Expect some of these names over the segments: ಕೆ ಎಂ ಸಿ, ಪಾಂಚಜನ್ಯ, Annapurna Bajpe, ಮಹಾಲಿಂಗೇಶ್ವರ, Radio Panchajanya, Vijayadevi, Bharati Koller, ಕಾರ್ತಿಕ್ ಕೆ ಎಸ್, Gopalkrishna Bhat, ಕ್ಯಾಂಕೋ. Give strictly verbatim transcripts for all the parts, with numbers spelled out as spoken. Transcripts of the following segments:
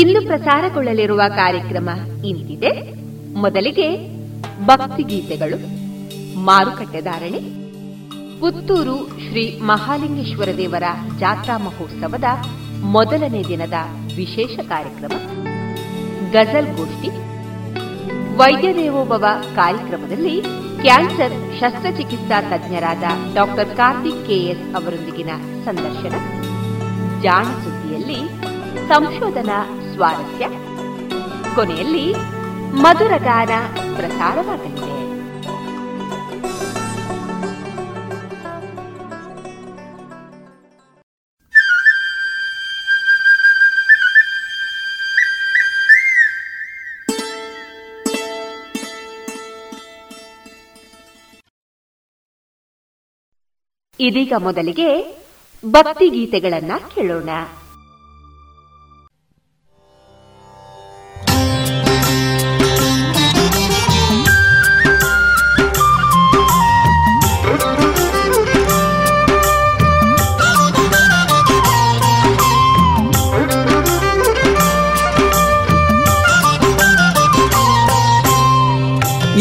ಇಂದು ಪ್ರಸಾರಗೊಳ್ಳಲಿರುವ ಕಾರ್ಯಕ್ರಮ ಇಂತಿದೆ. ಮೊದಲಿಗೆ ಭಕ್ತಿಗೀತೆಗಳು, ಮಾರುಕಟ್ಟೆ ಧಾರಣೆ, ಪುತ್ತೂರು ಶ್ರೀ ಮಹಾಲಿಂಗೇಶ್ವರ ದೇವರ ಜಾತ್ರಾ ಮಹೋತ್ಸವದ ಮೊದಲನೇ ದಿನದ ವಿಶೇಷ ಕಾರ್ಯಕ್ರಮ, ಗಜಲ್ ಗೋಷ್ಠಿ, ವೈದ್ಯ ದೇವೋಭವ ಕಾರ್ಯಕ್ರಮದಲ್ಲಿ ಕ್ಯಾನ್ಸರ್ ಶಸ್ತ್ರಚಿಕಿತ್ಸಾ ತಜ್ಞರಾದ ಡಾಕ್ಟರ್ ಕಾರ್ತಿಕ್ ಕೆ ಎಸ್ ಅವರೊಂದಿಗಿನ ಸಂದರ್ಶನ, ಜಾಣ ಸುದ್ದಿಯಲ್ಲಿ ಸಂಶೋಧನಾ ಸ್ವಾರಸ್ಯ, ಕೊನೆಯಲ್ಲಿ ಮಧುರಗಾನ ಪ್ರಸಾರವಾಗಲಿದೆ. ಇದೀಗ ಮೊದಲಿಗೆ ಭಕ್ತಿಗೀತೆಗಳನ್ನ ಕೇಳೋಣ.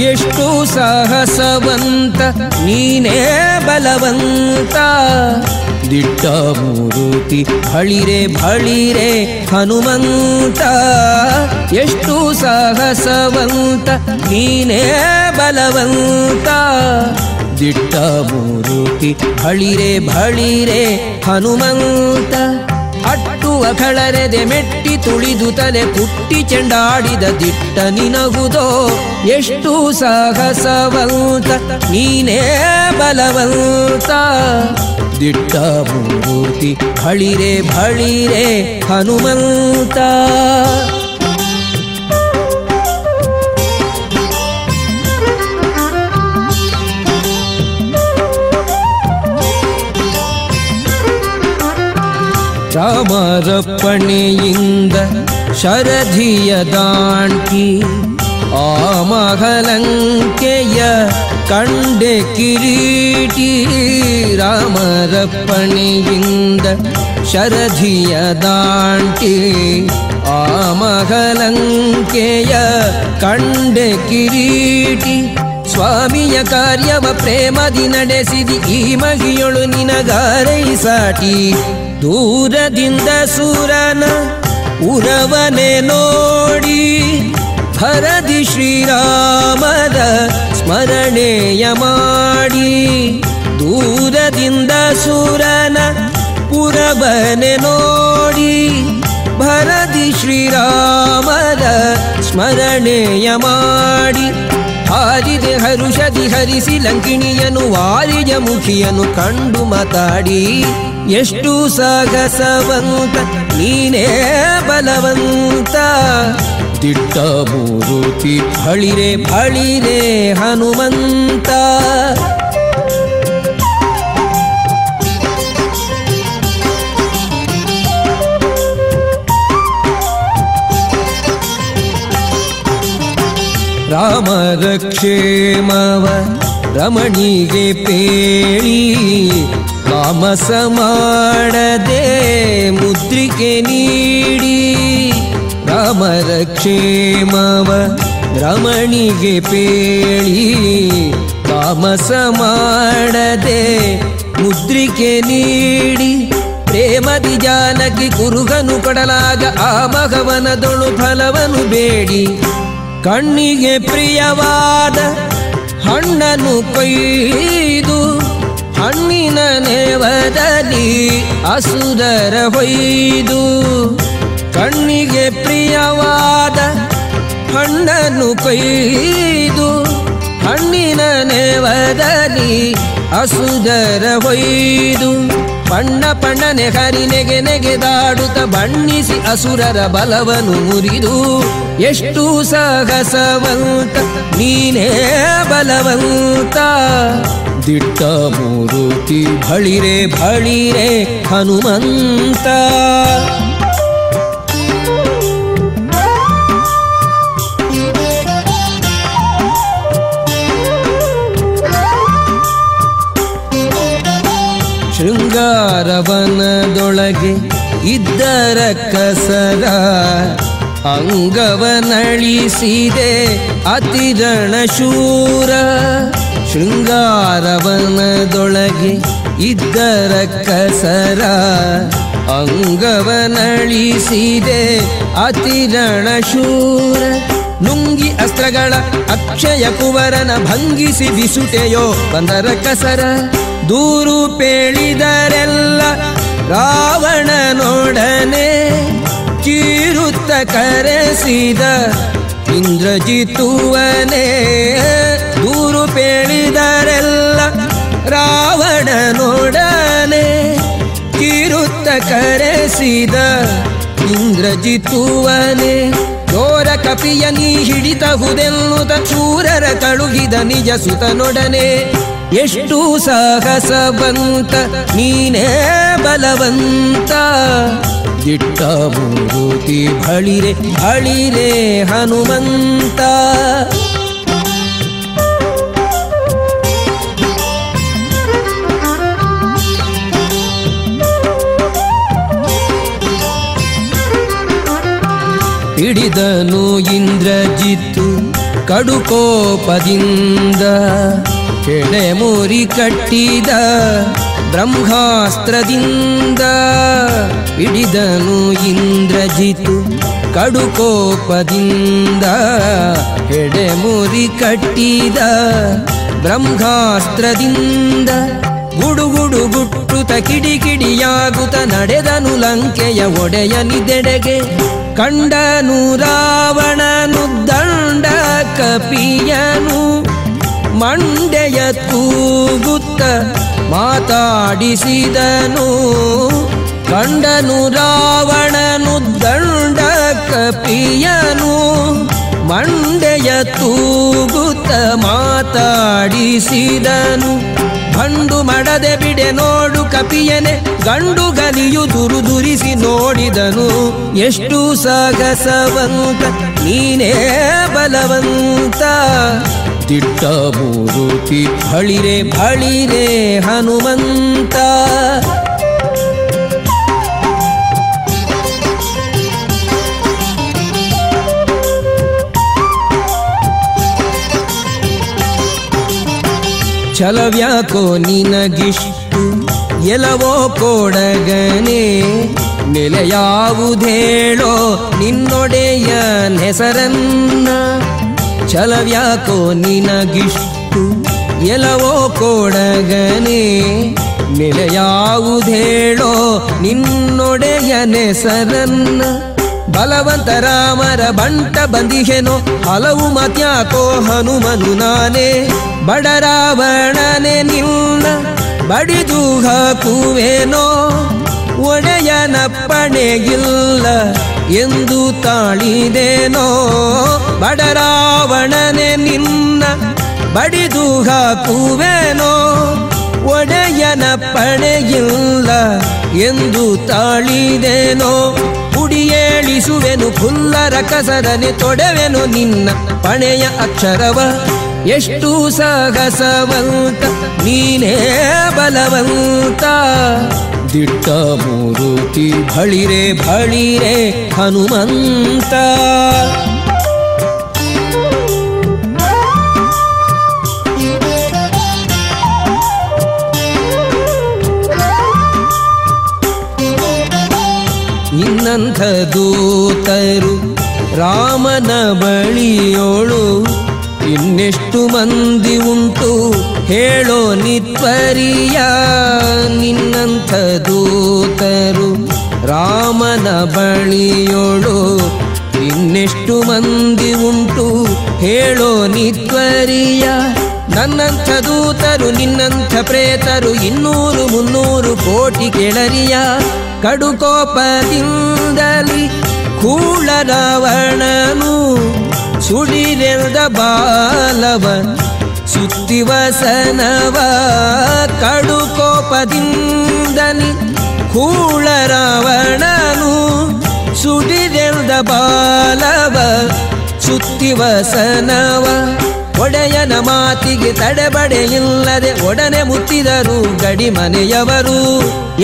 ಎಷ್ಟು ಸಾಹಸವಂತ ನೀನೇ ಬಲವಂತ, ದಿಟ್ಟ ಮೂರುತಿ ಭಳಿರೆ ಭಳಿರೆ ಹನುಮಂತ. ಎಷ್ಟು ಸಾಹಸವಂತ ನೀನೇ ಬಲವಂತ, ದಿಟ್ಟ ಮೂರುತಿ ಭಳಿರೆ ಭಳಿರೆ ಹನುಮಂತ. ಅಟ್ಟು ಅಖಳರೆದೆ ಮೆಟ್ಟಿ ತುಳಿದು ತಲೆ ಪುಟ್ಟಿ ಚೆಂಡಾಡಿದ ದಿಟ್ಟ ನಿನಗುದೋ, ಎಷ್ಟು ಸಾಹಸವಂತ ನೀನೇ ಬಲವಂತ, ದಿಟ್ಟ ಮೂರ್ತಿ ಭಳಿರೆ ಭಳಿರೆ ಹನುಮಂತ. ರಾಮರಪ್ಪಣೆಯಿಂದ ಶರಧಿಯ ದಾಂಟಿ ಆ ಮಹಲಂಕೆಯ ಕಂಡೆ ಕಿರೀಟಿ. ರಾಮರಪ್ಪಣೆಯಿಂದ ಶರಧಿಯ ದಾಂಟಿ ಆ ಮಹಲಂಕೆಯ ಕಂಡೆ ಕಿರೀಟಿ. ಸ್ವಾಮಿಯ ಕಾರ್ಯವ ಪ್ರೇಮದಿ ನಡೆಸಿದಿ, ಈ ಮಹಿಯೊಳು ನಿನಗಾರೈ ಸಾಟಿ. ದೂರದಿಂದ ಸೂರನ ಉರವನೆ ನೋಡಿ, ಭರದಿ ಶ್ರೀರಾಮದ ಸ್ಮರಣೆಯ ಮಾಡಿ. ದೂರದಿಂದ ಸೂರನ ಉರವನೆ ನೋಡಿ, ಭರದಿ ಶ್ರೀರಾಮದ ಸ್ಮರಣೆಯ ಮಾಡಿ. ಹಾರಿದೆ ಹರುಷದಿ ಹರಿಸಿ ಲಂಕಿಣಿಯನು, ವಾರಿಯ ಮುಖಿಯನು ಕಂಡು ಮಾತಾಡಿ. ಎಷ್ಟು ಸಾಗಸವಂತ ನೀನೇ ಬಲವಂತ, ದಿಟ್ಟ ಮೂರುತಿ ಭಳಿರೆ ಭಳಿರೆ ಹನುಮಂತ. ರಾಮರ ಕ್ಷೇಮವ ರಮಣಿಗೆ ಪೇಳಿ ತಾಮಸ ಮಾಡದೆ ಮುದ್ರಿಕೆ ನೀಡಿ. ರಾಮರ ಕ್ಷೇಮವ ರಮಣಿಗೆ ಪೇಳಿ ತಾಮಸ ಮಾಡದೆ ಮುದ್ರಿಕೆ ನೀಡಿ. ಪ್ರೇಮದಿ ಜಾನಕಿ ಕುರುಗನು ಕೊಡಲಾಗ ಆ ಮಗವನದೊಳು ಫಲವನು ಬೇಡಿ. ಕಣ್ಣಿಗೆ ಪ್ರಿಯವಾದ ಹಣ್ಣನ್ನು ಕೊಯ್ದು ಹಣ್ಣಿನ ನೆವದಲ್ಲಿ ಅಸುರರ ಹೊಯ್ದು. ಕಣ್ಣಿಗೆ ಪ್ರಿಯವಾದ ಹಣ್ಣನ್ನು ಕೊಯ್ದು ಹಣ್ಣಿನ ನೆವದಲ್ಲಿ ಅಸುರರ ಹೊಯ್ದು. ಬಣ್ಣ ಬಣ್ಣನೆ ಹರಿ ನೆಗೆ ನೆಗೆದಾಡುತ್ತ ಬಣ್ಣಿಸಿ ಅಸುರರ ಬಲವನು ಮುರಿದು. ಎಷ್ಟು ಸಾಹಸವಂತ ನೀನೇ ಬಲವಂತ, ದಿಟ್ಟ ಮೂರುತಿ ಬಳಿರೆ ಬಳಿರೆ ಹನುಮಂತ. ಶೃಂಗಾರವನದೊಳಗೆ ಇದ್ದರ ಕಸರ ಅಂಗವನಳಿಸಿದೆ ಅತಿರಣ ಶೂರ. ಶೃಂಗಾರವನದೊಳಗೆ ಇದ್ದರ ಕಸರ ಅಂಗವನಳಿಸಿದೆ ಅತಿರಣ ಶೂರ. ನುಂಗಿ ಅಸ್ತ್ರಗಳ ಅಕ್ಷಯ ಕುವರನ ಭಂಗಿಸಿ ಬಿಸುಟೆಯೋ ಬಂದರ ಕಸರ. ದೂರು ಪೇಳಿದರೆಲ್ಲ ರಾವಣನೊಡನೆ ಚೀರುತ್ತ ಕರೆಸಿದ ಇಂದ್ರಜಿತುವನೇ. ದೂರು ಪೇಳಿದರೆಲ್ಲ ರಾವಣನೊಡನೆ ಚೀರುತ್ತ ಕರೆಸಿದ ಇಂದ್ರಜಿತುವನೇ. ಚೋರ ಕಪಿಯ ನೀ ಹಿಡಿತಹುದೆನ್ನುತ ಚೂರರ ತಳುಗಿದ ನಿಜ ಸುತನೊಡನೆ. ಎಷ್ಟು ಸಾಹಸವಂತ ನೀನೇ ಬಲವಂತ, ದಿಟ್ಟ ಮೂರುತಿ ಬಳಿರೆ ಬಳಿರೆ ಹನುಮಂತ. ಹಿಡಿದನು ಇಂದ್ರಜಿತ್ತು ಕಡುಕೋಪದಿಂದ, ಕೆಡೆ ಮುರಿ ಕಟ್ಟಿದ ಬ್ರಹ್ಮಾಸ್ತ್ರದಿಂದ. ಹಿಡಿದನು ಇಂದ್ರಜಿತು ಕಡುಕೋಪದಿಂದ, ಕೆಡೆ ಮುರಿ ಕಟ್ಟಿದ ಬ್ರಹ್ಮಾಸ್ತ್ರದಿಂದ. ಗುಡುಗುಡು ಗುಟ್ಟುತ ಕಿಡಿಕಿಡಿಯಾಗುತ್ತ ನಡೆದನು ಲಂಕೆಯ ಒಡೆಯನಿದೆಡೆಗೆ. ಕಂಡನು ರಾವಣನು ದಂಡ ಕಪಿಯನು, ಮಂಡೆಯ ಕೂಗುತ್ತ ಮಾತಾಡಿಸಿದನು. ಕಂಡನು ರಾವಣನು ದಂಡ ಕಪಿಯನು, ಮಂಡೆಯ ತೂಗುತ್ತ ಮಾತಾಡಿಸಿದನು. ಬಂಡು ಮಾಡದೆ ಬಿಡೆ ನೋಡು ಕಪಿಯನೆ, ಗಂಡು ಗಲಿಯು ದುರುದುರಿಸಿ ನೋಡಿದನು. ಎಷ್ಟು ಸಾಗಸವಂತ ನೀನೇ ಬಲವಂತ, ದಿಟ್ಟ ಮೂರುತಿ ಬಳಿರೆ ಬಳಿರೆ ಹನುಮಂತ. ಛಲವ್ಯಾಕೋ ನಿನಗಿಷ್ಟು ಎಲವೋ ಕೊಡಗನೆ, ನೆಲೆಯಾವುದೇಳೋ ನಿನ್ನೊಡೆಯ ಹೆಸರನ್ನ. ಛಲವ್ಯಾಕೋ ನಿನಗಿಷ್ಟು ಎಲವೋ ಕೊಡಗನೆ, ನೆಲೆಯಾವುದೇಳೋ ನಿನ್ನೊಡೆಯನೆಸರನ್ನ. ಬಲವಂತ ರಾಮರ ಬಂಟ ಬಂದಿಹೆನೋ ಹಲವು ಮತ್ಯಾಕೋ ಹನುಮನು ನಾನೇ. ಬಡರಾವಣನೆ ನಿನ್ನ ಬಡಿದು ಹಾಕುವೆನೋ, ಒಡೆಯನಪ್ಪಣೆಗಿಲ್ಲ ಎಂದು ತಾಳಿದೇನೋ. ಬಡರಾವಣನೆ ನಿನ್ನ ಬಡಿದು ಹಾಕುವೆನೋ, ಒಡೆಯನಪ್ಪಣೆಗಿಲ್ಲ ಎಂದು ತಾಳಿದೇನೋ. ಕುಡಿಯೇಳಿ ಧರಿಸುವೆನು ಖುಲ್ಲರ ಕಸರನೆ ತೊಡೆವೆನು ನಿನ್ನ ಪಣೆಯ ಅಕ್ಷರವ. ಎಷ್ಟು ಸಾಹಸವಂತ ನೀನೇ ಬಲವಂತ, ದಿಟ್ಟ ಮೂರುತಿ ಬಳಿರೆ ಬಳಿರೆ ಹನುಮಂತ. ನಿನ್ನಂಥ ದೂತರು ರಾಮನ ಬಳಿಯೋಳು ಇನ್ನೆಷ್ಟು ಮಂದಿ ಉಂಟು ಹೇಳೋ ನಿತ್ಪರಿಯ. ನಿನ್ನಂಥ ದೂತರು ರಾಮನ ಬಳಿಯೋಳು ಇನ್ನೆಷ್ಟು ಮಂದಿ ಉಂಟು ಹೇಳೋ ನಿತ್ಪರಿಯ. ನನ್ನಂಥ ದೂತರು ನಿನ್ನಂಥ ಪ್ರೇತರು ಇನ್ನೂರು ಮುನ್ನೂರು ಕೋಟಿ ಕೆಳರಿಯ. ಕಡುಕೋಪದಿಂದಲಿ ಕೂಳರಾವಣನು ಸುಡಿರೆದ ಬಾಲವ ಸುತ್ತಿವಸನವ. ಕಡುಕೋಪದಿಂದಲಿ ಕೂಳರಾವಣನು ಸುಡಿರೆದ ಬಾಲವ ಸುತ್ತಿವಸನವ. ಒಡೆಯನ ಮಾತಿಗೆ ತಡೆಬಡೆಯಿಲ್ಲದೆ ಒಡನೆ ಮುತ್ತಿದರು ಗಡಿ ಮನೆಯವರು.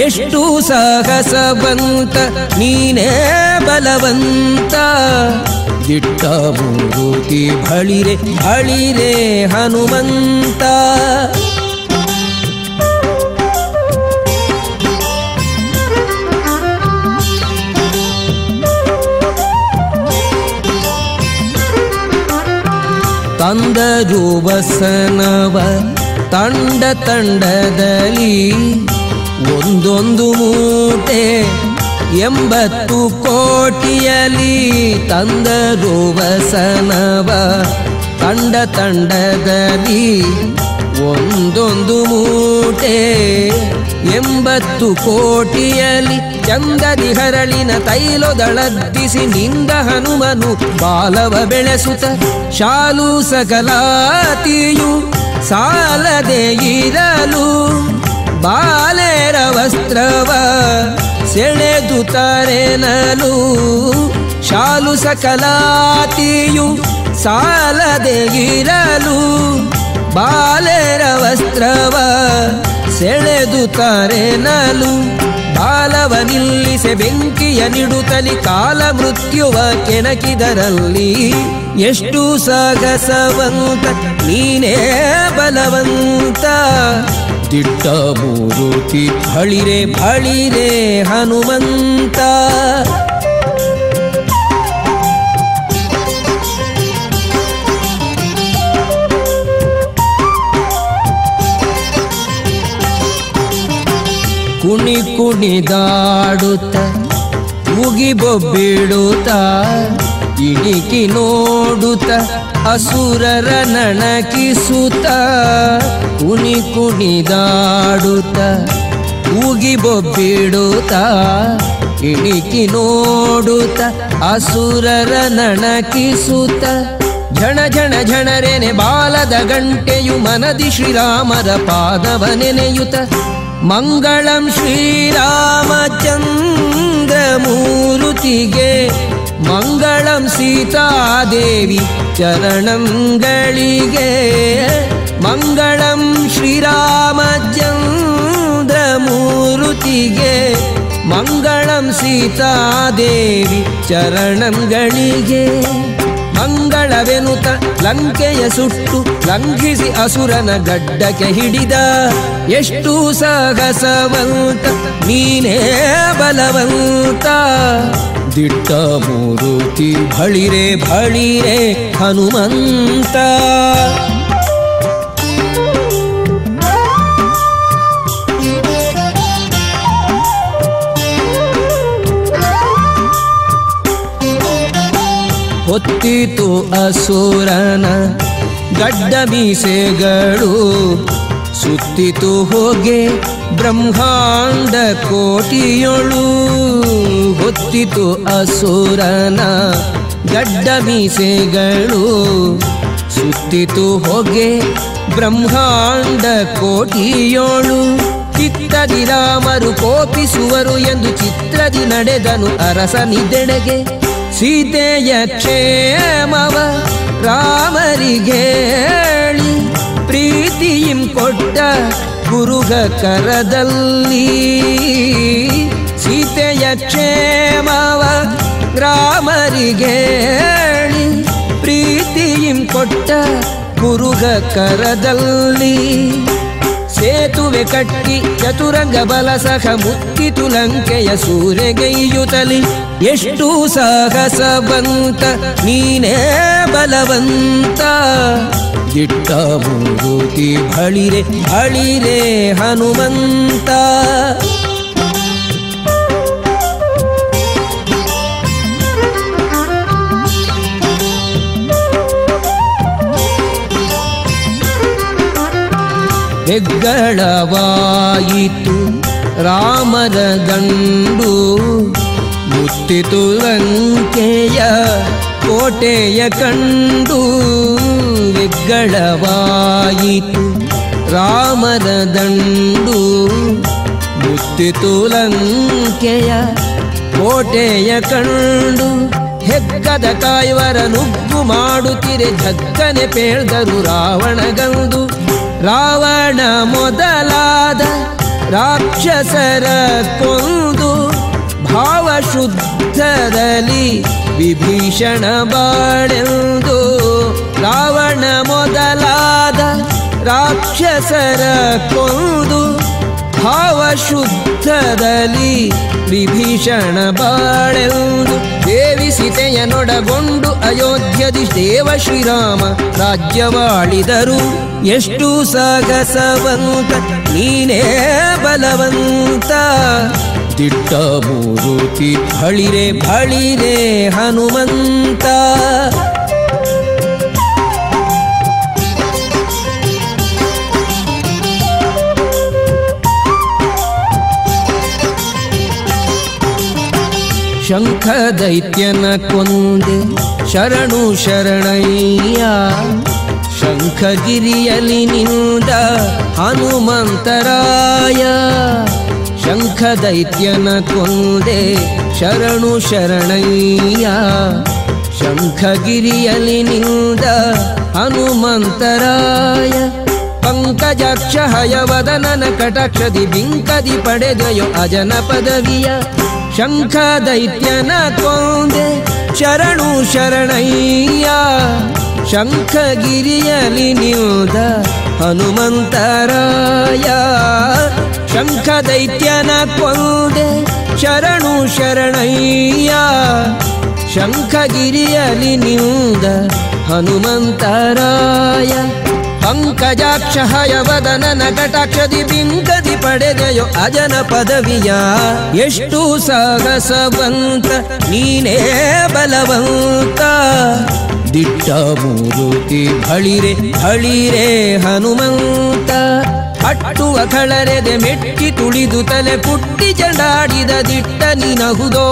ಎಷ್ಟು ಸಾಹಸವಂತ ನೀನೇ ಬಲವಂತ, ದಿಟ್ಟ ಮೂರುತಿ ಬಳಿರೆ ಬಳಿರೆ ಹನುಮಂತ. ತಂದರು ವಸನವ ತಂಡ ತಂಡದಲ್ಲಿ ಒಂದೊಂದು ಮೂಟೆ ಎಂಬತ್ತು ಕೋಟಿಯಲ್ಲಿ. ತಂದರು ವಸನವ ತಂಡ ತಂಡದಲ್ಲಿ ಒಂದೊಂದು ಮೂಟೆ ಎಂಬತ್ತು ಕೋಟಿಯಲ್ಲಿ. ಚಂದದಿ ಹರಳಿನ ತೈಲೊದಳದ್ದಿಸಿ ನಿಂದ ಹನುಮನು ಬಾಲವ ಬೆಳೆಸುತ್ತ. ಶಾಲು ಸಕಲಾತಿಯು ಸಾಲದೆ ಇರಲು ಬಾಲೆರ ವಸ್ತ್ರವ ಸೆಳೆದು ತರೆನಲು. ಶಾಲು ಸಕಲಾತಿಯು ಸಾಲದೆ ಇರಲು ಬಾಲೆರ ವಸ್ತ್ರವ ಸೆಳೆದು ತರೆನಲು. ಬಾಲವ ನಿಲ್ಲಿಸೆ ಬೆಂಕಿಯ ನಿಡುತ್ತಲಿ ಕಾಲ ಮೃತ್ಯುವ ಕೆಣಕಿದರಲ್ಲಿ. ಎಷ್ಟು ಸಾಗಸವಂತ ನೀನೇ ಬಲವಂತ, ದಿಟ್ಟ ಮೂರುತಿ ಬಳಿರೆ ಬಳಿರೆ ಹನುಮಂತ. ಕುಣಿ ಕುಣಿದಾಡುತ್ತ ಮುಗಿಬೊಬ್ಬಿಡುತ್ತ ಇಣಿಕಿ ನೋಡುತ್ತ ಅಸುರರ ನಣಕಿಸುತ್ತ. ಕುಣಿ ಕುಣಿದಾಡುತ್ತ ಮುಗಿಬೊಬ್ಬಿಡುತ್ತ ಇಣಿಕಿ ನೋಡುತ್ತ ಅಸುರರ ನಣಕಿಸುತ್ತ. ಝಣ ಝಣ ಝಣರೆನೆ ಬಾಲದ ಗಂಟೆಯು ಮನದಿ ಶ್ರೀರಾಮರ ಪಾದವ ನೆನೆಯುತ್ತ. ಮಂಗಳಂ ಶ್ರೀರಾಮಚಂದ್ರಮೂರುತಿಗೆ ಮಂಗಳಂ ಸೀತಾದೇವಿ ಚರಣಂಗಳಿಗೆ. ಮಂಗಳಂ ಶ್ರೀರಾಮಚಂದ್ರಮೂರುತಿಗೆ ಮಂಗಳಂ ಸೀತಾದೇವಿ ಚರಣಂಗಳಿಗೆ. ಮಂಗಳವೆನುತ ಲಂಕೆಯ ಸುಟ್ಟು ಲಂಘಿಸಿ ಅಸುರನ ಗಡ್ಡಕ್ಕೆ ಹಿಡಿದ. ಎಷ್ಟು ಸಾಹಸವಂತ ನೀನೇ ಬಲವಂತ, ದಿಟ್ಟ ಮೂರುತಿ ಬಳಿರೆ ಬಳಿರೆ ಹನುಮಂತ. ಹೊತ್ತಿತು ಅಸುರನ ಗಡ್ಡ ಮೀಸೆಗಳು ಸುತ್ತಿತು ಹೋಗೆ ಬ್ರಹ್ಮಾಂಡ ಕೋಟಿಯೊಳು. ಹೊತ್ತಿತು ಅಸುರನ ಗಡ್ಡ ಮೀಸೆಗಳು ಸುತ್ತಿತು ಹೋಗೆ ಬ್ರಹ್ಮಾಂಡ ಕೋಟಿಯೊಳು. ಚಿತ್ತದಿ ರಾಮರು ಕೋಪಿಸುವರು ಎಂದು ಚಿತ್ರದಿ ನಡೆದನು ಅರಸನಿದೆಡೆಗೆ. ಸೀತೆಯ ಕ್ಷೇಮವ ರಾಮರಿಗೆ ಹೇಳಿ ಪ್ರೀತಿಯಿಂ ಕೊಟ್ಟ ಗುರುಗ ಕರದಲ್ಲಿ. ಸೀತೆಯ ಕ್ಷೇಮವ ರಾಮರಿಗೆ ಹೇಳಿ ಪ್ರೀತಿಯಿಂ ಕೊಟ್ಟ ಗುರುಗ ಕರದಲ್ಲಿ. ಸೇತುವೆ ಕಟ್ಟಿ ಚತುರಂಗ ಬಲ ಸಹ ಮುತ್ತಿ ತುಲಂಕೆಯ ಸೂರೆಗೈಯುತ್ತಲಿ. ಎಷ್ಟು ಸಾಹಸ ಬಂತ ನೀನೇ ಬಲವಂತ, ಗಿಟ್ಟ ಮೂಗುತಿ ಹಳಿರೆ ಹಳಿರೆ ಹನುಮಂತ. ಹೆಗ್ಗಳವಾಯಿತು ರಾಮರ ಗಂಡು, ಮುತ್ತಿತು ಲಂಕೆಯ ಕೋಟೆಯ ಕಂಡು. ಹೆಗ್ಗಳವಾಯಿತು ರಾಮರ ದಂಡು, ಮುತ್ತಿತು ಲಂಕೆಯ ಕೋಟೆಯ ಕಂಡು. ಹೆಕ್ಕದ ಕಾಯುವರ ನುಗ್ಗು ಮಾಡುತ್ತಿರೆ ಧಕ್ಕನೆ ಪೇಳ್ದರು ರಾವಣಗಂದು. ರಾವಣ ಮೊದಲಾದ ರಾಕ್ಷಸರ ಕೊಂದು ಭಾವಶುದ್ಧದಲ್ಲಿ ವಿಭೀಷಣ ಬಾಳೆಂದು. ರಾವಣ ಮೊದಲಾದ ರಾಕ್ಷಸರ ಕೊಂದು ಭಾವಶುದ್ಧದಲ್ಲಿ ವಿಭೀಷಣ ಬಾಳೆಂದು. ದೇವಿ ಸೀತೆಯನ್ನೊಡಗೊಂಡು ಅಯೋಧ್ಯದಿ ದೇವ ಶ್ರೀರಾಮ ರಾಜ್ಯವಾಳಿದರು. ಎಷ್ಟು ಸಾಗಸವಂತ ನೀನೇ ಬಲವಂತ, ದಿಟ್ಟ ಮೂರುತಿ ಹಳಿರೆ ಹಳಿರೆ ಹನುಮಂತ. ಶಂಖ ದೈತ್ಯನ ಕೊಂದೆ ಶರಣು ಶರಣಯ್ಯ, ಶಂಖಗಿರಿಯಲಿ ನಿಂದ ಹನುಮಂತರಾಯ. ಶಂಖ ದೈತ್ಯನ ಕೊಂದೆ ಶರಣು ಶರಣಯ್ಯ, ಶಂಖಗಿರಿಯಲಿ ನಿಂದ ಹನುಮಂತರಾಯ. ಪಂಕಜಾಕ್ಷ ಹಯವದನನ ಕಟಾಕ್ಷದಿ ಬಿಂಕದಿ ಪಡೆದೆಯೋ ಅಜನ ಪದವಿಯ. ಶಂಖ ದೈತ್ಯನ ಕೊಂದೆ ಶರಣು ಶರಣಯ್ಯ, ಶಂಖಗಿರಿಯಲಿ ನಿಂದ ಹನುಮಂತರಾಯ. ಶಂಖ ದೈತ್ಯನ ಕೊಂದೆ ಶರಣು ಶರಣಯ್ಯ, ಶಂಖಗಿರಿಯಲಿ ನಿಂದ ಹನುಮಂತರಾಯ. ಪಂಕಜಾಕ್ಷ ಹಯವದನನ ಕಟಾಕ್ಷದಿ ಬಿಂಕದಿ ಪಡೆದೆಯೋ ಅಜನ ಪದವಿಯ. ಎಷ್ಟು ಸಾಹಸವಂತ ನೀನೇ ಬಲವಂತ, ದಿಟ್ಟ ಮೂರುತಿ ಹಳಿರೆ ಹಳಿರೆ ಹನುಮಂತ. ಅಟ್ಟುವ ಕಳರೆದೆ ಮೆಟ್ಟಿ ತುಳಿದು ತಲೆ ಪುಟ್ಟಿ ಜಡಾಡಿದ ದಿಟ್ಟ ನೀನಹುದೋ.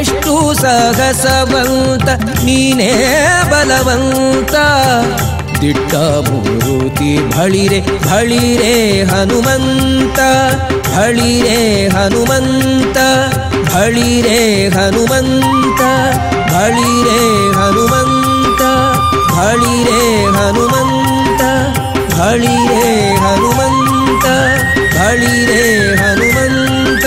ಎಷ್ಟು ಸಾಹಸವಂತ ನೀನೇ ಬಲವಂತ, ದಿಟ್ಟ ಮೂರುತಿ ಹಳಿರೆ ಹಳಿರೆ ಹನುಮಂತ. ಹಳಿರೆ ಹನುಮಂತ ಹಳಿರೆ ಹನುಮಂತ ಹಳಿರೆ ಹನುಮಂತ ಹಳಿರೆ ಹನುಮಂತ ಹಳಿರೆ ಹನುಮಂತ ಹಳಿರೆ ಹನುಮಂತ.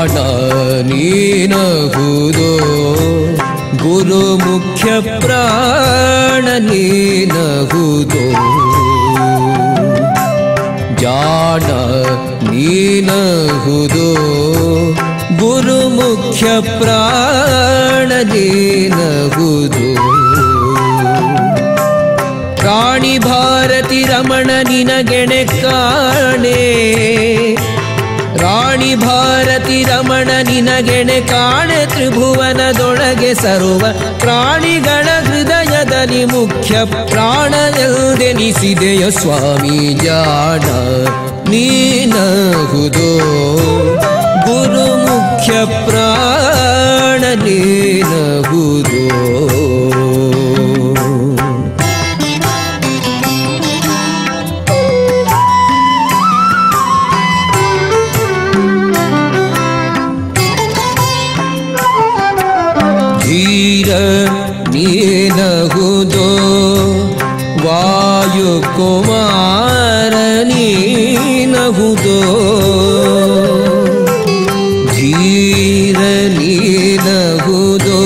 ಪ್ರಾಣ ನೀನಹುದೋ ಗುರು ಮುಖ್ಯ ಪ್ರಾಣ ನೀನಹುದೋ ಜಾಣ ನೀನಹುದೋ ಗುರು ಮುಖ್ಯ ಪ್ರಾಣ ನೀನಹುದೋ ಪ್ರಾಣಿ ಭಾರತಿ ರಮಣ ನಿನಗೆಣೆ ಕಾಣೆ ರಾಣಿ ಭಾರತಿ ರಮಣ ನಿನಗೆಣೆ ಕಾಣೆ ತ್ರಿಭುವನದೊಳಗೆ ಸರ್ವ ಪ್ರಾಣಿಗಳ ಹೃದಯದಲ್ಲಿ ಮುಖ್ಯ ಪ್ರಾಣವೆಂದೆನಿಸಿದೆಯ ಸ್ವಾಮಿ ಜಾಣ ನೀನಹುದೋ ಗುರು ಮುಖ್ಯ ಪ್ರಾಣ ನೀನಹುದೋ ನೀನಹುದೋ ವಾಯು ಕುಮಾರ ನೀನಹುದೋ ಧೀರ ನೀನಹುದೋ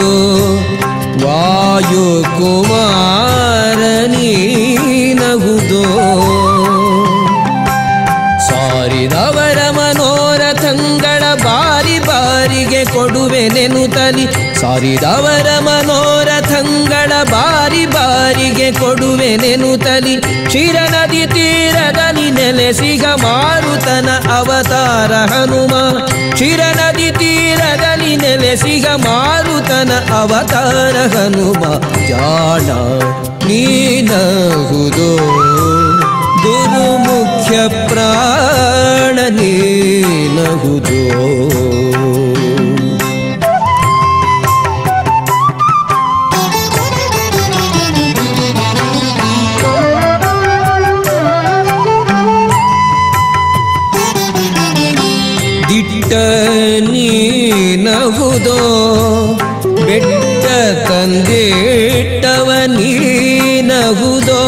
ವಾಯು ಕುಮಾರ ನೀನಹುದೋ ಸಾರಿದವರ ಮನೋರಥಂಗಳ ಬಾರಿ ಬಾರಿಗೆ ಕೊಡುವೆನೆನುತನಿ ಸಾರಿದವರ ಮನೋರಥಂಗಳ ಬಾರಿ ಬಾರಿಗೆ ಕೊಡುವೆನೆನುತಲಿ ಚಿರನದಿ ತೀರದಲ್ಲಿ ನೆಲೆಸಿಗ ಮಾರುತನ ಅವತಾರ ಹನುಮ ಚಿರನದಿ ತೀರದಲ್ಲಿ ನೆಲೆಸಿಗ ಮಾರುತನ ಅವತಾರ ಹನುಮ ಜಾಣ ನೀನಹುದೋ ಗುರು ಮುಖ್ಯ ಪ್ರಾಣ ನೀನಹುದೋ ನೀನಹುದೋ ಬೆಟ್ಟ ತಂದಿಟ್ಟವ ನೀನಹುದೋ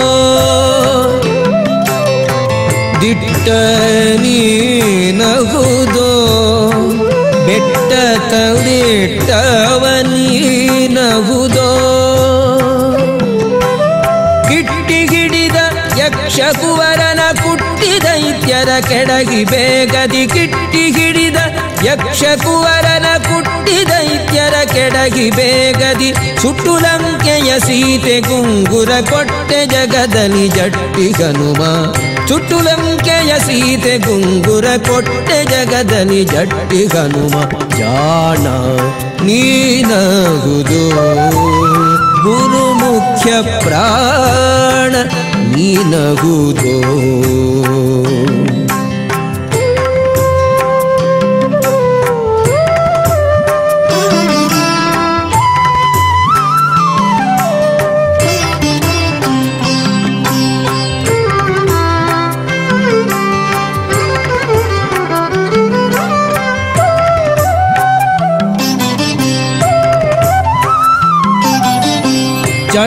ದಿಟ್ಟ ನೀನಹುದೋ ಬೆಟ್ಟ ತಂದಿಟ್ಟವ ನೀನಹುದೋ ಕಿಟ್ಟಿಗಿಡಿದ ಯಕ್ಷ ಕುವರನ ಕುಟ್ಟಿ ದೈತ್ಯರ ಕೆಳಗಿ ಬೇಗದಿ ಕಿಟ್ಟಿ ಹಿಡಿದ ಯಕ್ಷ ಕುವರನ ಕುಟ್ಟಿ ದೈತ್ಯರ ಕೆಡಗಿ ಬೇಗದಿ ಸುಟ್ಟು ಲಂಕೆಯ ಸೀತೆ ಗುಂಗುರ ಕೊಟ್ಟೆ ಜಗದಲ್ಲಿ ಜಟ್ಟಿ ಹನುಮ ಸುಟ್ಟು ಲಂಕೆಯ ಸೀತೆ ಗುಂಗುರ ಕೊಟ್ಟೆ ಜಗದಲ್ಲಿ ಜಟ್ಟಿ ಹನುಮ ಜಾಣ ನೀನಹುದೋ ಗುರು ಮುಖ್ಯ ಪ್ರಾಣ ನೀನಹುದೋ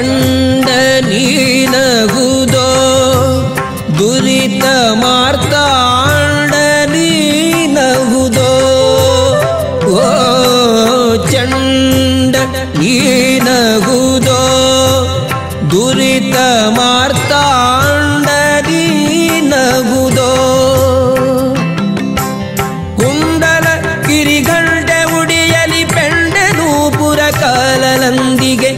ಚಂಡ ನೀನಹುದೋ ದುರಿತ ಮಾರ್ತಾಂಡ ನೀನಹುದೋ ಓ ಚಂಡ ನೀನಹುದೋ ದುರಿತ ಮಾರ್ತಾಂಡ ನೀನಹುದೋ ಕುಂಡಲ ಕಿರಿಗಂಟೆ ಉಡಿಯಲಿ ಪೆಂಡೆ ನೂಪುರ ಕಾಲನಂದಿಗೆ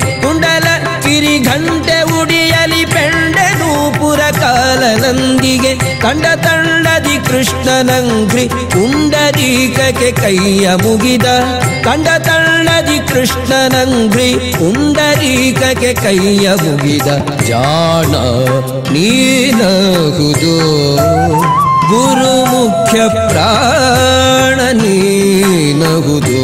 ನಂದಿಗೆ ಕಂಡ ತಂಡದಿ ಕೃಷ್ಣನಂಗ್ರಿ ಪುಂಡರೀಕಕ್ಕೆ ಕೈಯ ಮುಗಿದ ಕಂಡ ತಂಡದಿ ಕೃಷ್ಣನಂಗ್ರಿ ಪುಂಡರೀಕಕ್ಕೆ ಕೈಯ ಮುಗಿದ ಜಾಣ ನೀನಹುದೋ ಗುರು ಮುಖ್ಯ ಪ್ರಾಣ ನೀನಹುದೋ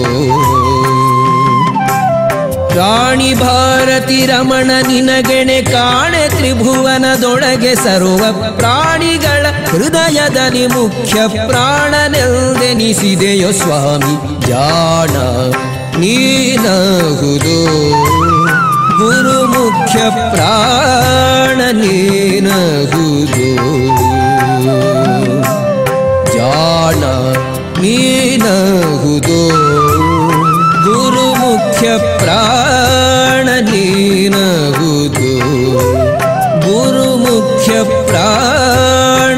ಪ್ರಾಣಿ ಭಾರತಿ ರಮಣ ನಿನಗೆಣೆ ಕಾಣೆ ತ್ರಿಭುವನದೊಳಗೆ ಸರ್ವ ಪ್ರಾಣಿಗಳ ಹೃದಯದಲ್ಲಿ ಮುಖ್ಯ ಪ್ರಾಣನೆಂದೆನಿಸಿದೆಯೋ ಸ್ವಾಮಿ ಜಾಣ ನೀನಹುದೋ ಗುರು ಮುಖ್ಯ ಪ್ರಾಣ ನೀನಹುದೋ ಜಾಣ ನೀನಹುದೋ ಮುಖ್ಯ ಪ್ರಾಣ ನೀನಗುದು ಗುರು ಮುಖ್ಯ ಪ್ರಾಣ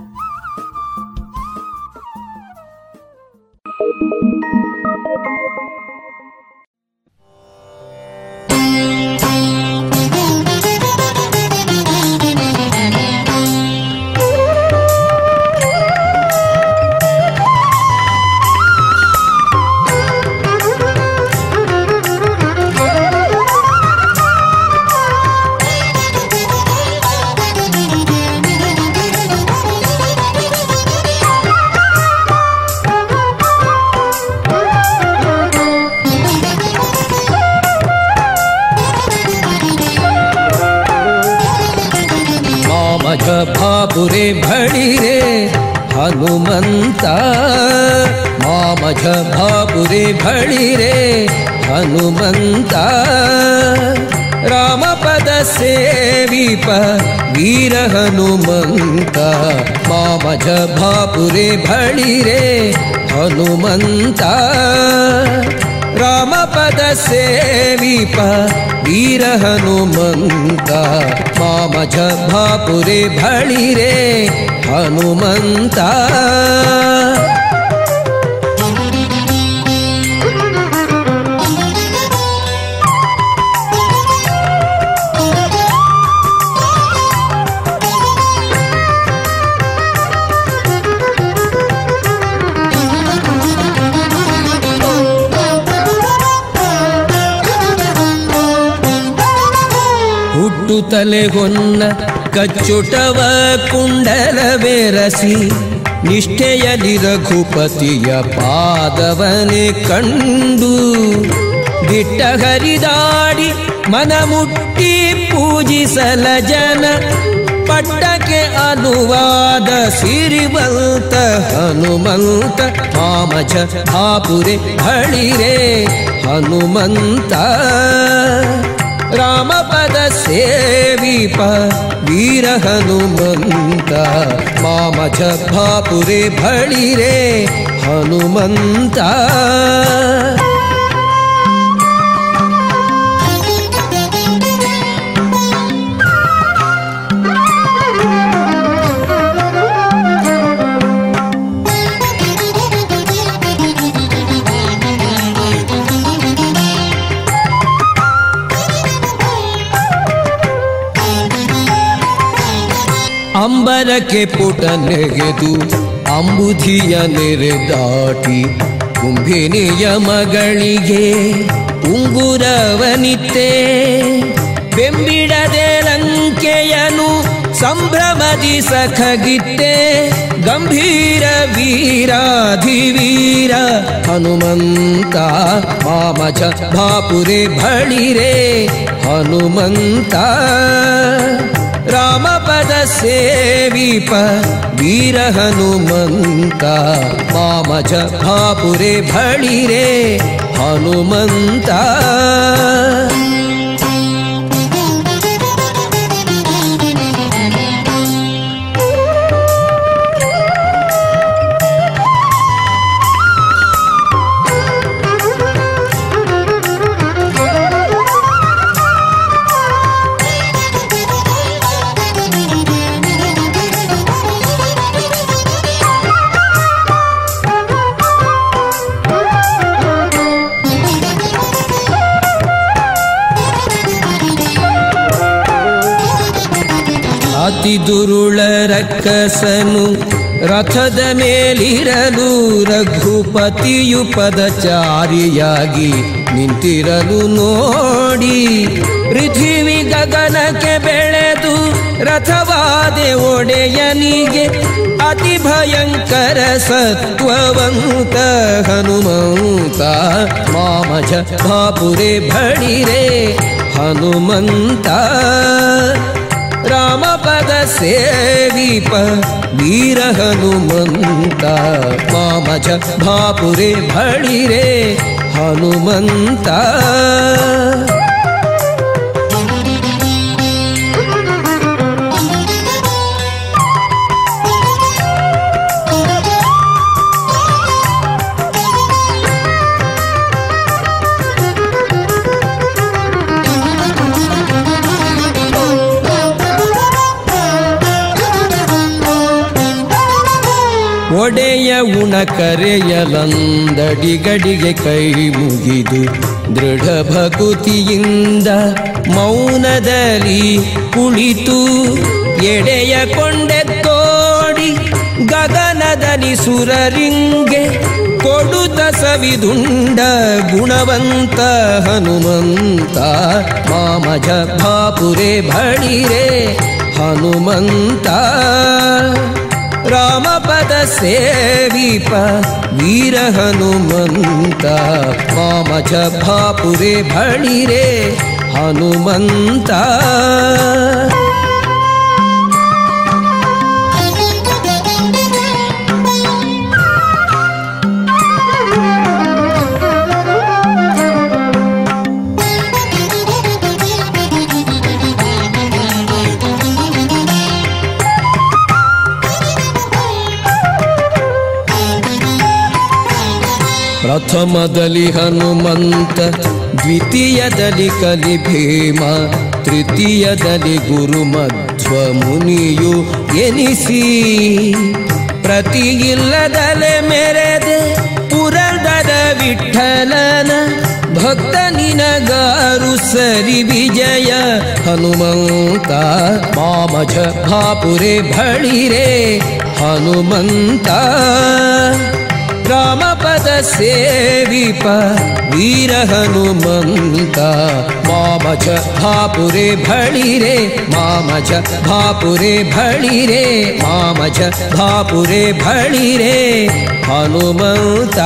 ಭಾಪುರೆ ಭಳಿರೆ ಹನುಮಂತ ಮಾಮಜ ಭಾಪುರೆ ಭಳಿರೆ ಹನುಮಂತ ರಾಮಪದ ಸೇವಿಪ ವೀರ ಹನುಮಂತ ಮಾಮಜ ಭಾಪುರೆ ಭಳಿರೆ ಹನುಮಂತ ರಾಮಪದ ಸೇವಿಪ ವೀರ ಹನುಮಂತ ಮಾಮಜ ಭಾಪುರೆ ಭಳಿರೆ ಹನುಮಂತ. ತಲೆಗೊನ್ನ ಕಚ್ಚುಟವ ಕುಂಡಲವೆರಸಿ ನಿಷ್ಠೆಯಲ್ಲಿ ರಘುಪತಿಯ ಪಾದವನೆ ಕಂಡು ದಿಟ್ಟ ಹರಿದಾಡಿ ಮನಮುಟ್ಟಿ ಪೂಜಿಸಲ ಜನ ಪಟ್ಟಕ್ಕೆ ಅನುವಾದ ಸಿರಿವಂತ ಹನುಮಂತ ಮಾಮಜ ಭಾಪುರೆ ಭಳಿರೆ ಹನುಮಂತ ರಾಮಪದ ಸೇವಿಪ ವೀರ ಹನುಮಂತ ಮಾಮಜ ಭಾಪುರೆ ಭಳಿರೆ ಹನುಮಂತ. ಅಂಬರಕ್ಕೆ ಪುಟ ನೆಗೆದು ಅಂಬುಧಿಯ ನೆರೆದಾಟಿ ಕುಂಭಿನಿಯ ಮಗಳಿಗೆ ಉಂಗುರವನಿತೆ ಬೆಂಬಿಡದೆ ಲಂಕೆಯನು ಸಂಭ್ರಮದಿ ಸಖಗಿತ್ತೆ ಗಂಭೀರ ವೀರಾಧಿವೀರ ಹನುಮಂತ ಮಾಮಜ ಭಾಪುರೆ ಭಳಿರೆ ಹನುಮಂತ ರಾಮಪದ ಸೇವಿಪ ವೀರ ಹನುಮಂತ ಮಾಮಜ ಭಾಪುರೆ ಭಳಿರೆ ಹನುಮಂತ. ಅತಿ ದುರುಳ ರಕ್ಕಸನು ರಥದ ಮೇಲಿರಲು ರಘುಪತಿಯು ಪದಚಾರಿಯಾಗಿ ನಿಂತಿರಲು ನೋಡಿ ಪೃಥ್ವಿ ಗಗನಕ್ಕೆ ಬೆಳೆದು ರಥವಾದೆ ಒಡೆಯನಿಗೆ ಅತಿ ಭಯಂಕರ ಸತ್ವವಂತ ಹನುಮಂತ ಮಾಮಜ ಭಾಪುರೆ ಭಳಿರೆ ಹನುಮಂತ ರಾಮಪದ ಸೇವಿಪ ವೀರ ಹನುಮಂತ ಮಾಮಜ ಭಾಪುರೆ ಭಳಿರೆ ಹನುಮಂತ ಒಡೆಯ ಉಣ ಕರೆಯಲಂದಡಿಗಡಿಗೆ ಕೈ ಮುಗಿದು ದೃಢ ಭಕುತಿಯಿಂದ ಮೌನದಲ್ಲಿ ಕುಳಿತು ಎಡೆಯ ಕೊಂಡೆ ತೋಡಿ ಗಗನದಲ್ಲಿ ಸುರರಿಂಗೆ ಕೊಡುತ ಸವಿದುಂಡ ಗುಣವಂತ ಹನುಮಂತ ಮಾಮಜ ಭಾಪುರೆ ಭಳಿರೆ ಹನುಮಂತ ರಾಮಪದ ಸೇವಿಪ ವೀರ ಹನುಮಂತ ಮಾಮಜ ಭಾಪುರೆ ಭಳಿರೆ ಹನುಮಂತ ಪ್ರಥಮದಲ್ಲಿ ಹನುಮಂತ ದ್ವಿತೀಯದಲ್ಲಿ ಕಲಿ ಭೀಮ ತೃತೀಯದಲ್ಲಿ ಗುರು ಮಧ್ವ ಮುನಿಯು ಎನಿಸಿ ಪ್ರತಿಯಿಲ್ಲದಲೆ ಮೆರೆದೆ ಪುರದದ ವಿಠಲನ ಭಕ್ತ ನಿನಗಾರು ಸರಿ ವಿಜಯ ಹನುಮಂತ ಮಾಮಜ ಭಾಪುರೆ ಭಳಿರೆ ಹನುಮಂತ ರಾಮಪದ ಸೇವಿಪ ವೀರ ಹನುಮಂತ ಮಾಮಜ ಭಾಪುರೆ ಭಳಿರೆ ಮಾಮಜ ಭಾಪುರೆ ಭಳಿರೆ ಮಾಮಜ ಭಾಪುರೆ ಭಳಿರೆ ಹನುಮಂತ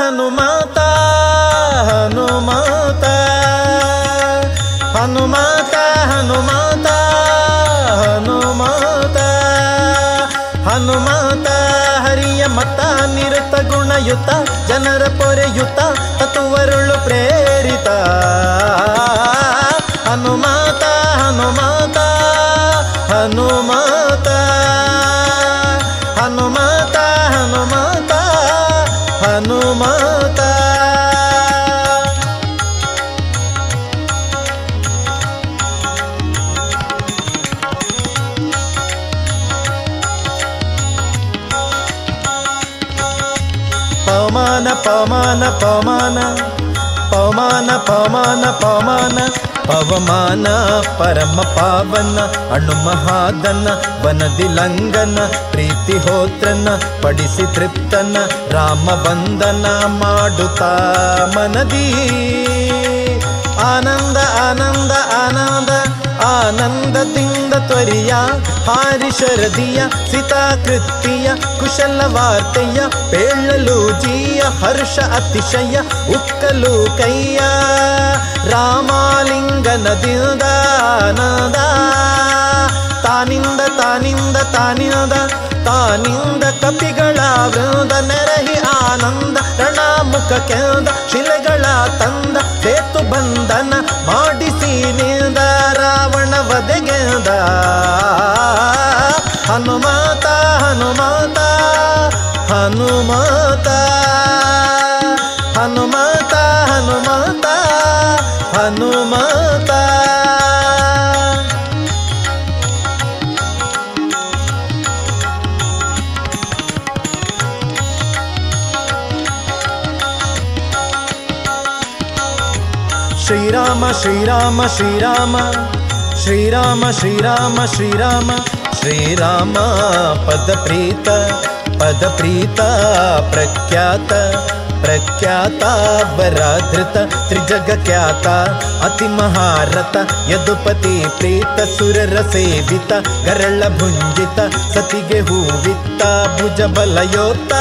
ಹನುಮಂತ ಹನುಮಂತ ಹನುಮಂತ ಹನುಮಂತ ಹನುಮಂತ ಹನುಮಂತ ಹನುಮಂತ ಹರಿಯ ಮತ ನಿರತ ಗುಣಯುತ ಜನರ ಪೊರೆಯುತ ತತ್ವರುಳು ಪ್ರೇರಿತ ಹನುಮಂತ ಹನುಮಂತ ಹನುಮಂತ ಹನುಮಂತ ಹನುಮಂತ ಹನುಮಂತ ಪಮಾನ ಪಮಾನ ಪಮಾನ ಪಮಾನ ಪಮಾನ ಪಮಾನ ಪವಮಾನ ಪರಮ ಪಾವನ ಅಣು ಮಹಾದನ ವನದಿ ಲಂಗನ ಪ್ರೀತಿ ಹೋತ್ರನ ಪಡಿಸಿ ತೃಪ್ತನ ರಾಮ ವಂದನ ಮಾಡುತ್ತಾ ಮನದಿ ಆನಂದ ಆನಂದ ಆನಂದ ಆನಂದದಿಂದ ತ್ವರಿಯ ಹಾರಿಶರದಿಯ ಸಿತಾಕೃತಿಯ ಕುಶಲ ವಾರ್ತೆಯ ಪೇಳಲು ಜೀಯ ಹರ್ಷ ಅತಿಶಯ ಉಕ್ಕಲು ಕೈಯ ರಾಮಲಿಂಗನದಿಂದ ಆನಂದ ತಾನಿಂದ ತಾನಿಂದ ತಾನಿಂದ ತಾನಿಂದ ಕಪಿಗಳ ವೃಂದ ನೆರಹಿ ಆನಂದ ರಣಾಮುಖ ಕೆಂದ ಶಿಲೆಗಳ ತಂದ ಸೇತು ಬಂಧನ ಮಾಡಿಸಿ ನಿಂದ ರಾವಣ ವಧೆಗೆಂದ ಹನುಮಂತ ಹನುಮಂತ ಹನುಮಂತ ಹನುಮಂತ ಹನುಮಂತ ಹನುಮಂತ ಶ್ರೀರಾಮ ಶ್ರೀರಾಮ ಶ್ರೀರಾಮ ಶ್ರೀರಾಮ ಶ್ರೀರಾಮ ಶ್ರೀರಾಮ ಶ್ರೀರಾಮ ಪದ ಪ್ರೀತ ಪದಪ್ರೀತ ಪ್ರಖ್ಯಾತ ಪ್ರಖ್ಯಾತ ಬರಾಧೃತ ತ್ರಿಜಗಖ್ಯಾತ ಅತಿಮಹಾರತ ಯದುಪತಿ ಪ್ರೀತ ಸುರರ ಸೇವಿತ ಗರಳ ಭುಂಜಿತ ಸತಿಗೆ ಹೂವಿತ್ತ ಭುಜಬಲಯೋತ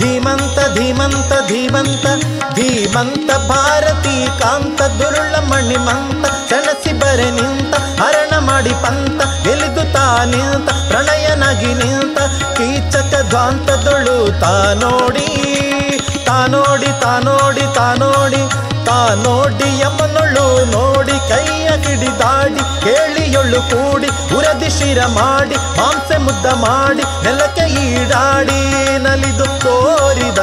ಧೀಮಂತ ಧೀಮಂತ ಧೀಮಂತ ಧೀಮಂತ ಭಾರತೀ ಕಾಂತ ದುರುಳ ಮಣಿಮಂತ ಸಣಸಿ ಬರೆ ನಿಂತ ಹರಣ ಮಾಡಿ ಪಂತ ಎಲಿದು ತಾ ನಿಂತ ಪ್ರಣಯನಗಿ ನಿಂತ ಕೀಚಕ ಧ್ವಾಂತದೊಳು ತಾ ನೋಡಿ ತಾ ನೋಡಿ ತಾ ನೋಡಿ ತಾ ನೋಡಿ ತಾ ನೋಡಿ ಯಮನೊಳು ನೋಡಿ ಕೈಯ ಕಿಡಿದಾಡಿ ಕೇಳಿಯೊಳು ಕೂಡಿ ಉರದಿ ಶಿರ ಮಾಡಿ ಮಾಂಸೆ ಮುದ್ದ ಮಾಡಿ ನೆಲಕ್ಕೆ ಈಡಾಡಿ ನಲಿದು ತೋರಿದ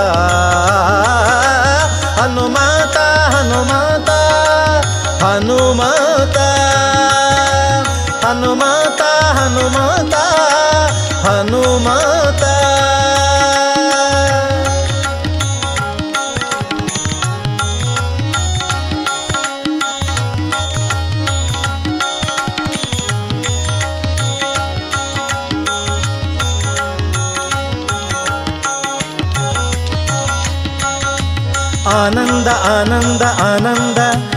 ಹನುಮಾತ ಹನುಮಾತ ಹನುಮಾತ ಹನುಮಾತ ಹನುಮಾತ ಹನುಮಾತ. ಆನಂದ ಆನಂದ ಆನಂದ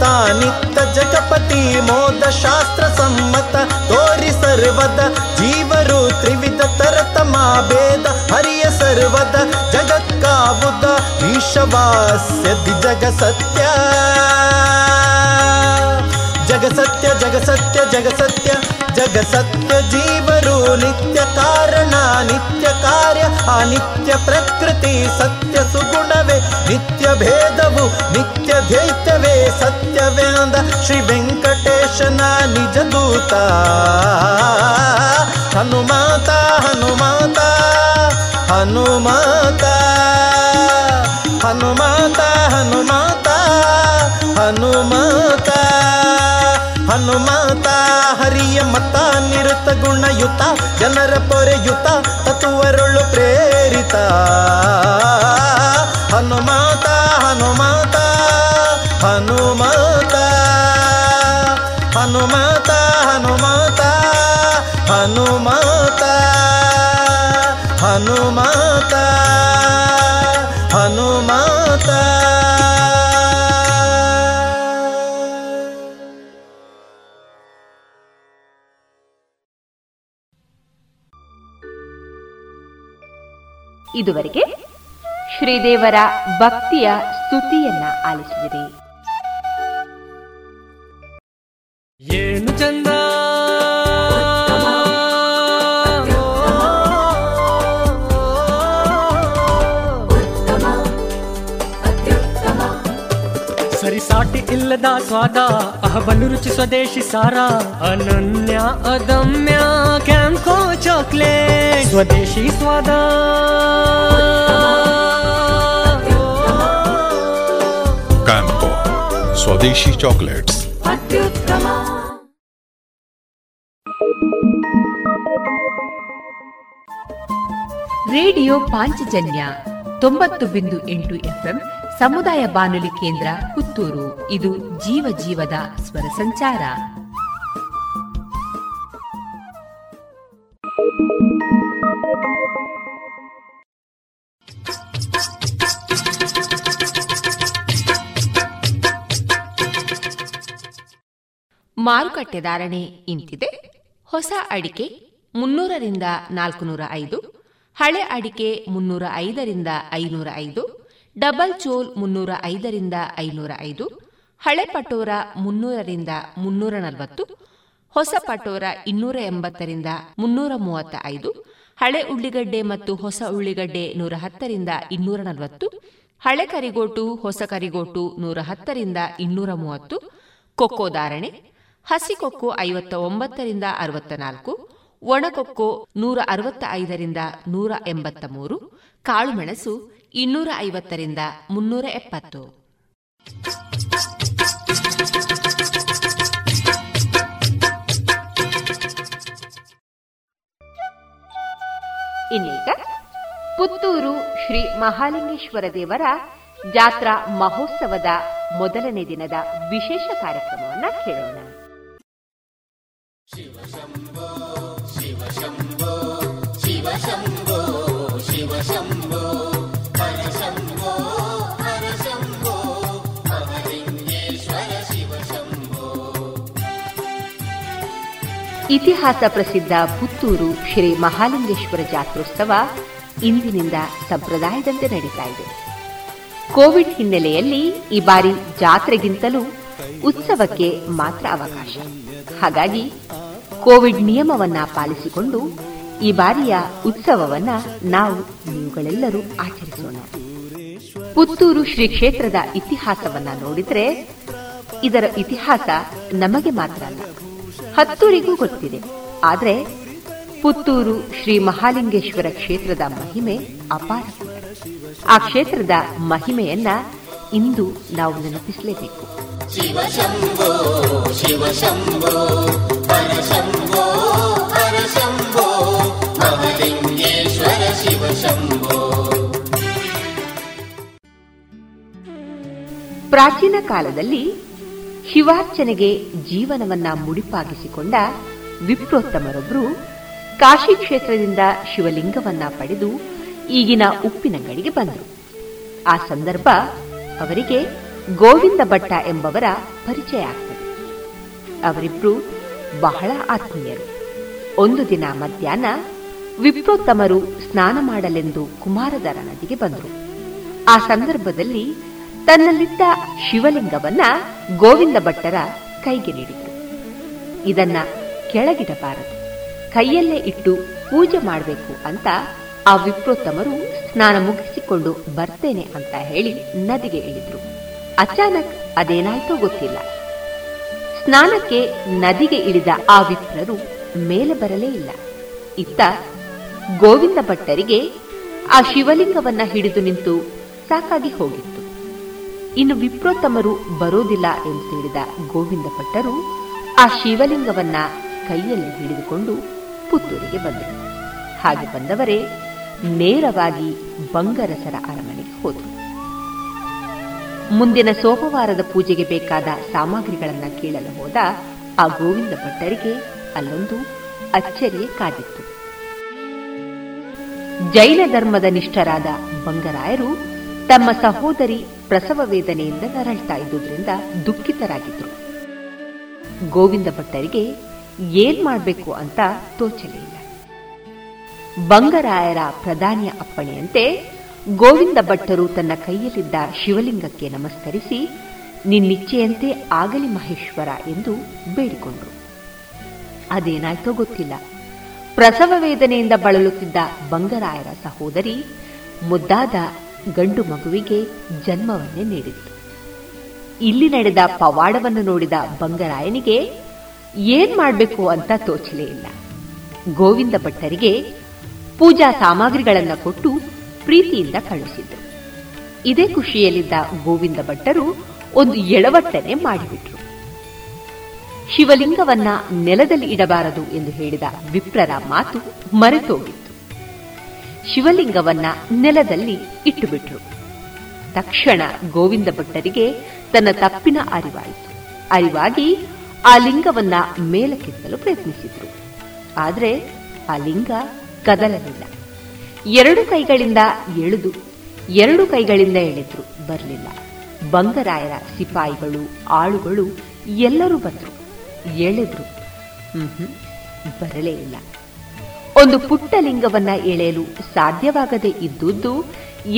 ತಾನಿತ್ತ ಜಗಪತಿ ಮೋದ ಶಾಸ್ತ್ರ ಸಮ್ಮತ ತೋರಿ ಸರ್ವದ ಜೀವರು ತ್ರಿವಿಧ ತರತಮಾ ಭೇದ ಹರಿಯ ಸರ್ವದ ಜಗತ್ಕಾವುದ ಈಶವಾಸ್ಯದಿ ಜಗಸತ್ಯ ಜಗಸತ್ಯ ಜಗಸತ್ಯ ಜಗಸತ್ಯ ಜಗಸತ್ಯ ಜೀವರು ನಿತ್ಯ ಕಾರಣ ನಿತ್ಯ ಕಾರ್ಯ ಅನಿತ್ಯ ಪ್ರಕೃತಿ ಸತ್ಯ ಸುಗುಣವೇ ನಿತ್ಯ ಭೇದವು ನಿತ್ಯ ದ್ವೈತವೇ ಸತ್ಯವೇದ ಶ್ರೀ ವೆಂಕಟೇಶನ ನಿಜ ದೂತ ಹನುಮಾತ ಹನುಮಾತ ಹನುಮಾತ ಹನುಮಾತ ಹನುಮಾತ ಹನುಮಾತ ಹನುಮಾತ ಹರಿಯ ಮತ ನಿರುತ ಗುಣಯುತ ಜನರ ಪೊರೆಯುತ ತತ್ವರೊಳು ಪ್ರೇರಿತ ಹನುಮಾತ ಹನುಮಾತ ಹನುಮಾತ ಹನುಮಾತ ಹನುಮಾತ ಹನುಮಾತ ಹನುಮಾತ ಹನುಮಾತ. ಇದುವರೆಗೆ ಶ್ರೀದೇವರ ಭಕ್ತಿಯ ಸ್ತುತಿಯನ್ನ ಆಲಿಸಿದಿರಿ. ಏನು ಚಂದ ಸರಿಸಾಟಿ ಇಲ್ಲದ ಸ್ವಾದ ಅಹಬಲು ರುಚಿ ಸ್ವದೇಶಿ ಸಾರ ಅನನ್ಯ ಅದಮ್ಯ ಕ್ಯಾಂಕೋ ಚಾಕ್ಲೇಟ್ ಸ್ವದೇಶಿ ಸ್ವಾದ ಕ್ಯಾಂಕೋ ಸ್ವದೇಶಿ ಚಾಕ್ಲೇಟ್ಸ್ ಅತ್ಯುತ್ತಮ. ರೇಡಿಯೋ ಪಾಂಚಜನ್ಯ ತೊಂಬತ್ತು ಬಿಂದು ಎಂಟು ಎಫ್ಎಂ ಸಮುದಾಯ ಬಾನುಲಿ ಕೇಂದ್ರ ಪುತ್ತೂರು. ಇದು ಜೀವ ಜೀವದ ಸ್ವರ ಸಂಚಾರ. ಮಾರುಕಟ್ಟೆ ಧಾರಣೆ ಇಂತಿದೆ. ಹೊಸ ಅಡಿಕೆ ಮುನ್ನೂರರಿಂದ ನಾಲ್ಕುನೂರ ಐದು, ಹಳೆ ಅಡಿಕೆ ಮುನ್ನೂರ ಐದರಿಂದ ಐನೂರ ಐದು, ಡಬಲ್ ಚೋಲ್ ಮುನ್ನೂರ ಐದರಿಂದ ಐನೂರ ಐದು, ಹಳೆ ಪಟೋರ ಮುನ್ನೂರರಿಂದ ಮುನ್ನೂರ ನಲವತ್ತು, ಹೊಸ ಪಟೋರ ಇನ್ನೂರ ಎಂಬತ್ತರಿಂದ ಮುನ್ನೂರ ಮೂವತ್ತ ಐದು, ಹಳೆ ಉಳ್ಳಿಗಡ್ಡೆ ಮತ್ತು ಹೊಸ ಉಳ್ಳಿಗಡ್ಡೆ ನೂರ ಹತ್ತರಿಂದ ಇನ್ನೂರ ನಲವತ್ತು, ಹಳೆ ಕರಿಗೋಟು ಹೊಸ ಕರಿಗೋಟು ನೂರ ಹತ್ತರಿಂದ ಇನ್ನೂರ ಮೂವತ್ತು. ಕೊಕ್ಕೋ ಧಾರಣೆ ಹಸಿ ಕೊಕ್ಕೋ ಐವತ್ತ ಒಂಬತ್ತರಿಂದ ಅರವತ್ತ ನಾಲ್ಕು, ಒಣಕೊಕ್ಕೋ ನೂರ ಅರವತ್ತ ಐದರಿಂದ ನೂರ ಎಂಬತ್ತ ಮೂರು, ಕಾಳುಮೆಣಸು ಇನ್ನೂರ ಐವತ್ತರಿಂದ ಮುನ್ನೂರ ಎಪ್ಪತ್ತು. ಇನ್ನೀಗ ಪುತ್ತೂರು ಶ್ರೀ ಮಹಾಲಿಂಗೇಶ್ವರ ದೇವರ ಜಾತ್ರಾ ಮಹೋತ್ಸವದ ಮೊದಲನೇ ದಿನದ ವಿಶೇಷ ಕಾರ್ಯಕ್ರಮವನ್ನು ಕೇಳೋಣ. ಶಿವ ಶಂಭೋ ಶಿವ ಶಂಭೋ ಶಿವ ಶಂಭೋ ಶಿವ ಶಂಭೋ ಹರ ಶಂಭೋ ಹರ ಶಂಭೋ ಮಹಾಲಿಂಗೇಶ್ವರ ಶಿವ ಶಂಭೋ. ಇತಿಹಾಸ ಪ್ರಸಿದ್ಧ ಪುತ್ತೂರು ಶ್ರೀ ಮಹಾಲಿಂಗೇಶ್ವರ ಜಾತ್ರೋತ್ಸವ ಇಂದಿನಿಂದ ಸಂಪ್ರದಾಯದಂತೆ ನಡೀತಾ ಇದೆ. ಕೋವಿಡ್ ಹಿನ್ನೆಲೆಯಲ್ಲಿ ಈ ಬಾರಿ ಜಾತ್ರೆಗಿಂತಲೂ ಉತ್ಸವಕ್ಕೆ ಮಾತ್ರ ಅವಕಾಶ. ಹಾಗಾಗಿ ಕೋವಿಡ್ ನಿಯಮವನ್ನ ಪಾಲಿಸಿಕೊಂಡು ಈ ಬಾರಿಯ ಉತ್ಸವವನ್ನ ನಾವು ನೀವುಗಳೆಲ್ಲರೂ ಆಚರಿಸೋಣ. ಪುತ್ತೂರು ಶ್ರೀ ಕ್ಷೇತ್ರದ ಇತಿಹಾಸವನ್ನ ನೋಡಿದರೆ ಇದರ ಇತಿಹಾಸ ನಮಗೆ ಮಾತ್ರ ಅಲ್ಲ, ಹತ್ತೂರಿಗೂ ಗೊತ್ತಿದೆ. ಆದರೆ ಪುತ್ತೂರು ಶ್ರೀ ಮಹಾಲಿಂಗೇಶ್ವರ ಕ್ಷೇತ್ರದ ಮಹಿಮೆ ಅಪಾರ. ಆ ಕ್ಷೇತ್ರದ ಮಹಿಮೆಯನ್ನ ಇಂದು ನಾವು ನೆನಪಿಸಲೇಬೇಕು. ಶಿವ ಶಂಭೋ ಶಿವ ಶಂಭೋ ಹರ ಶಂಭೋ ಹರ ಶಂಭೋ ಮಹಾಲಿಂಗೇಶ್ವರ ಶಿವ ಶಂಭೋ. ಪ್ರಾಚೀನ ಕಾಲದಲ್ಲಿ ಶಿವಾರ್ಚನೆಗೆ ಜೀವನವನ್ನ ಮುಡಿಪಾಗಿಸಿಕೊಂಡ ವಿಪ್ರೋತ್ತಮರೊಬ್ಬರು ಕಾಶಿ ಕ್ಷೇತ್ರದಿಂದ ಶಿವಲಿಂಗವನ್ನ ಪಡೆದು ಈಗಿನ ಉಪ್ಪಿನಂಗಡಿಗೆ ಬಂದರು. ಆ ಸಂದರ್ಭ ಅವರಿಗೆ ಗೋವಿಂದ ಭಟ್ಟ ಎಂಬವರ ಪರಿಚಯ ಆಗ್ತದೆ. ಅವರಿಬ್ರು ಬಹಳ ಆತ್ಮೀಯರು. ಒಂದು ದಿನ ಮಧ್ಯಾಹ್ನ ವಿಪ್ರೋತ್ತಮರು ಸ್ನಾನ ಮಾಡಲೆಂದು ಕುಮಾರಧಾರ ನದಿಗೆ ಬಂದರು. ಆ ಸಂದರ್ಭದಲ್ಲಿ ತನ್ನಲ್ಲಿದ್ದ ಶಿವಲಿಂಗವನ್ನ ಗೋವಿಂದ ಭಟ್ಟರ ಕೈಗೆ ನೀಡಿದರು. ಇದನ್ನ ಕೆಳಗಿಡಬಾರದು, ಕೈಯಲ್ಲೇ ಇಟ್ಟು ಪೂಜೆ ಮಾಡಬೇಕು ಅಂತ ಆ ವಿಪ್ರೋತ್ತಮರು ಸ್ನಾನ ಮುಗಿಸಿಕೊಂಡು ಬರ್ತೇನೆ ಅಂತ ಹೇಳಿ ನದಿಗೆ ಇಳಿದ್ರು. ಅಚಾನಕ್ ಅದೇನಾಯ್ತೋ ಗೊತ್ತಿಲ್ಲ, ಸ್ನಾನಕ್ಕೆ ನದಿಗೆ ಇಳಿದ ಆ ವಿಪ್ರರು ಮೇಲೆ ಬರಲೇ ಇಲ್ಲ. ಇತ್ತ ಗೋವಿಂದ ಭಟ್ಟರಿಗೆ ಆ ಶಿವಲಿಂಗವನ್ನ ಹಿಡಿದು ನಿಂತು ಸಾಕಾಗಿ ಹೋಗಿತ್ತು. ಇನ್ನು ವಿಪ್ರೋತ್ತಮರು ಬರೋದಿಲ್ಲ ಎಂದು ತಿಳಿದ ಗೋವಿಂದ ಭಟ್ಟರು ಆ ಶಿವಲಿಂಗವನ್ನ ಕೈಯಲ್ಲಿ ಹಿಡಿದುಕೊಂಡು ಪುತ್ತೂರಿಗೆ ಬಂದರು. ಹಾಗೆ ಬಂದವರೇ ನೇರವಾಗಿ ಬಂಗರಸರ ಅರಮನೆಗೆ ಹೋದರು. ಮುಂದಿನ ಸೋಮವಾರದ ಪೂಜೆಗೆ ಬೇಕಾದ ಸಾಮಗ್ರಿಗಳನ್ನು ಕೇಳಲು ಹೋದ ಆ ಗೋವಿಂದ ಭಟ್ಟರಿಗೆ ಅಲ್ಲೊಂದು ಅಚ್ಚರಿಯೇ ಕಾದಿತ್ತು. ಜೈನ ಧರ್ಮದ ನಿಷ್ಠರಾದ ಬಂಗರಾಯರು ತಮ್ಮ ಸಹೋದರಿ ಪ್ರಸವ ವೇದನೆಯಿಂದ ನರಳ್ತಾ ಇದ್ದುದರಿಂದ ದುಃಖಿತರಾಗಿದ್ದರು. ಗೋವಿಂದ ಭಟ್ಟರಿಗೆ ಏನ್ ಮಾಡಬೇಕು ಅಂತ ತೋಚಲಿಲ್ಲ. ಬಂಗರಾಯರ ಪ್ರಧಾನಿಯ ಅಪ್ಪಣೆಯಂತೆ ಗೋವಿಂದ ಭಟ್ಟರು ತನ್ನ ಕೈಯಲ್ಲಿದ್ದ ಶಿವಲಿಂಗಕ್ಕೆ ನಮಸ್ಕರಿಸಿ ನಿನ್ನಿಚ್ಛೆಯಂತೆ ಆಗಲಿ ಮಹೇಶ್ವರ ಎಂದು ಬೇಡಿಕೊಂಡರು. ಅದೇನಾಯ್ತೋ ಗೊತ್ತಿಲ್ಲ, ಪ್ರಸವ ವೇದನೆಯಿಂದ ಬಳಲುತ್ತಿದ್ದ ಬಂಗರಾಯರ ಸಹೋದರಿ ಮುದ್ದಾದ ಗಂಡು ಮಗುವಿಗೆ ಜನ್ಮವನ್ನೇ ನೀಡಿತ್ತು. ಇಲ್ಲಿ ನಡೆದ ಪವಾಡವನ್ನು ನೋಡಿದ ಬಂಗರಾಯನಿಗೆ ಏನ್ ಮಾಡಬೇಕು ಅಂತ ತೋಚಲೇ ಇಲ್ಲ. ಗೋವಿಂದ ಭಟ್ಟರಿಗೆ ಪೂಜಾ ಸಾಮಗ್ರಿಗಳನ್ನು ಕೊಟ್ಟು ಪ್ರೀತಿಯಿಂದ ಕಳುಹಿಸಿದ್ರು. ಇದೇ ಖುಷಿಯಲ್ಲಿದ್ದ ಗೋವಿಂದ ಭಟ್ಟರು ಒಂದು ಎಳವಟ್ಟನೆ ಮಾಡಿಬಿಟ್ರು. ಶಿವಲಿಂಗವನ್ನ ನೆಲದಲ್ಲಿ ಇಡಬಾರದು ಎಂದು ಹೇಳಿದ ವಿಪ್ರರ ಮಾತು ಮರೆತೋಗಿತ್ತು. ಶಿವಲಿಂಗವನ್ನ ನೆಲದಲ್ಲಿ ಇಟ್ಟು ಬಿಟ್ರು. ತಕ್ಷಣ ಗೋವಿಂದ ಭಟ್ಟರಿಗೆ ತನ್ನ ತಪ್ಪಿನ ಅರಿವಾಯಿತು. ಅರಿವಾಗಿ ಆ ಲಿಂಗವನ್ನ ಮೇಲಕ್ಕೆತ್ತಲು ಪ್ರಯತ್ನಿಸಿದ್ರು. ಆದರೆ ಆ ಲಿಂಗ ಕದಲಲಿಲ್ಲ. ಎರಡು ಕೈಗಳಿಂದ ಎಳೆದು ಎರಡು ಕೈಗಳಿಂದ ಎಳೆದ್ರು, ಬರಲಿಲ್ಲ. ಬಂಗರಾಯರ ಸಿಪಾಯಿಗಳು, ಆಳುಗಳು ಎಲ್ಲರೂ ಬಂದರು, ಎಳೆದ್ರು, ಬರಲೇ ಇಲ್ಲ. ಒಂದು ಪುಟ್ಟ ಲಿಂಗವನ್ನ ಎಳೆಯಲು ಸಾಧ್ಯವಾಗದೇ ಇದ್ದುದು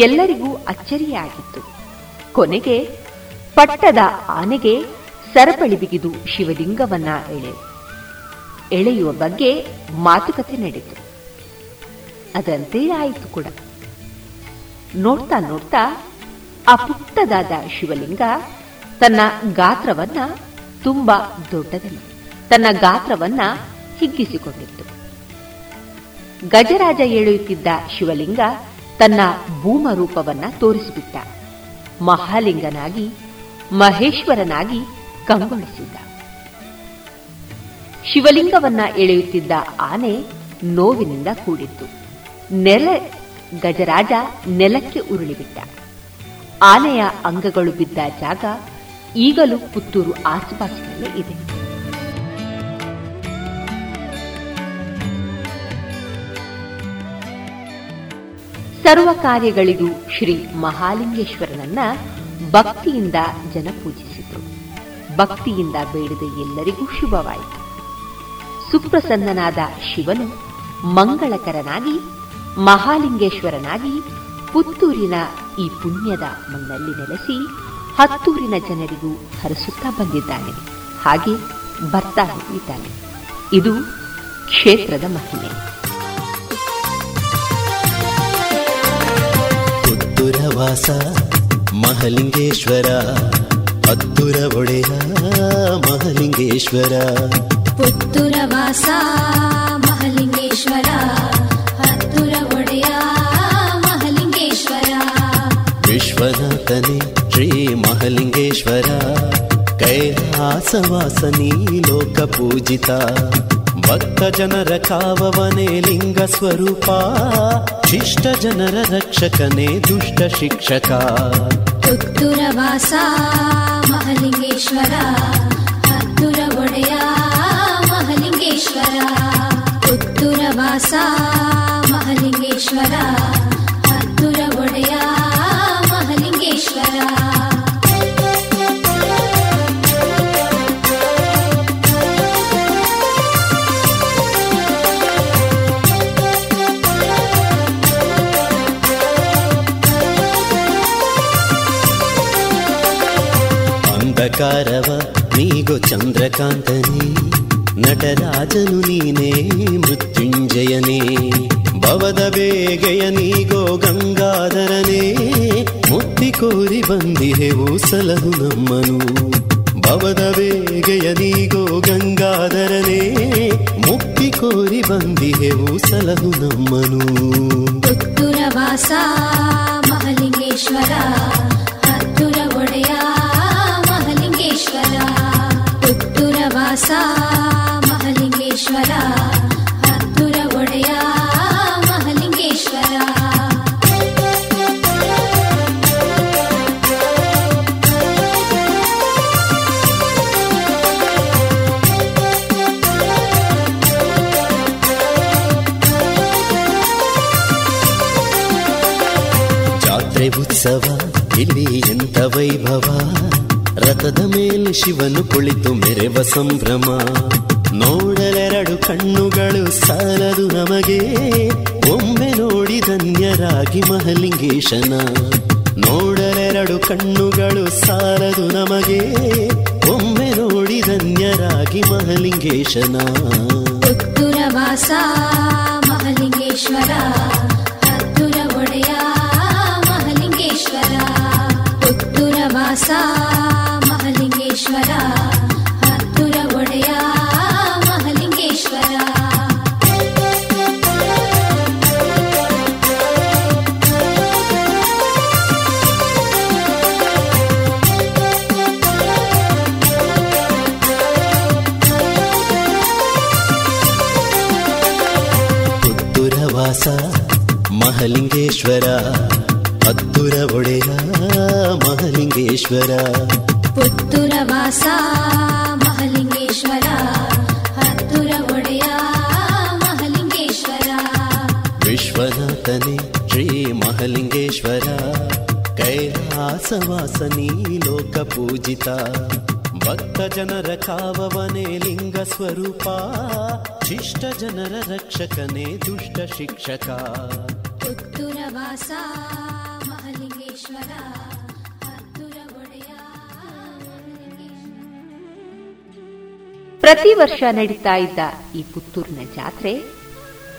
ಎಲ್ಲರಿಗೂ ಅಚ್ಚರಿಯಾಗಿತ್ತು. ಕೊನೆಗೆ ಪಟ್ಟದ ಆನೆಗೆ ಸರಪಳಿ ಬಿಗಿದು ಶಿವಲಿಂಗವನ್ನ ಎಳೆ ಎಳೆಯುವ ಬಗ್ಗೆ ಮಾತುಕತೆ ನಡೆಯಿತು. ಅದಂತೆ ಆಯಿತು ಕೂಡ. ನೋಡ್ತಾ ನೋಡ್ತಾ ಆ ಪುಟ್ಟದಾದ ಶಿವಲಿಂಗ ತನ್ನ ಗಾತ್ರವನ್ನ ತುಂಬಾ ದೊಡ್ಡದಲ್ಲ ತನ್ನ ಗಾತ್ರವನ್ನ ಹಿಗ್ಗಿಸಿಕೊಂಡಿತ್ತು. ಗಜರಾಜ ಏಳುತ್ತಿದ್ದ ಶಿವಲಿಂಗ ತನ್ನ ಭೂಮರೂಪವನ್ನ ತೋರಿಸಿಬಿಟ್ಟ. ಮಹಾಲಿಂಗನಾಗಿ ಮಹೇಶ್ವರನಾಗಿ ಕಂಗೊಳಿಸಿದ್ದ. ಶಿವಲಿಂಗವನ್ನ ಎಳೆಯುತ್ತಿದ್ದ ಆನೆ ನೋವಿನಿಂದ ಕೂಡಿತ್ತು. ನೆಲ ಗಜರಾಜ ನೆಲಕ್ಕೆ ಉರುಳಿಬಿಟ್ಟ. ಆನೆಯ ಅಂಗಗಳು ಬಿದ್ದ ಜಾಗ ಈಗಲೂ ಪುತ್ತೂರು ಆಸುಪಾಸಿನಲ್ಲೇ ಇದೆ. ಸರ್ವ ಕಾರ್ಯಗಳಿಗೂ ಶ್ರೀ ಮಹಾಲಿಂಗೇಶ್ವರನನ್ನ ಭಕ್ತಿಯಿಂದ ಜನ ಪೂಜಿಸಿದರು. ಭಕ್ತಿಯಿಂದ ಬೇಡಿದ ಎಲ್ಲರಿಗೂ ಶುಭವಾಯಿತು. ಸುಪ್ರಸನ್ನನಾದ ಶಿವನು ಮಂಗಳಕರನಾಗಿ ಮಹಾಲಿಂಗೇಶ್ವರನಾಗಿ ಪುತ್ತೂರಿನ ಈ ಪುಣ್ಯದ ಮಣ್ಣಲ್ಲಿ ನೆಲೆಸಿ ಹತ್ತೂರಿನ ಜನರಿಗೂ ಹರಿಸುತ್ತಾ ಬಂದಿದ್ದಾನೆ, ಹಾಗೆ ಬರ್ತಾ ಹೋಗಿದ್ದಾನೆ. ಇದು ಕ್ಷೇತ್ರದ ಮಹಿಮೆ. ಪುತ್ತೂರ ವಾಸ ಮಹಾಲಿಂಗೇಶ್ವರ, ಹತ್ತೂರ ಒಡೆಯ ಮಹಾಲಿಂಗೇಶ್ವರ. ಪುತ್ತೂರ ವಾಸ ಮಹಾಲಿಂಗೇಶ್ವರ, ಹತ್ತೂರ ಒಡೆಯ ಮಹಾಲಿಂಗೇಶ್ವರ. ವಿಶ್ವನಾಥನೇ ಶ್ರೀ ಮಹಾಲಿಂಗೇಶ್ವರ, ಕೈಲಾಸವಾಸನಿ ಲೋಕ ಪೂಜಿತ. ಭಕ್ತ ಜನರ ಕಾವವನೇ ಲಿಂಗ ಸ್ವರೂಪ, ಶಿಷ್ಟ ಜನರ ರಕ್ಷಕನೇ ದುಷ್ಟ ಶಿಕ್ಷಕ. ಪುತ್ತೂರ ವಾಸ ಮಹಾಲಿಂಗೇಶ್ವರ, ಹತ್ತೂರ ಒಡೆಯ ಮಹಾಲಿಂಗೇಶ್ವರ. ಪುತ್ತೂರ ವಾಸ ಮಹಾಲಿಂಗೇಶ್ವರ, ಹತ್ತೂರ ಒಡೆಯ ಮಹಾಲಿಂಗೇಶ್ವರ. ಕಾರವ ನೀಗೋ ಚಂದ್ರಕಾಂತನೇ, ನಟರಾಜನು ನೀನೇ ಮೃತ್ಯುಂಜಯನೇ. ಭವದ ಬೇಗೆಯ ನೀಗೋ ಗಂಗಾಧರನೇ, ಮುತ್ತಿ ಕೋರಿ ಬಂದಿಹೆವು ಸಲಹು ನಮ್ಮನು. ಭವದ ಬೇಗೆಯ ನೀಗೋ ಗಂಗಾಧರನೇ, ಮುಕ್ತಿ ಕೋರಿ ಬಂದಿಹೆವು ಸಲಹು ನಮ್ಮನು. ಪುತ್ತೂರ ವಾಸ ಮಹಾಲಿಂಗೇಶ್ವರ, ಹತ್ತೂರ ಒಡೆಯ ಮಹಾಲಿಂಗೇಶ್ವರ. ಪುತ್ತೂರ ವಾಸ ಮಹಾಲಿಂಗೇಶ್ವರ, ಹತ್ತೂರ ಒಡೆಯ ಮಹಾಲಿಂಗೇಶ್ವರ. ಜಾತ್ರೆ ಉತ್ಸವ ಇಲ್ಲಿ ಎಂತ ವೈಭವ, ರಥದ ಮೇಲೆ ಶಿವನು ಕುಳಿತು ಮೆರೆವ ಸಂಭ್ರಮ. ನೋಡಲೆರಡು ಕಣ್ಣುಗಳು ಸಾಲದು ನಮಗೆ, ಒಮ್ಮೆ ನೋಡಿ ಧನ್ಯರಾಗಿ ಮಹಾಲಿಂಗೇಶನ. ನೋಡಲೆರಡು ಕಣ್ಣುಗಳು ಸಾಲದು ನಮಗೆ, ಒಮ್ಮೆ ನೋಡಿ ಧನ್ಯರಾಗಿ ಮಹಾಲಿಂಗೇಶನ. ಪುತ್ತೂರ ವಾಸ ಮಹಾಲಿಂಗೇಶ್ವರ, ಹತ್ತೂರ ಒಡೆಯ ಮಹಾಲಿಂಗೇಶ್ವರ. ಪುತ್ತೂರ ವಾಸ ಮಹಾಲಿಂಗೇಶ್ವರ, ಹತ್ತೂರ ಒಡೆಯ ಮಹಾಲಿಂಗೇಶ್ವರ. ಪುತ್ತೂರ ವಾಸ ಮಹಾಲಿಂಗೇಶ್ವರ, ಹತ್ತೂರ ಒಡೆಯ ಮಹಾಲಿಂಗೇಶ್ವರ. ಪುತ್ತೂರ ವಾಸ ಮಹಾಲಿಂಗೇಶ್ವರ, ಹತ್ತೂರ ಒಡೆಯ ಮಹಾಲಿಂಗೇಶ್ವರ. ವಿಶ್ವನಾಥನೇ ಶ್ರೀ ಮಹಾಲಿಂಗೇಶ್ವರ, ಕೈಲಾಸವಾಸನಿ ಲೋಕ ಪೂಜಿತ. ಭಕ್ತ ಜನರ ಕಾವವನೇ ಲಿಂಗ ಸ್ವರೂಪ, ಶಿಷ್ಟ ಜನರ ರಕ್ಷಕನೇ ದುಷ್ಟ ಶಿಕ್ಷಕ. ಪುತ್ತೂರ ವಾಸ ಮಹಾಲಿಂಗೇಶ್ವರ. ಪ್ರತಿ ವರ್ಷ ನಡೀತಾ ಇದ್ದ ಈ ಪುತ್ತೂರಿನ ಜಾತ್ರೆ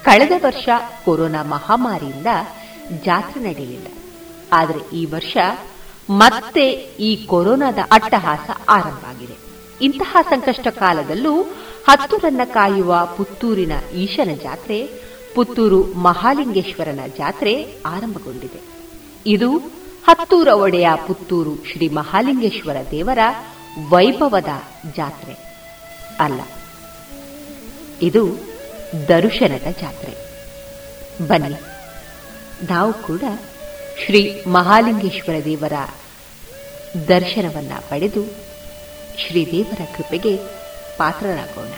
ಕಳೆದ ವರ್ಷ ಕೊರೋನಾ ಮಹಾಮಾರಿಯಿಂದ ಜಾತ್ರೆ ನಡೆಯಲಿಲ್ಲ. ಆದರೆ ಈ ವರ್ಷ ಮತ್ತೆ ಈ ಕೊರೋನಾದ ಅಟ್ಟಹಾಸ ಆರಂಭ ಆಗಿದೆ. ಇಂತಹ ಸಂಕಷ್ಟ ಕಾಲದಲ್ಲೂ ಹತ್ತೂರನ್ನ ಕಾಯುವ ಪುತ್ತೂರಿನ ಈಶನ ಜಾತ್ರೆ ಪುತ್ತೂರು ಮಹಾಲಿಂಗೇಶ್ವರನ ಜಾತ್ರೆ ಆರಂಭಗೊಂಡಿದೆ. ಇದು ಹತ್ತೂರ ಒಡೆಯ ಪುತ್ತೂರು ಶ್ರೀ ಮಹಾಲಿಂಗೇಶ್ವರ ದೇವರ ವೈಭವದ ಜಾತ್ರೆ ಅಲ್ಲ, ಇದು ದರ್ಶನದ ಜಾತ್ರೆ. ಬನ್ನಿ ನಾವು ಕೂಡ ಶ್ರೀ ಮಹಾಲಿಂಗೇಶ್ವರ ದೇವರ ದರ್ಶನವನ್ನು ಪಡೆದು ಶ್ರೀದೇವರ ಕೃಪೆಗೆ ಪಾತ್ರರಾಗೋಣ.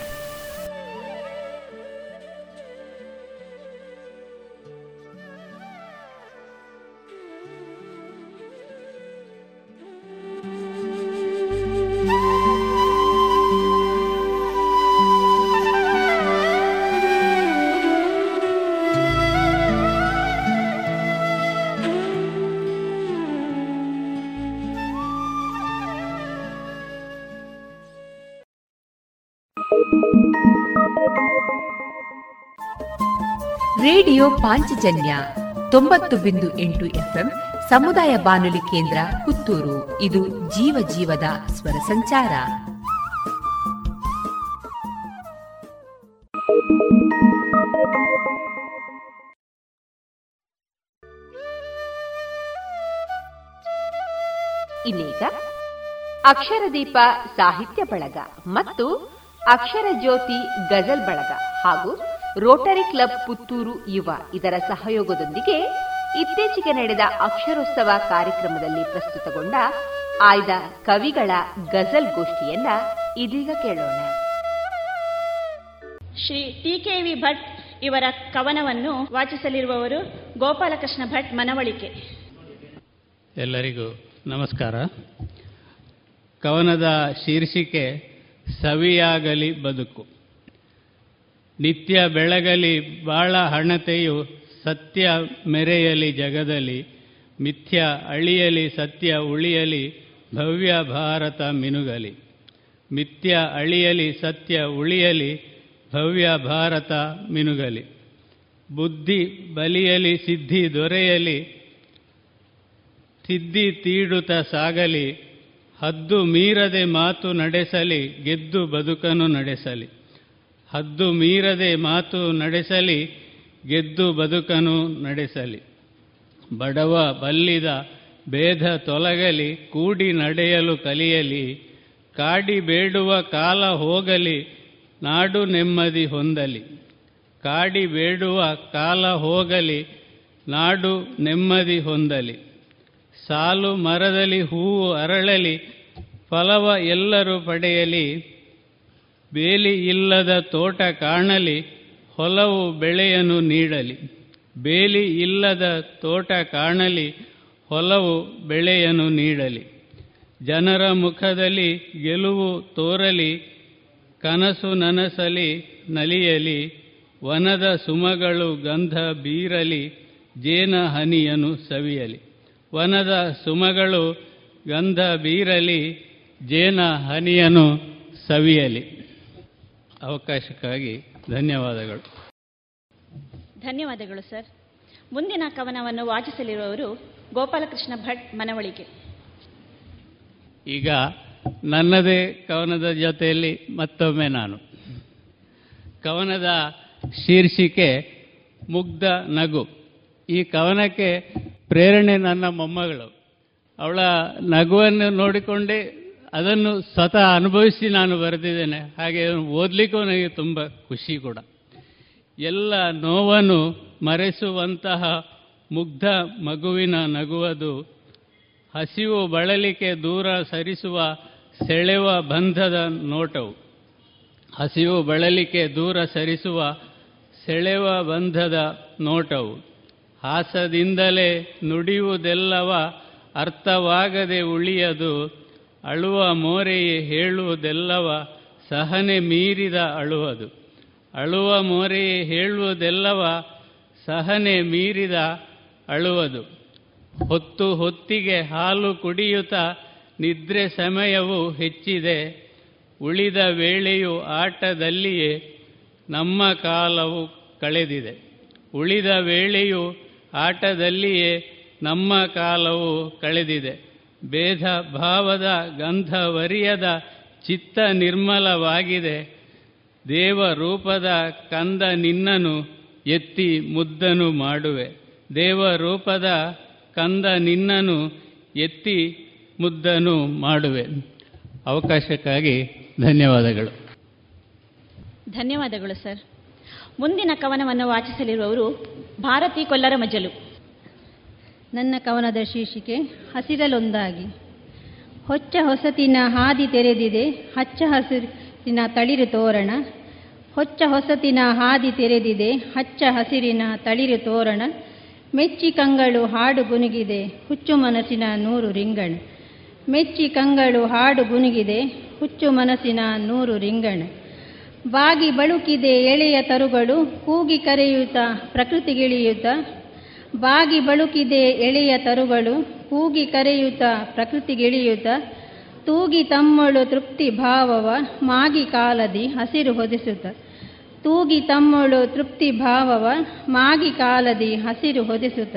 ರೇಡಿಯೋ ಪಾಂಚಜನ್ಯ ತೊಂಬತ್ತು ಬಿಂದು ಎಂಟು ಎಫ್ಎಂ ಸಮುದಾಯ ಬಾನುಲಿ ಕೇಂದ್ರ ಪುತ್ತೂರು. ಇದು ಜೀವ ಜೀವದ ಸ್ವರ ಸಂಚಾರ. ಇನ್ನೀಗ ಅಕ್ಷರದೀಪ ಸಾಹಿತ್ಯ ಬಳಗ ಮತ್ತು ಅಕ್ಷರ ಜ್ಯೋತಿ ಗಜಲ್ ಬಳಗ ಹಾಗೂ ರೋಟರಿ ಕ್ಲಬ್ ಪುತ್ತೂರು ಯುವ ಇದರ ಸಹಯೋಗದೊಂದಿಗೆ ಇತ್ತೀಚೆಗೆ ನಡೆದ ಅಕ್ಷರೋತ್ಸವ ಕಾರ್ಯಕ್ರಮದಲ್ಲಿ ಪ್ರಸ್ತುತಗೊಂಡ ಆಯ್ದ ಕವಿಗಳ ಗಜಲ್ ಗೋಷ್ಠಿಯನ್ನ ಇದೀಗ ಕೇಳೋಣ. ಶ್ರೀ ಟಿ.ಕೆ. ಭಟ್ ಇವರ ಕವನವನ್ನು ವಾಚಿಸಲಿರುವವರು ಗೋಪಾಲಕೃಷ್ಣ ಭಟ್ ಮನವಳಿಕೆ. ಎಲ್ಲರಿಗೂ ನಮಸ್ಕಾರ. ಕವನದ ಶೀರ್ಷಿಕೆ ಸವಿಯಾಗಲಿ ಬದುಕು. ನಿತ್ಯ ಬೆಳಗಲಿ ಬಾಳ ಹಣತೆಯು, ಸತ್ಯ ಮೆರೆಯಲಿ ಜಗದಲ್ಲಿ, ಮಿಥ್ಯ ಅಳಿಯಲಿ ಸತ್ಯ ಉಳಿಯಲಿ, ಭವ್ಯ ಭಾರತ ಮಿನುಗಲಿ. ಮಿಥ್ಯ ಅಳಿಯಲಿ ಸತ್ಯ ಉಳಿಯಲಿ, ಭವ್ಯ ಭಾರತ ಮಿನುಗಲಿ. ಬುದ್ಧಿ ಬಲಿಯಲಿ ಸಿದ್ಧಿ ದೊರೆಯಲಿ, ಸಿದ್ಧಿ ತೀಡುತ ಸಾಗಲಿ, ಹದ್ದು ಮೀರದೆ ಮಾತು ನಡೆಸಲಿ, ಗೆದ್ದು ಬದುಕನ್ನು ನಡೆಸಲಿ. ಹದ್ದು ಮೀರದೆ ಮಾತು ನಡೆಸಲಿ, ಗೆದ್ದು ಬದುಕನ್ನು ನಡೆಸಲಿ. ಬಡವ ಬಲ್ಲಿದ ಭೇದ ತೊಲಗಲಿ, ಕೂಡಿ ನಡೆಯಲು ಕಲಿಯಲಿ, ಕಾಡಿ ಬೇಡುವ ಕಾಲ ಹೋಗಲಿ, ನಾಡು ನೆಮ್ಮದಿ ಹೊಂದಲಿ. ಕಾಡಿ ಬೇಡುವ ಕಾಲ ಹೋಗಲಿ, ನಾಡು ನೆಮ್ಮದಿ ಹೊಂದಲಿ. ಸಾಲು ಮರದಲ್ಲಿ ಹೂವು ಅರಳಲಿ, ಫಲವ ಎಲ್ಲರೂ ಪಡೆಯಲಿ, ಬೇಲಿ ಇಲ್ಲದ ತೋಟ ಕಾಣಲಿ, ಹೊಲವು ಬೆಳೆಯನ್ನು ನೀಡಲಿ. ಬೇಲಿ ಇಲ್ಲದ ತೋಟ ಕಾಣಲಿ, ಹೊಲವು ಬೆಳೆಯನ್ನು ನೀಡಲಿ. ಜನರ ಮುಖದಲ್ಲಿ ಗೆಲುವು ತೋರಲಿ, ಕನಸು ನನಸಲಿ ನಲಿಯಲಿ, ವನದ ಸುಮಗಳು ಗಂಧ ಬೀರಲಿ, ಜೇನ ಹನಿಯನ್ನು ಸವಿಯಲಿ. ವನದ ಸುಮಗಳು ಗಂಧ ಬೀರಲಿ, ಜೇನ ಹನಿಯನ್ನು ಸವಿಯಲಿ. ಅವಕಾಶಕ್ಕಾಗಿ ಧನ್ಯವಾದಗಳು. ಧನ್ಯವಾದಗಳು ಸರ್. ಮುಂದಿನ ಕವನವನ್ನು ವಾಚಿಸಲಿರುವವರು ಗೋಪಾಲಕೃಷ್ಣ ಭಟ್ ಮನವಳಿಕೆ. ಈಗ ನನ್ನದೇ ಕವನದ ಜೊತೆಯಲ್ಲಿ ಮತ್ತೊಮ್ಮೆ ನಾನು. ಕವನದ ಶೀರ್ಷಿಕೆ ಮುಗ್ಧ ನಗು. ಈ ಕವನಕ್ಕೆ ಪ್ರೇರಣೆ ನನ್ನ ಮೊಮ್ಮಗಳು. ಅವಳ ನಗುವನ್ನು ನೋಡಿಕೊಂಡೇ ಅದನ್ನು ಸ್ವತಃ ಅನುಭವಿಸಿ ನಾನು ಬರೆದಿದ್ದೇನೆ. ಹಾಗೆ ಓದಲಿಕ್ಕೂ ನನಗೆ ತುಂಬ ಖುಷಿ ಕೂಡ. ಎಲ್ಲ ನೋವನ್ನು ಮರೆಸುವಂತಹ ಮುಗ್ಧ ಮಗುವಿನ ನಗುವದು, ಹಸಿವು ಬಳಲಿಕೆ ದೂರ ಸರಿಸುವ ಸೆಳೆವ ಬಂಧದ ನೋಟವು. ಹಸಿವು ಬಳಲಿಕೆ ದೂರ ಸರಿಸುವ ಸೆಳೆವ ಬಂಧದ ನೋಟವು. ಹಾಸದಿಂದಲೇ ನುಡಿಯುವುದೆಲ್ಲವ ಅರ್ಥವಾಗದೆ ಉಳಿಯದು, ಅಳುವ ಮೋರೆಯೇ ಹೇಳುವುದೆಲ್ಲವ ಸಹನೆ ಮೀರಿದ ಅಳುವುದು. ಅಳುವ ಮೋರೆಯೇ ಹೇಳುವುದೆಲ್ಲವ ಸಹನೆ ಮೀರಿದ ಅಳುವುದು. ಹೊತ್ತು ಹೊತ್ತಿಗೆ ಹಾಲು ಕುಡಿಯುತ್ತ ನಿದ್ರೆ ಸಮಯವು ಹೆಚ್ಚಿದೆ, ಉಳಿದ ವೇಳೆಯು ಆಟದಲ್ಲಿಯೇ ನಮ್ಮ ಕಾಲವು ಕಳೆದಿದೆ. ಉಳಿದ ವೇಳೆಯು ಆಟದಲ್ಲಿಯೇ ನಮ್ಮ ಕಾಲವು ಕಳೆದಿದೆ. ಭೇದ ಭಾವದ ಗಂಧವರಿಯದ ಚಿತ್ತ ನಿರ್ಮಲವಾಗಿದೆ, ದೇವ ರೂಪದ ಕಂದ ನಿನ್ನನು ಎತ್ತಿ ಮುದ್ದನು ಮಾಡುವೆ. ದೇವರೂಪದ ಕಂದ ನಿನ್ನನು ಎತ್ತಿ ಮುದ್ದನು ಮಾಡುವೆ. ಅವಕಾಶಕ್ಕಾಗಿ ಧನ್ಯವಾದಗಳು. ಧನ್ಯವಾದಗಳು ಸರ್. ಮುಂದಿನ ಕವನವನ್ನು ವಾಚಿಸಲಿರುವವರು ಭಾರತಿ ಕೊಲ್ಲರ ಮಜಲು. ನನ್ನ ಕವನದ ಶೀರ್ಷಿಕೆ ಹಸಿರಲೊಂದಾಗಿ. ಹೊಚ್ಚ ಹೊಸತಿನ ಹಾದಿ ತೆರೆದಿದೆ ಹಚ್ಚ ಹಸಿರಿನ ತಳಿರು ತೋರಣ. ಹೊಚ್ಚ ಹೊಸತಿನ ಹಾದಿ ತೆರೆದಿದೆ ಹಚ್ಚ ಹಸಿರಿನ ತಳಿರು ತೋರಣ. ಮೆಚ್ಚಿ ಕಂಗಳು ಹಾಡು ಗುನುಗಿದೆ ಹುಚ್ಚು ಮನಸ್ಸಿನ ನೂರು ರಿಂಗಣ. ಮೆಚ್ಚಿ ಕಂಗಳು ಹಾಡು ಗುನುಗಿದೆ ಹುಚ್ಚು ಮನಸ್ಸಿನ ನೂರು ರಿಂಗಣ. ಬಾಗಿ ಬಳುಕಿದೆ ಎಳೆಯ ತರುಗಳು ಕೂಗಿ ಕರೆಯುತ್ತ ಪ್ರಕೃತಿಗಿಳಿಯುತ್ತ. ಬಾಗಿ ಬಳುಕಿದೆ ಎಳೆಯ ತರುಗಳು ಕೂಗಿ ಕರೆಯುತ್ತ ಪ್ರಕೃತಿಗಿಳಿಯುತ್ತ. ತೂಗಿ ತಮ್ಮಳು ತೃಪ್ತಿ ಭಾವವ ಮಾಗಿ ಕಾಲದಿ ಹಸಿರು ಹೊದಿಸುತ್ತ. ತೂಗಿ ತಮ್ಮಳು ತೃಪ್ತಿ ಭಾವವ ಮಾಗಿ ಕಾಲದಿ ಹಸಿರು ಹೊದಿಸುತ್ತ.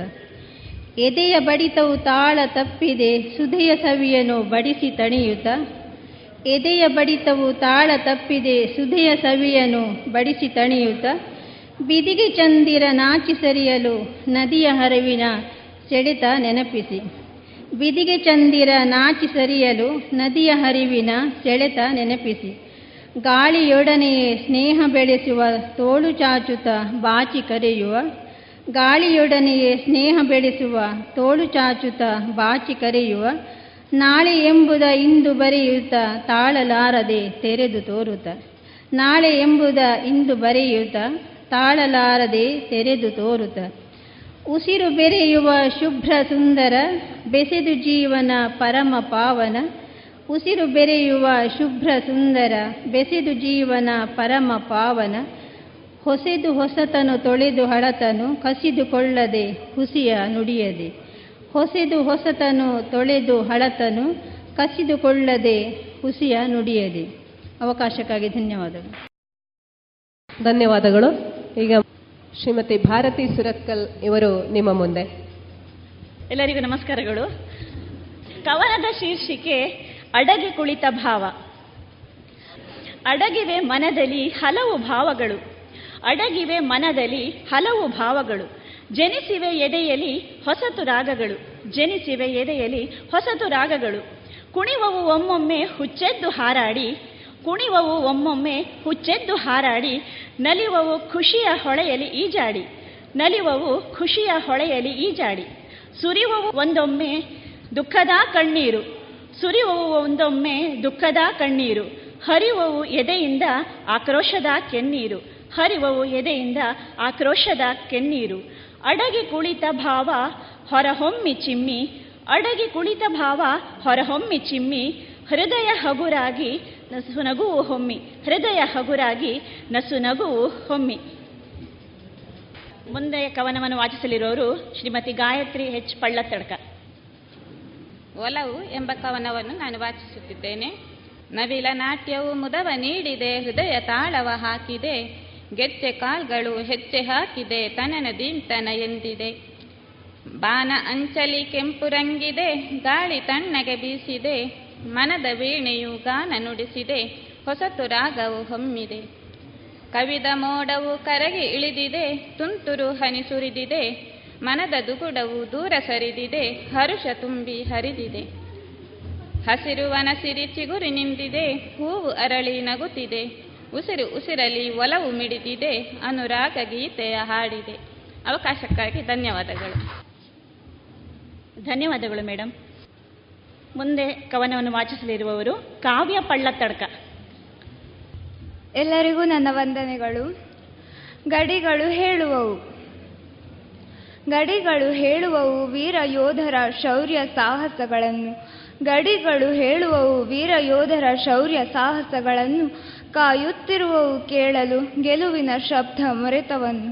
ಎದೆಯ ಬಡಿತವು ತಾಳ ತಪ್ಪಿದೆ ಸುಧೆಯ ಸವಿಯನ್ನು ಬಡಿಸಿ ತಣಿಯುತ್ತ. ಎದೆಯ ಬಡಿತವು ತಾಳ ತಪ್ಪಿದೆ ಸುಧೆಯ ಸವಿಯನ್ನು ಬಡಿಸಿ ತಣಿಯುತ್ತ. ಬಿದಿಗೆ ಚಂದಿರ ನಾಚಿ ಸರಿಯಲು ನದಿಯ ಹರಿವಿನ ಸೆಳೆತ ನೆನಪಿಸಿ. ಬಿದಿಗೆ ಚಂದಿರ ನಾಚಿ ಸರಿಯಲು ನದಿಯ ಹರಿವಿನ ಸೆಳೆತ ನೆನಪಿಸಿ. ಗಾಳಿಯೊಡನೆಯೇ ಸ್ನೇಹ ಬೆಳೆಸುವ ತೋಳು ಚಾಚುತ ಬಾಚಿ ಕರೆಯುವ. ಗಾಳಿಯೊಡನೆಯೇ ಸ್ನೇಹ ಬೆಳೆಸುವ ತೋಳು ಚಾಚುತ ಬಾಚಿ ಕರೆಯುವ. ನಾಳೆ ಎಂಬುದ ಇಂದು ಬರೆಯುತ್ತ ತಾಳಲಾರದೆ ತೆರೆದು ತೋರುತ್ತ. ನಾಳೆ ಎಂಬುದ ಇಂದು ಬರೆಯುತ್ತ ತಾಳಲಾರದೆ ತೆರೆದು ತೋರುತ್ತ. ಉಸಿರು ಬೆರೆಯುವ ಶುಭ್ರ ಸುಂದರ ಬೆಸೆದು ಜೀವನ ಪರಮ ಪಾವನ. ಉಸಿರು ಬೆರೆಯುವ ಶುಭ್ರ ಸುಂದರ ಬೆಸೆದು ಜೀವನ ಪರಮ ಪಾವನ. ಹೊಸೆದು ಹೊಸತನು ತೊಳೆದು ಹಳತನು ಕಸಿದುಕೊಳ್ಳದೆ ಹುಸಿಯ ನುಡಿಯದೆ. ಹೊಸೆದು ಹೊಸತನು ತೊಳೆದು ಹಳತನು ಕಸಿದುಕೊಳ್ಳದೆ ಹುಸಿಯ ನುಡಿಯದೆ. ಅವಕಾಶಕ್ಕಾಗಿ ಧನ್ಯವಾದಗಳು. ಧನ್ಯವಾದಗಳು. ಈಗ ಶ್ರೀಮತಿ ಭಾರತಿ ಸುರತ್ಕಲ್ ಇವರು ನಿಮ್ಮ ಮುಂದೆ. ಎಲ್ಲರಿಗೂ ನಮಸ್ಕಾರಗಳು. ಕವನದ ಶೀರ್ಷಿಕೆ ಅಡಗಿ ಕುಳಿತ ಭಾವ. ಅಡಗಿವೆ ಮನದಲ್ಲಿ ಹಲವು ಭಾವಗಳು. ಅಡಗಿವೆ ಮನದಲ್ಲಿ ಹಲವು ಭಾವಗಳು. ಜನಿಸಿವೆ ಎದೆಯಲ್ಲಿ ಹೊಸತು ರಾಗಗಳು. ಜನಿಸಿವೆ ಎದೆಯಲ್ಲಿ ಹೊಸತು ರಾಗಗಳು. ಕುಣಿವವು ಒಮ್ಮೊಮ್ಮೆ ಹುಚ್ಚೆದ್ದು ಹಾರಾಡಿ. ಕುಣಿವವು ಒಮ್ಮೊಮ್ಮೆ ಹುಚ್ಚೆದ್ದು ಹಾರಾಡಿ. ನಲಿವವು ಖುಷಿಯ ಹೊಳೆಯಲ್ಲಿ ಈಜಾಡಿ. ನಲಿವವು ಖುಷಿಯ ಹೊಳೆಯಲ್ಲಿ ಈಜಾಡಿ. ಸುರಿವವು ಒಂದೊಮ್ಮೆ ದುಃಖದ ಕಣ್ಣೀರು. ಸುರಿವವು ಒಂದೊಮ್ಮೆ ದುಃಖದ ಕಣ್ಣೀರು. ಹರಿವವು ಎದೆಯಿಂದ ಆಕ್ರೋಶದ ಕೆನ್ನೀರು. ಹರಿವವು ಎದೆಯಿಂದ ಆಕ್ರೋಶದ ಕೆನ್ನೀರು. ಅಡಗಿ ಕುಳಿತ ಭಾವ ಹೊರಹೊಮ್ಮಿ ಚಿಮ್ಮಿ. ಅಡಗಿ ಕುಳಿತ ಭಾವ ಹೊರಹೊಮ್ಮಿ ಚಿಮ್ಮಿ. ಹೃದಯ ಹಗುರಾಗಿ ನಸು ನಗುವು ಹೊಮ್ಮಿ. ಹೃದಯ ಹಗುರಾಗಿ ನಸು ನಗುವು ಹೊಮ್ಮಿ. ಮುಂದೆ ಕವನವನ್ನು ವಾಚಿಸಲಿರುವವರು ಶ್ರೀಮತಿ ಗಾಯತ್ರಿ ಎಚ್ ಪಳ್ಳತ್ತಡ್ಕ. ಒಲವು ಎಂಬ ಕವನವನ್ನು ನಾನು ವಾಚಿಸುತ್ತಿದ್ದೇನೆ. ನವಿಲ ನಾಟ್ಯವು ಮುದವ ನೀಡಿದೆ ಹೃದಯ ತಾಳವ ಹಾಕಿದೆ. ಗೆಜ್ಜೆ ಕಾಲ್ಗಳು ಹೆಜ್ಜೆ ಹಾಕಿದೆ ತನನ ದೀಮ್ತನ ಎಂದಿದೆ. ಬಾನ ಅಂಚಲಿ ಕೆಂಪು ರಂಗಿದೆ ಗಾಳಿ ತಣ್ಣಗೆ ಬೀಸಿದೆ. ಮನದ ವೀಣೆಯು ಗಾನ ನುಡಿಸಿದೆ ಹೊಸತು ರಾಗವು ಹೊಮ್ಮಿದೆ. ಕವಿದ ಮೋಡವು ಕರಗಿ ಇಳಿದಿದೆ ತುಂತುರು ಹನಿ ಸುರಿದಿದೆ. ಮನದ ದುಗುಡವು ದೂರ ಸರಿದಿದೆ ಹರುಷ ತುಂಬಿ ಹರಿದಿದೆ. ಹಸಿರು ವನಸಿರಿ ಚಿಗುರಿ ನಿಂತಿದೆ ಹೂವು ಅರಳಿ ನಗುತ್ತಿದೆ. ಉಸಿರು ಉಸಿರಲ್ಲಿ ಒಲವು ಮಿಡಿದಿದೆ ಅನುರಾಗ ಗೀತೆಯ ಹಾಡಿದೆ. ಅವಕಾಶಕ್ಕಾಗಿ ಧನ್ಯವಾದಗಳು. ಧನ್ಯವಾದಗಳು ಮೇಡಮ್. ಮುಂದೆ ಕವನವನ್ನು ವಾಚಿಸಲಿರುವವರು ಕಾವ್ಯ ಪಳ್ಳತ್ತಡ್ಕ. ಎಲ್ಲರಿಗೂ ನನ್ನ ವಂದನೆಗಳು. ಗಡಿಗಳು ಹೇಳುವವು. ಗಡಿಗಳು ಹೇಳುವವು ವೀರ ಯೋಧರ ಶೌರ್ಯ ಸಾಹಸಗಳನ್ನು. ಗಡಿಗಳು ಹೇಳುವವು ವೀರ ಯೋಧರ ಶೌರ್ಯ ಸಾಹಸಗಳನ್ನು. ಕಾಯುತ್ತಿರುವವು ಕೇಳಲು ಗೆಲುವಿನ ಶಬ್ದ ಮೊರೆತವನ್ನು.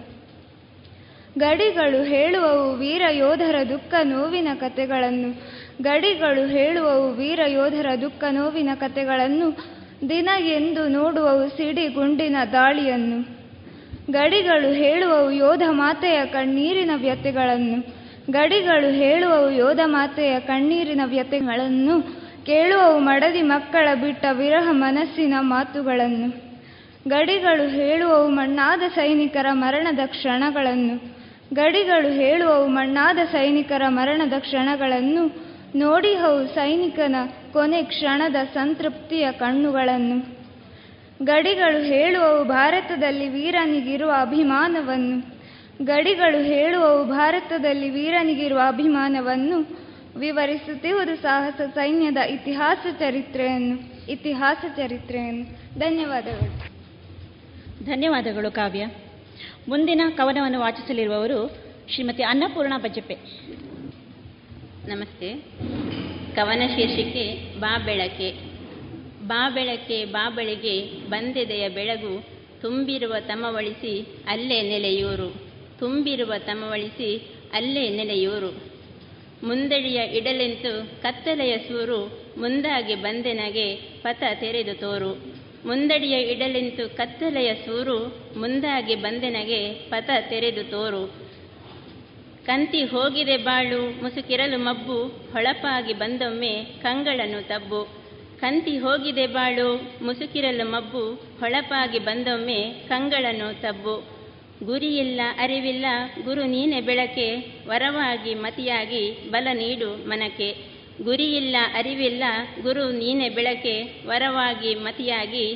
ಗಡಿಗಳು ಹೇಳುವವು ವೀರ ಯೋಧರ ದುಃಖ ನೋವಿನ ಕಥೆಗಳನ್ನು. ಗಡಿಗಳು ಹೇಳುವವು ವೀರ ಯೋಧರ ದುಃಖ ನೋವಿನ ಕಥೆಗಳನ್ನು. ದಿನ ಎಂದು ನೋಡುವವು ಸಿಡಿ ಗುಂಡಿನ ದಾಳಿಯನ್ನು. ಗಡಿಗಳು ಹೇಳುವವು ಯೋಧ ಮಾತೆಯ ಕಣ್ಣೀರಿನ ವ್ಯಥೆಗಳನ್ನು. ಗಡಿಗಳು ಹೇಳುವವು ಯೋಧ ಮಾತೆಯ ಕಣ್ಣೀರಿನ ವ್ಯಥೆಗಳನ್ನು. ಕೇಳುವವು ಮಡದಿ ಮಕ್ಕಳ ಬಿಟ್ಟ ವಿರಹ ಮನಸ್ಸಿನ ಮಾತುಗಳನ್ನು. ಗಡಿಗಳು ಹೇಳುವವು ಮಣ್ಣಾದ ಸೈನಿಕರ ಮರಣದ ಕ್ಷಣಗಳನ್ನು, ಗಡಿಗಳು ಹೇಳುವವು ಮಣ್ಣಾದ ಸೈನಿಕರ ಮರಣದ ಕ್ಷಣಗಳನ್ನು, ನೋಡಿ ಹೌ ಸೈನಿಕನ ಕೊನೆ ಕ್ಷಣದ ಸಂತೃಪ್ತಿಯ ಕಣ್ಣುಗಳನ್ನು. ಗಡಿಗಳು ಹೇಳುವವು ಭಾರತದಲ್ಲಿ ವೀರನಿಗಿರುವ ಅಭಿಮಾನವನ್ನು, ಗಡಿಗಳು ಹೇಳುವವು ಭಾರತದಲ್ಲಿ ವೀರನಿಗಿರುವ ಅಭಿಮಾನವನ್ನು, ವಿವರಿಸುತ್ತಿರುವುದು ಸಾಹಸ ಸೈನ್ಯದ ಇತಿಹಾಸ ಚರಿತ್ರೆಯನ್ನು ಇತಿಹಾಸ ಚರಿತ್ರೆಯನ್ನು ಧನ್ಯವಾದಗಳು. ಧನ್ಯವಾದಗಳು ಕಾವ್ಯ. ಮುಂದಿನ ಕವನವನ್ನು ವಾಚಿಸಲಿರುವವರು ಶ್ರೀಮತಿ ಅನ್ನಪೂರ್ಣ ಬಜಪೆ. ನಮಸ್ತೆ. ಕವನ ಶೀರ್ಷಿಕೆ ಬಾ ಬೆಳಕೆ. ಬಾ ಬೆಳಕೆ ಬಾ ಬೆಳಗೆ ಬಂದೆದೆಯ ಬೆಳಗು, ತುಂಬಿರುವ ತಮವಳಿಸಿ ಅಲ್ಲೇ ನೆಲೆಯೂರು, ತುಂಬಿರುವ ತಮವಳಿಸಿ ಅಲ್ಲೇ ನೆಲೆಯೂರು. ಮುಂದಡಿಯ ಇಡಲೆಂತು ಕತ್ತಲೆಯ ಸೂರು, ಮುಂದಾಗಿ ಬಂದೆನಗೆ ಪಥ ತೆರೆದು ತೋರು. ಮುಂದಡಿಯ ಇಡಲೆಂತು ಕತ್ತಲೆಯ ಸೂರು, ಮುಂದಾಗಿ ಬಂದೆನಗೆ ಪಥ ತೆರೆದು ತೋರು. ಕಂತಿ ಹೋಗಿದೆ ಬಾಳು ಮುಸುಕಿರಲು ಮಬ್ಬು, ಹೊಳಪಾಗಿ ಬಂದೊಮ್ಮೆ ಕಂಗಳನ್ನು ತಬ್ಬು. ಕಂತಿ ಹೋಗಿದೆ ಬಾಳು ಮುಸುಕಿರಲು ಮಬ್ಬು, ಹೊಳಪಾಗಿ ಬಂದೊಮ್ಮೆ ಕಂಗಳನ್ನು ತಬ್ಬು. ಗುರಿಯಿಲ್ಲ ಅರಿವಿಲ್ಲ ಗುರು ನೀನೆ ಬೆಳಕೆ, ವರವಾಗಿ ಮತಿಯಾಗಿ ಬಲ ನೀಡು ಮನಕ್ಕೆ. ಗುರಿಯಿಲ್ಲ ಅರಿವಿಲ್ಲ ಗುರು ನೀನೆ ಬೆಳಕೆ, ವರವಾಗಿ ಮತಿಯಾಗಿ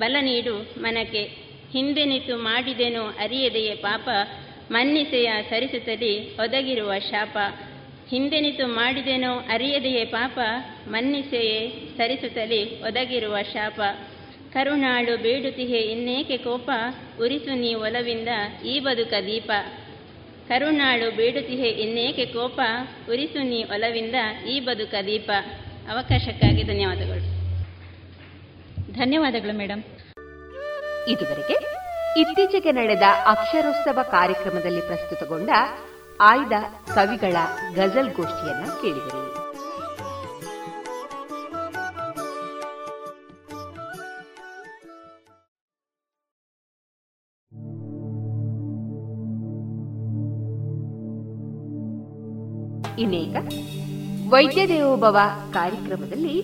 ಬಲ ನೀಡು ಮನಕ್ಕೆ. ಹಿಂದೆನಿತು ಮಾಡಿದೆನೋ ಅರಿಯದೆಯೇ ಪಾಪ, ಮನ್ನಿಸೆಯ ಸರಿಸುತ್ತದೆ ಒದಗಿರುವ ಶಾಪ. ಹಿಂದೆನಿತು ಮಾಡಿದೆನೋ ಅರಿಯದೆಯೇ ಪಾಪ, ಮನ್ನಿಸೆಯೇ ಸರಿಸುತ್ತಲೇ ಒದಗಿರುವ ಶಾಪ. ಕರುಣಾಳು ಬೇಡುತಿಹೆ ಇನ್ನೇಕೆ ಕೋಪ, ಉರಿಸು ನೀ ಒಲವಿಂದ ಈ ಬದುಕ ದೀಪ. ಕರುಣಾಳು ಬೇಡುತಿಹೆ ಇನ್ನೇಕೆ ಕೋಪ, ಉರಿಸು ನೀ ಒಲವಿಂದ ಈ ಬದುಕ ದೀಪ. ಅವಕಾಶಕ್ಕಾಗಿ ಧನ್ಯವಾದಗಳು. ಧನ್ಯವಾದಗಳು ಮೇಡಮ್. ಇದುವರೆಗೆ ಇತ್ತೀಚೆಗೆ ನಡೆದ ಅಕ್ಷರೋತ್ಸವ ಕಾರ್ಯಕ್ರಮದಲ್ಲಿ ಪ್ರಸ್ತುತಗೊಂಡ ಆಯ್ದ ಕವಿಗಳ ಗಜಲ್ ಗೋಷ್ಠಿಯನ್ನು ಕೇಳಿದರು. ಇನ್ನೇಕ ವೈದ್ಯ ದೇವೋಭವ ಕಾರ್ಯಕ್ರಮದಲ್ಲಿ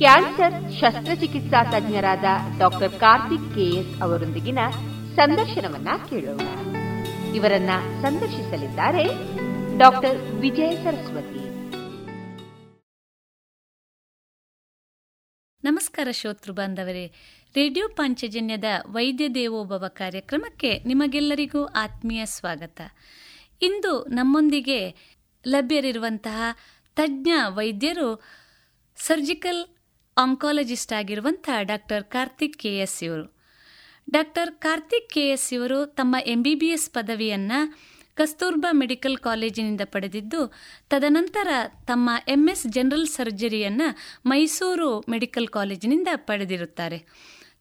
ಕ್ಯಾನ್ಸರ್ ಶಸ್ತ್ರಚಿಕಿತ್ಸಾ ತಜ್ಞರಾದ ಡಾಕ್ಟರ್ ಕಾರ್ತಿಕ್ ಕೆ ಎಸ್ ಅವರೊಂದಿಗಿನ ಸಂದರ್ಶನವನ್ನ ಕೇಳೋಣ. ಇವರನ್ನ ಸಂದರ್ಶಿಸಲಿದ್ದಾರೆ ಡಾಕ್ಟರ್ ವಿಜಯ ಸರಸ್ವತಿ. ನಮಸ್ಕಾರ ಶ್ರೋತೃ ಬಾಂಧವರೇ, ರೇಡಿಯೋ ಪಾಂಚಜನ್ಯದ ವೈದ್ಯ ದೇವೋಭವ ಕಾರ್ಯಕ್ರಮಕ್ಕೆ ನಿಮಗೆಲ್ಲರಿಗೂ ಆತ್ಮೀಯ ಸ್ವಾಗತ. ಇಂದು ನಮ್ಮೊಂದಿಗೆ ಲಭ್ಯರಿರುವಂತಹ ತಜ್ಞ ವೈದ್ಯರು ಸರ್ಜಿಕಲ್ ಆಂಕಾಲಜಿಸ್ಟ್ ಆಗಿರುವಂಥ ಡಾಕ್ಟರ್ ಕಾರ್ತಿಕ್ ಕೆ ಎಸ್ ಇವರು. ಡಾಕ್ಟರ್ ಕಾರ್ತಿಕ್ ಕೆ ಎಸ್ ಇವರು ತಮ್ಮ ಎಂ ಬಿ ಬಿ ಎಸ್ ಪದವಿಯನ್ನು ಕಸ್ತೂರ್ಬಾ ಮೆಡಿಕಲ್ ಕಾಲೇಜಿನಿಂದ ಪಡೆದಿದ್ದು, ತದನಂತರ ತಮ್ಮ ಎಂ ಎಸ್ ಜನರಲ್ ಸರ್ಜರಿಯನ್ನು ಮೈಸೂರು ಮೆಡಿಕಲ್ ಕಾಲೇಜಿನಿಂದ ಪಡೆದಿರುತ್ತಾರೆ.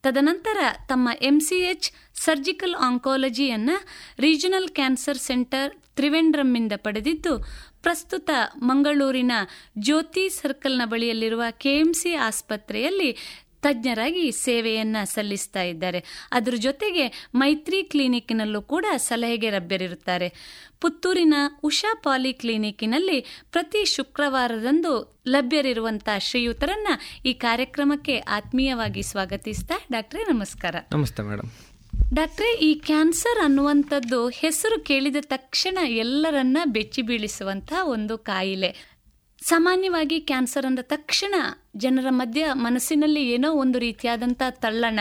ತದನಂತರ ತಮ್ಮ ಎಂ ಸಿ ಎಚ್ ಸರ್ಜಿಕಲ್ ಆಂಕಾಲಜಿಯನ್ನು ರೀಜನಲ್ ಕ್ಯಾನ್ಸರ್ ಸೆಂಟರ್ ತ್ರಿವೆಂಡ್ರಮ್ಮಿಂದ ಪಡೆದಿದ್ದು, ಪ್ರಸ್ತುತ ಮಂಗಳೂರಿನ ಜ್ಯೋತಿ ಸರ್ಕಲ್ನ ಬಳಿಯಲ್ಲಿರುವ ಕೆ ಎಂ ಸಿ ಆಸ್ಪತ್ರೆಯಲ್ಲಿ ತಜ್ಞರಾಗಿ ಸೇವೆಯನ್ನು ಸಲ್ಲಿಸ್ತಾ ಇದ್ದಾರೆ. ಅದರ ಜೊತೆಗೆ ಮೈತ್ರಿ ಕ್ಲಿನಿಕ್ನಲ್ಲೂ ಕೂಡ ಸಲಹೆಗೆ ಲಭ್ಯರಿರುತ್ತಾರೆ. ಪುತ್ತೂರಿನ ಉಷಾ ಪಾಲಿ ಕ್ಲಿನಿಕ್ನಲ್ಲಿ ಪ್ರತಿ ಶುಕ್ರವಾರದಂದು ಲಭ್ಯರಿರುವಂಥ ಶ್ರೀಯುತರನ್ನ ಈ ಕಾರ್ಯಕ್ರಮಕ್ಕೆ ಆತ್ಮೀಯವಾಗಿ ಸ್ವಾಗತಿಸ್ತಾ ಡಾಕ್ಟ್ರೇ ನಮಸ್ಕಾರ. ನಮಸ್ತೆ ಮೇಡಮ್. ಡಾಕ್ಟ್ರೇ, ಈ ಕ್ಯಾನ್ಸರ್ ಅನ್ನುವಂಥದ್ದು ಹೆಸರು ಕೇಳಿದ ತಕ್ಷಣ ಎಲ್ಲರನ್ನ ಬೆಚ್ಚಿ ಬೀಳಿಸುವಂತಹ ಒಂದು ಕಾಯಿಲೆ. ಸಾಮಾನ್ಯವಾಗಿ ಕ್ಯಾನ್ಸರ್ ಅಂದ ತಕ್ಷಣ ಜನರ ಮಧ್ಯ ಮನಸ್ಸಿನಲ್ಲಿ ಏನೋ ಒಂದು ರೀತಿಯಾದಂಥ ತಲ್ಲಣ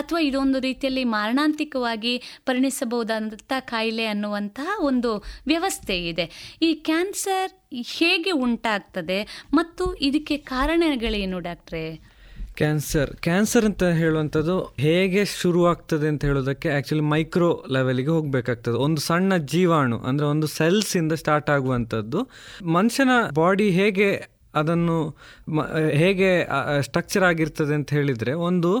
ಅಥವಾ ಇದೊಂದು ರೀತಿಯಲ್ಲಿ ಮಾರಣಾಂತಿಕವಾಗಿ ಪರಿಣಿಸಬಹುದಾದಂಥ ಕಾಯಿಲೆ ಅನ್ನುವಂತಹ ಒಂದು ವ್ಯವಸ್ಥೆ ಇದೆ. ಈ ಕ್ಯಾನ್ಸರ್ ಹೇಗೆ ಉಂಟಾಗ್ತದೆ ಮತ್ತು ಇದಕ್ಕೆ ಕಾರಣಗಳೇನು ಡಾಕ್ಟ್ರೇ? ಕ್ಯಾನ್ಸರ್ ಕ್ಯಾನ್ಸರ್ ಅಂತ ಹೇಳುವಂಥದ್ದು ಹೇಗೆ ಶುರುವಾಗ್ತದೆ ಅಂತ ಹೇಳೋದಕ್ಕೆ ಆ್ಯಕ್ಚುಲಿ ಮೈಕ್ರೋ ಲೆವೆಲಿಗೆ ಹೋಗಬೇಕಾಗ್ತದೆ. ಒಂದು ಸಣ್ಣ ಜೀವಾಣು ಅಂದರೆ ಒಂದು ಸೆಲ್ಸಿಂದ ಸ್ಟಾರ್ಟ್ ಆಗುವಂಥದ್ದು. ಮನುಷ್ಯನ ಬಾಡಿ ಹೇಗೆ ಅದನ್ನು ಹೇಗೆ ಸ್ಟ್ರಕ್ಚರ್ ಆಗಿರ್ತದೆ ಅಂತ ಹೇಳಿದರೆ, ಒಂದು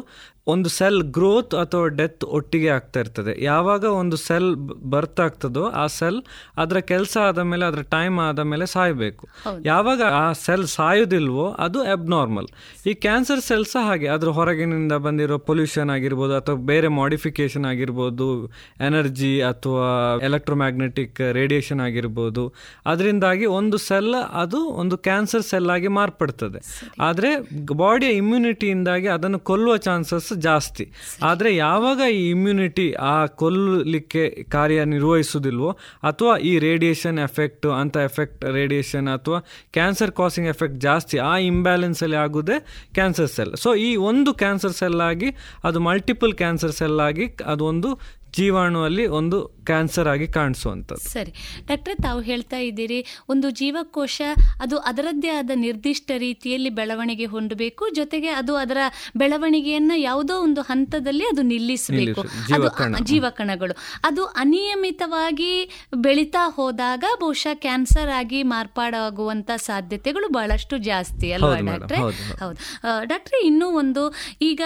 ಒಂದು ಸೆಲ್ ಗ್ರೋತ್ ಅಥವಾ ಡೆತ್ ಒಟ್ಟಿಗೆ ಆಗ್ತಾ ಇರ್ತದೆ. ಯಾವಾಗ ಒಂದು ಸೆಲ್ ಬರ್ತಾ ಆಗ್ತದೋ ಆ ಸೆಲ್ ಅದರ ಕೆಲಸ ಆದ ಮೇಲೆ, ಅದರ ಟೈಮ್ ಆದ ಮೇಲೆ ಸಾಯಬೇಕು. ಯಾವಾಗ ಆ ಸೆಲ್ ಸಾಯೋದಿಲ್ವೋ ಅದು ಅಬ್ನಾರ್ಮಲ್. ಈ ಕ್ಯಾನ್ಸರ್ ಸೆಲ್ಸ್ ಹಾಗೆ ಅದರ ಹೊರಗಿನಿಂದ ಬಂದಿರೋ ಪೊಲ್ಯೂಷನ್ ಆಗಿರ್ಬೋದು ಅಥವಾ ಬೇರೆ ಮಾಡಿಫಿಕೇಶನ್ ಆಗಿರ್ಬೋದು, ಎನರ್ಜಿ ಅಥವಾ ಎಲೆಕ್ಟ್ರೋಮ್ಯಾಗ್ನೆಟಿಕ್ ರೇಡಿಯೇಷನ್ ಆಗಿರ್ಬೋದು, ಅದರಿಂದಾಗಿ ಒಂದು ಸೆಲ್ ಅದು ಒಂದು ಕ್ಯಾನ್ಸರ್ ಸೆಲ್ ಆಗಿ ಮಾರ್ಪಡ್ತದೆ. ಆದರೆ ಬಾಡಿಯ ಇಮ್ಯುನಿಟಿಯಿಂದಾಗಿ ಅದನ್ನು ಕೊಲ್ಲುವ ಚಾನ್ಸಸ್ ಜಾಸ್ತಿ. ಆದರೆ ಯಾವಾಗ ಈ ಇಮ್ಯುನಿಟಿ ಆ ಕೊಲ್ಲಲಿಕ್ಕೆ ಕಾರ್ಯನಿರ್ವಹಿಸೋದಿಲ್ವೋ ಅಥವಾ ಈ ರೇಡಿಯೇಷನ್ ಎಫೆಕ್ಟ್ ಅಂತ ಎಫೆಕ್ಟ್ ರೇಡಿಯೇಷನ್ ಅಥವಾ ಕ್ಯಾನ್ಸರ್ ಕಾಸಿಂಗ್ ಎಫೆಕ್ಟ್ ಜಾಸ್ತಿ ಆ ಇಂಬ್ಯಾಲೆನ್ಸಲ್ಲಿ ಆಗೋದೇ ಕ್ಯಾನ್ಸರ್ ಸೆಲ್. ಸೊ ಈ ಒಂದು ಕ್ಯಾನ್ಸರ್ ಸೆಲ್ ಆಗಿ ಅದು ಮಲ್ಟಿಪಲ್ ಕ್ಯಾನ್ಸರ್ ಸೆಲ್ ಆಗಿ ಅದೊಂದು ಜೀವಾಣುವಲ್ಲಿ ಒಂದು ಕ್ಯಾನ್ಸರ್ ಆಗಿ ಕಾಣಿಸುವಂಥದ್ದು. ಸರಿ ಡಾಕ್ಟ್ರೆ, ತಾವು ಹೇಳ್ತಾ ಇದ್ದೀರಿ ಒಂದು ಜೀವಕೋಶ ಅದು ಅದರದ್ದೇ ಆದ ನಿರ್ದಿಷ್ಟ ರೀತಿಯಲ್ಲಿ ಬೆಳವಣಿಗೆ ಹೊಂದಬೇಕು, ಜೊತೆಗೆ ಅದು ಅದರ ಬೆಳವಣಿಗೆಯನ್ನು ಯಾವುದೋ ಒಂದು ಹಂತದಲ್ಲಿ ಅದು ನಿಲ್ಲಿಸಬೇಕು. ಅದು ಜೀವಕಣಗಳು ಅದು ಅನಿಯಮಿತವಾಗಿ ಬೆಳೀತಾ ಹೋದಾಗ ಬಹುಶಃ ಕ್ಯಾನ್ಸರ್ ಆಗಿ ಮಾರ್ಪಾಡಾಗುವಂಥ ಸಾಧ್ಯತೆಗಳು ಬಹಳಷ್ಟು ಜಾಸ್ತಿ ಅಲ್ವಾ ಡಾಕ್ಟ್ರೆ? ಹೌದು ಡಾಕ್ಟ್ರೆ, ಇನ್ನೂ ಒಂದು, ಈಗ